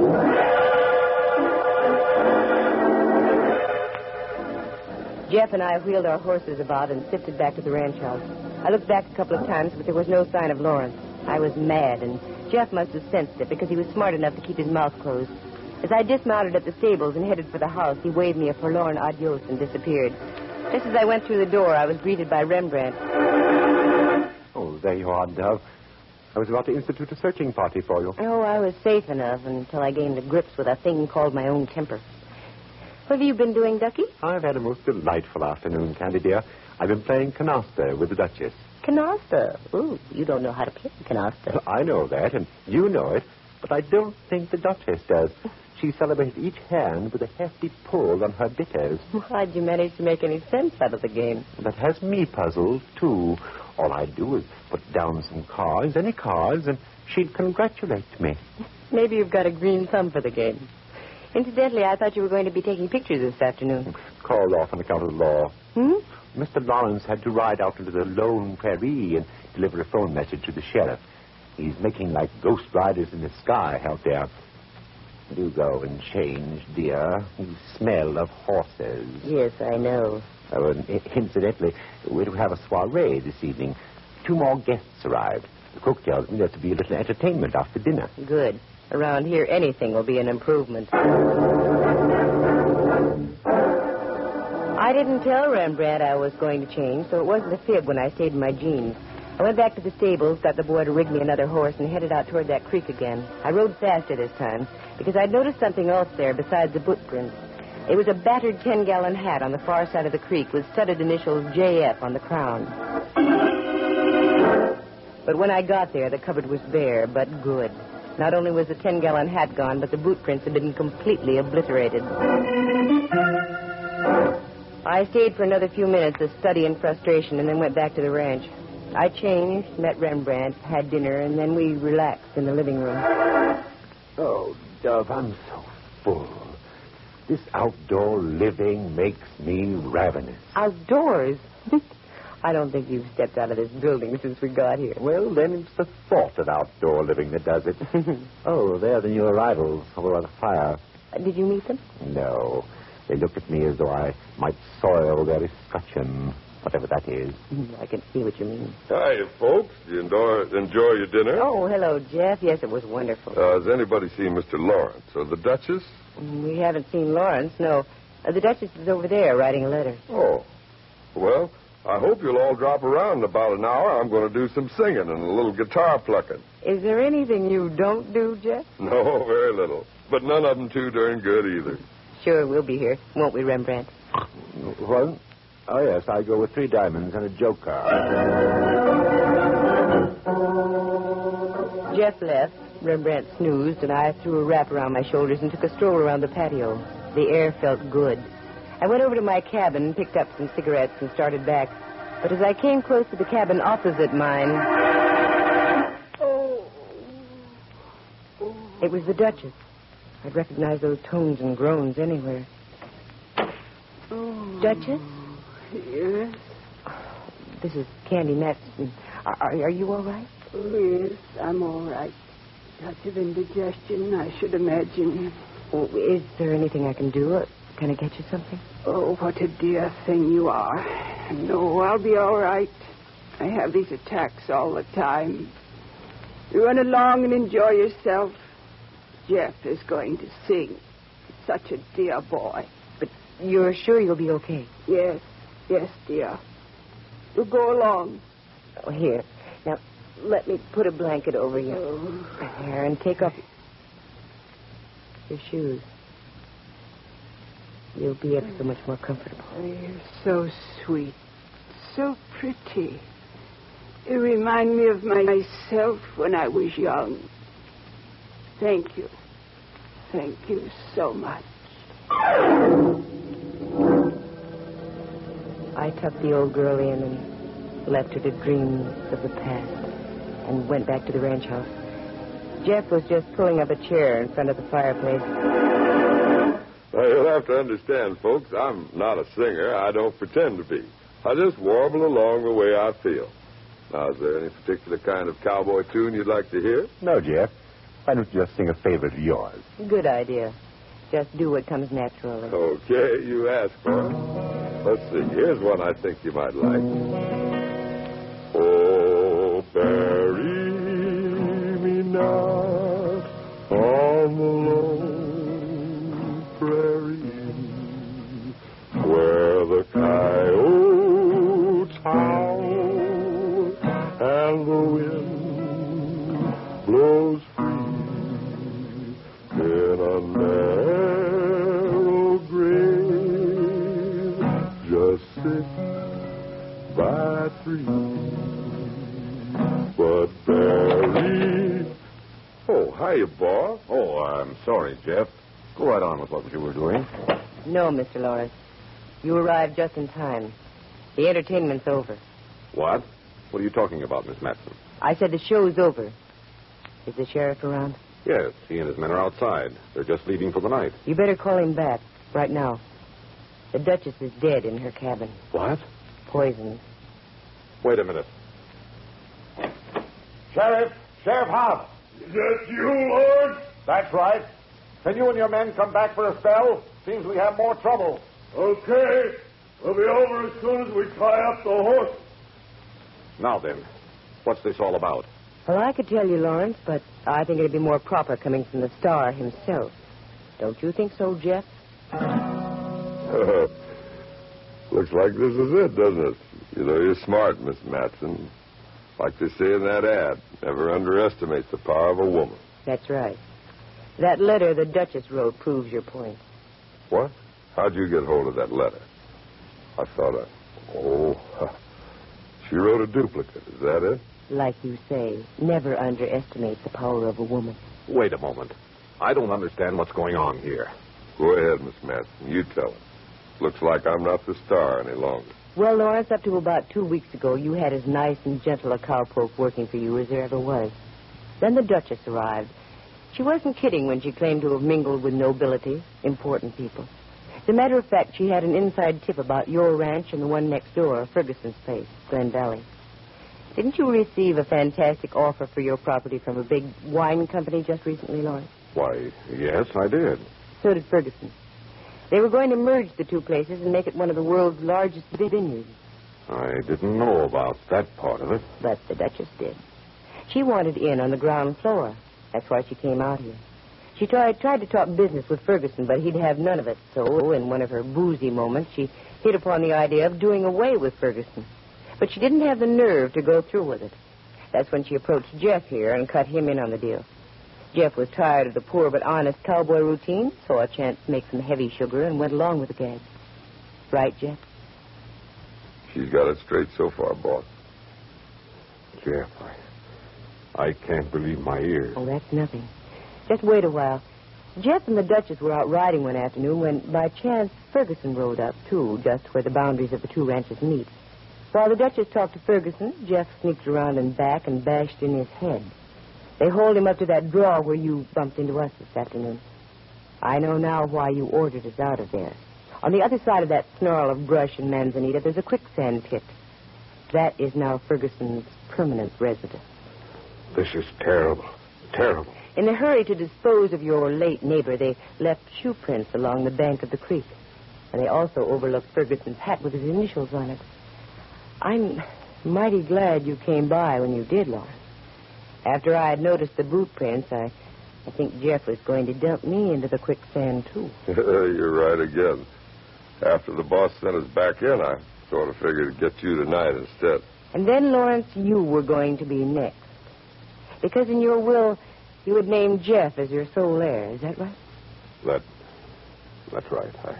Jeff and I wheeled our horses about and sifted back to the ranch house. I looked back a couple of times, but there was no sign of Lawrence. I was mad, and Jeff must have sensed it because he was smart enough to keep his mouth closed. As I dismounted at the stables and headed for the house, he waved me a forlorn adios and disappeared. Just as I went through the door, I was greeted by Rembrandt. Oh, there you are, Dove. I was about to institute a searching party for you. Oh, I was safe enough until I came to grips with a thing called my own temper. What have you been doing, Ducky? I've had a most delightful afternoon, Candy, dear. I've been playing canasta with the Duchess. Canasta? Ooh, you don't know how to play canasta. I know that, and you know it, but I don't think the Duchess does. She celebrated each hand with a hefty pull on her bitters. How'd you manage to make any sense out of the game? That has me puzzled, too. All I do is put down some cards, any cards, and she'd congratulate me. Maybe you've got a green thumb for the game. Incidentally, I thought you were going to be taking pictures this afternoon. Called off on account of the law. Hmm? Mister Lawrence had to ride out into the lone prairie and deliver a phone message to the sheriff. He's making like ghost riders in the sky out there. Do go and change, dear. You smell of horses. Yes, I know. Oh, and incidentally, we're to have a soiree this evening. Two more guests arrived. The cook tells me there's to be a little entertainment after dinner. Good. Around here, anything will be an improvement. I didn't tell Rembrandt I was going to change, so it wasn't a fib when I stayed in my jeans. I went back to the stables, got the boy to rig me another horse, and headed out toward that creek again. I rode faster this time, because I'd noticed something else there besides the footprints. It was a battered ten-gallon hat on the far side of the creek with studded initials J F on the crown. But when I got there, the cupboard was bare, but good. Not only was the ten-gallon hat gone, but the boot prints had been completely obliterated. I stayed for another few minutes of study and frustration and then went back to the ranch. I changed, met Rembrandt, had dinner, and then we relaxed in the living room. Oh, Dove, I'm so full. This outdoor living makes me ravenous. Outdoors? I don't think you've stepped out of this building since we got here. Well, then it's the thought of outdoor living that does it. Oh, they're the new arrivals over by the fire. Uh, did you meet them? No. They looked at me as though I might soil their escutcheon, whatever that is. I can see what you mean. Hi, folks. You enjoy, enjoy your dinner? Oh, hello, Jeff. Yes, it was wonderful. Uh, has anybody seen Mister Lawrence or the Duchess? We haven't seen Lawrence, no. Uh, the Duchess is over there writing a letter. Oh. Well... I hope you'll all drop around in about an hour. I'm going to do some singing and a little guitar plucking. Is there anything you don't do, Jeff? No, very little. But none of them too darn good either. Sure, we'll be here, won't we, Rembrandt? Well, oh, yes, I go with three diamonds and a joker. Jeff left, Rembrandt snoozed, and I threw a wrap around my shoulders and took a stroll around the patio. The air felt good. I went over to my cabin, picked up some cigarettes, and started back. but as I came close to the cabin opposite mine, it was the Duchess. I'd recognize those tones and groans anywhere. Oh. Duchess? Yes? This is Candy Matson. Are, are you all right? Yes, I'm all right. Lots of indigestion, I should imagine. Oh, is there anything I can do? Can I get you something? Oh, what a dear thing you are. No, I'll be all right. I have these attacks all the time. Run along and enjoy yourself. Jeff is going to sing. Such a dear boy. But you're sure you'll be okay? Yes, yes, dear. You go along. Oh, here. Now, let me put a blanket over you. Oh. There, and take off your shoes. You'll be ever so much more comfortable. Oh, you're so sweet. So pretty. You remind me of myself when I was young. Thank you. Thank you so much. I tucked the old girl in and left her to dreams of the past and went back to the ranch house. Jeff was just pulling up a chair in front of the fireplace. Well, you'll have to understand, folks, I'm not a singer. I don't pretend to be. I just warble along the way I feel. Now, is there any particular kind of cowboy tune you'd like to hear? No, Jeff. Why don't you just sing a favorite of yours? Good idea. Just do what comes naturally. Okay, you ask for it. Let's see. Here's one I think you might like. Oh, bury me now on the lone prairie where the coyotes howl and the wind blows free. In a narrow grave, just six by three, but bury. Oh, hiya, Bob. Oh, I'm sorry, Jeff. Go right on with what you were doing. No, Mister Lawrence. You arrived just in time. The entertainment's over. What? What are you talking about, Miss Matson? I said the show's over. Is the sheriff around? Yes, he and his men are outside. They're just leaving for the night. You better call him back right now. The Duchess is dead in her cabin. What? Poisoned. Wait a minute. Sheriff! Sheriff Hobbs! Is that you, Lord? That's right. Can you and your men come back for a spell? Seems we have more trouble. Okay. We'll be over as soon as we tie up the horse. Now then, what's this all about? Well, I could tell you, Lawrence, but I think it'd be more proper coming from the star himself. Don't you think so, Jeff? Uh, looks like this is it, doesn't it? You know, you're smart, Miss Matson. Like they say in that ad, never underestimate the power of a woman. That's right. That letter the Duchess wrote proves your point. What? How'd you get hold of that letter? I thought I... Oh, she wrote a duplicate. Is that it? Like you say, never underestimate the power of a woman. Wait a moment. I don't understand what's going on here. Go ahead, Miss Matson. You tell us. Looks like I'm not the star any longer. Well, Lawrence, up to about two weeks ago, you had as nice and gentle a cowpoke working for you as there ever was. Then the Duchess arrived. She wasn't kidding when she claimed to have mingled with nobility, important people. As a matter of fact, she had an inside tip about your ranch and the one next door, Ferguson's place, Glen Valley. Didn't you receive a fantastic offer for your property from a big wine company just recently, Lawrence? Why, yes, I did. So did Ferguson. They were going to merge the two places and make it one of the world's largest vineyards. I didn't know about that part of it. But the Duchess did. She wanted in on the ground floor. That's why she came out here. She tried, tried to talk business with Ferguson, but he'd have none of it. So, in one of her boozy moments, she hit upon the idea of doing away with Ferguson. But she didn't have the nerve to go through with it. That's when she approached Jeff here and cut him in on the deal. Jeff was tired of the poor but honest cowboy routine, saw a chance to make some heavy sugar, and went along with the gag. Right, Jeff? She's got it straight so far, boss. Jeff, I, I can't believe my ears. Oh, that's nothing. Just wait a while. Jeff and the Duchess were out riding one afternoon when, by chance, Ferguson rode up, too, just where the boundaries of the two ranches meet. While the Duchess talked to Ferguson, Jeff sneaked around and back and bashed in his head. They hauled him up to that draw where you bumped into us this afternoon. I know now why you ordered us out of there. On the other side of that snarl of brush and manzanita, there's a quicksand pit. That is now Ferguson's permanent residence. This is terrible. Terrible. In a hurry to dispose of your late neighbor, they left shoe prints along the bank of the creek. And they also overlooked Ferguson's hat with his initials on it. I'm mighty glad you came by when you did, Lawrence. After I had noticed the boot prints, I, I think Jeff was going to dump me into the quicksand, too. You're right again. After the boss sent us back in, I sort of figured to get you tonight instead. And then, Lawrence, you were going to be next. Because in your will, you would name Jeff as your sole heir. Is that right? That, that's right. I...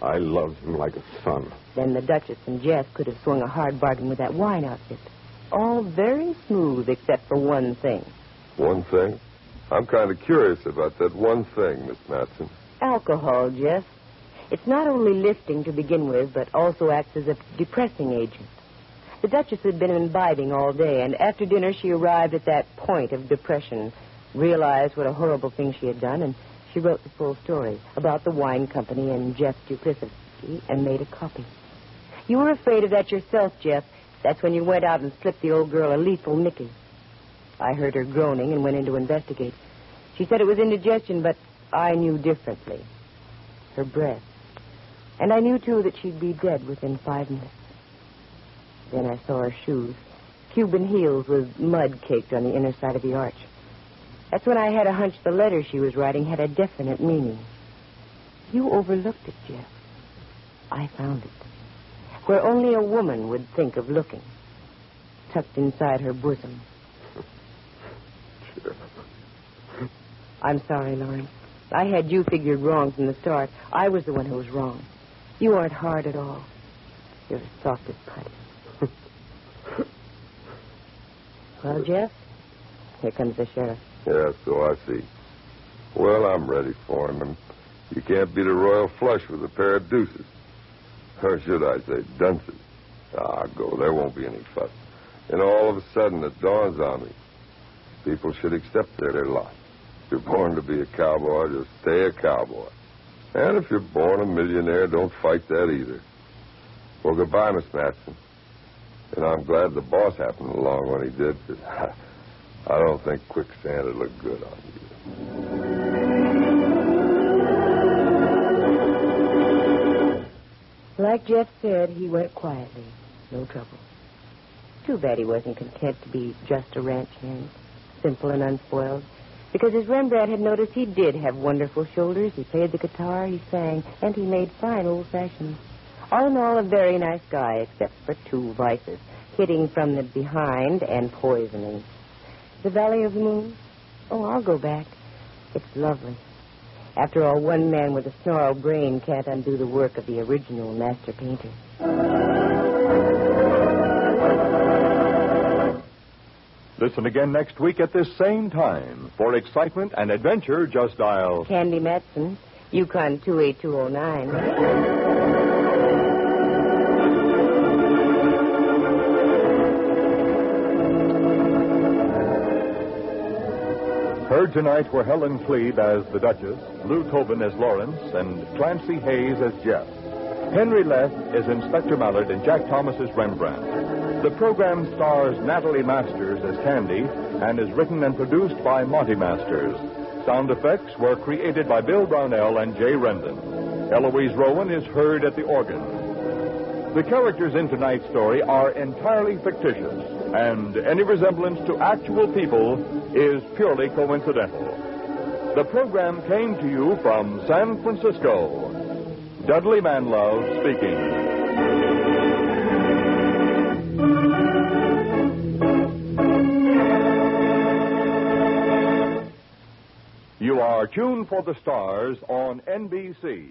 I loved him like a son. Then the Duchess and Jeff could have swung a hard bargain with that wine outfit. All very smooth except for one thing. One thing? I'm kind of curious about that one thing, Miss Matson. Alcohol, Jeff. It's not only lifting to begin with, but also acts as a depressing agent. The Duchess had been imbibing all day, and after dinner she arrived at that point of depression, realized what a horrible thing she had done, and she wrote the full story about the wine company and Jeff Dupisky and made a copy. You were afraid of that yourself, Jeff. That's when you went out and slipped the old girl a lethal Mickey. I heard her groaning and went in to investigate. She said it was indigestion, but I knew differently. Her breath. And I knew, too, that she'd be dead within five minutes. Then I saw her shoes. Cuban heels with mud caked on the inner side of the arch. That's when I had a hunch the letter she was writing had a definite meaning. You overlooked it, Jeff. I found it. Where only a woman would think of looking. Tucked inside her bosom. Jeff. I'm sorry, Lawrence. I had you figured wrong from the start. I was the one who was wrong. You aren't hard at all. You're as soft as putty. Well, Jeff, here comes the sheriff. Yeah, so I see. Well, I'm ready for him, and you can't beat a royal flush with a pair of deuces. Or should I say dunces. Ah, go, there won't be any fuss. And all of a sudden it dawns on me. People should accept their, their lot. If you're born to be a cowboy, just stay a cowboy. And if you're born a millionaire, don't fight that either. Well, goodbye, Miss Matson. And I'm glad the boss happened along when he did, because I... I don't think quicksand would look good on you. Like Jeff said, he went quietly. No trouble. Too bad he wasn't content to be just a ranch hand, simple and unspoiled, because as Rembrandt had noticed, he did have wonderful shoulders. He played the guitar, he sang, and he made fine old-fashioned. All in all, a very nice guy, except for two vices, hitting from the behind and poisoning. The Valley of the Moon? Oh, I'll go back. It's lovely. After all, one man with a snarled brain can't undo the work of the original master painter. Listen again next week at this same time. For excitement and adventure, just dial... Candy Matson, Yukon two eight two oh nine. Heard tonight were Helen Cleve as the Duchess, Lou Tobin as Lawrence, and Clancy Hayes as Jeff. Henry Leth is Inspector Mallard and Jack Thomas as Rembrandt. The program stars Natalie Masters as Candy and is written and produced by Monty Masters. Sound effects were created by Bill Brownell and Jay Rendon. Eloise Rowan is heard at the organ. The characters in tonight's story are entirely fictitious, and any resemblance to actual people is purely coincidental. The program came to you from San Francisco. Dudley Manlove speaking. You are tuned for the stars on N B C.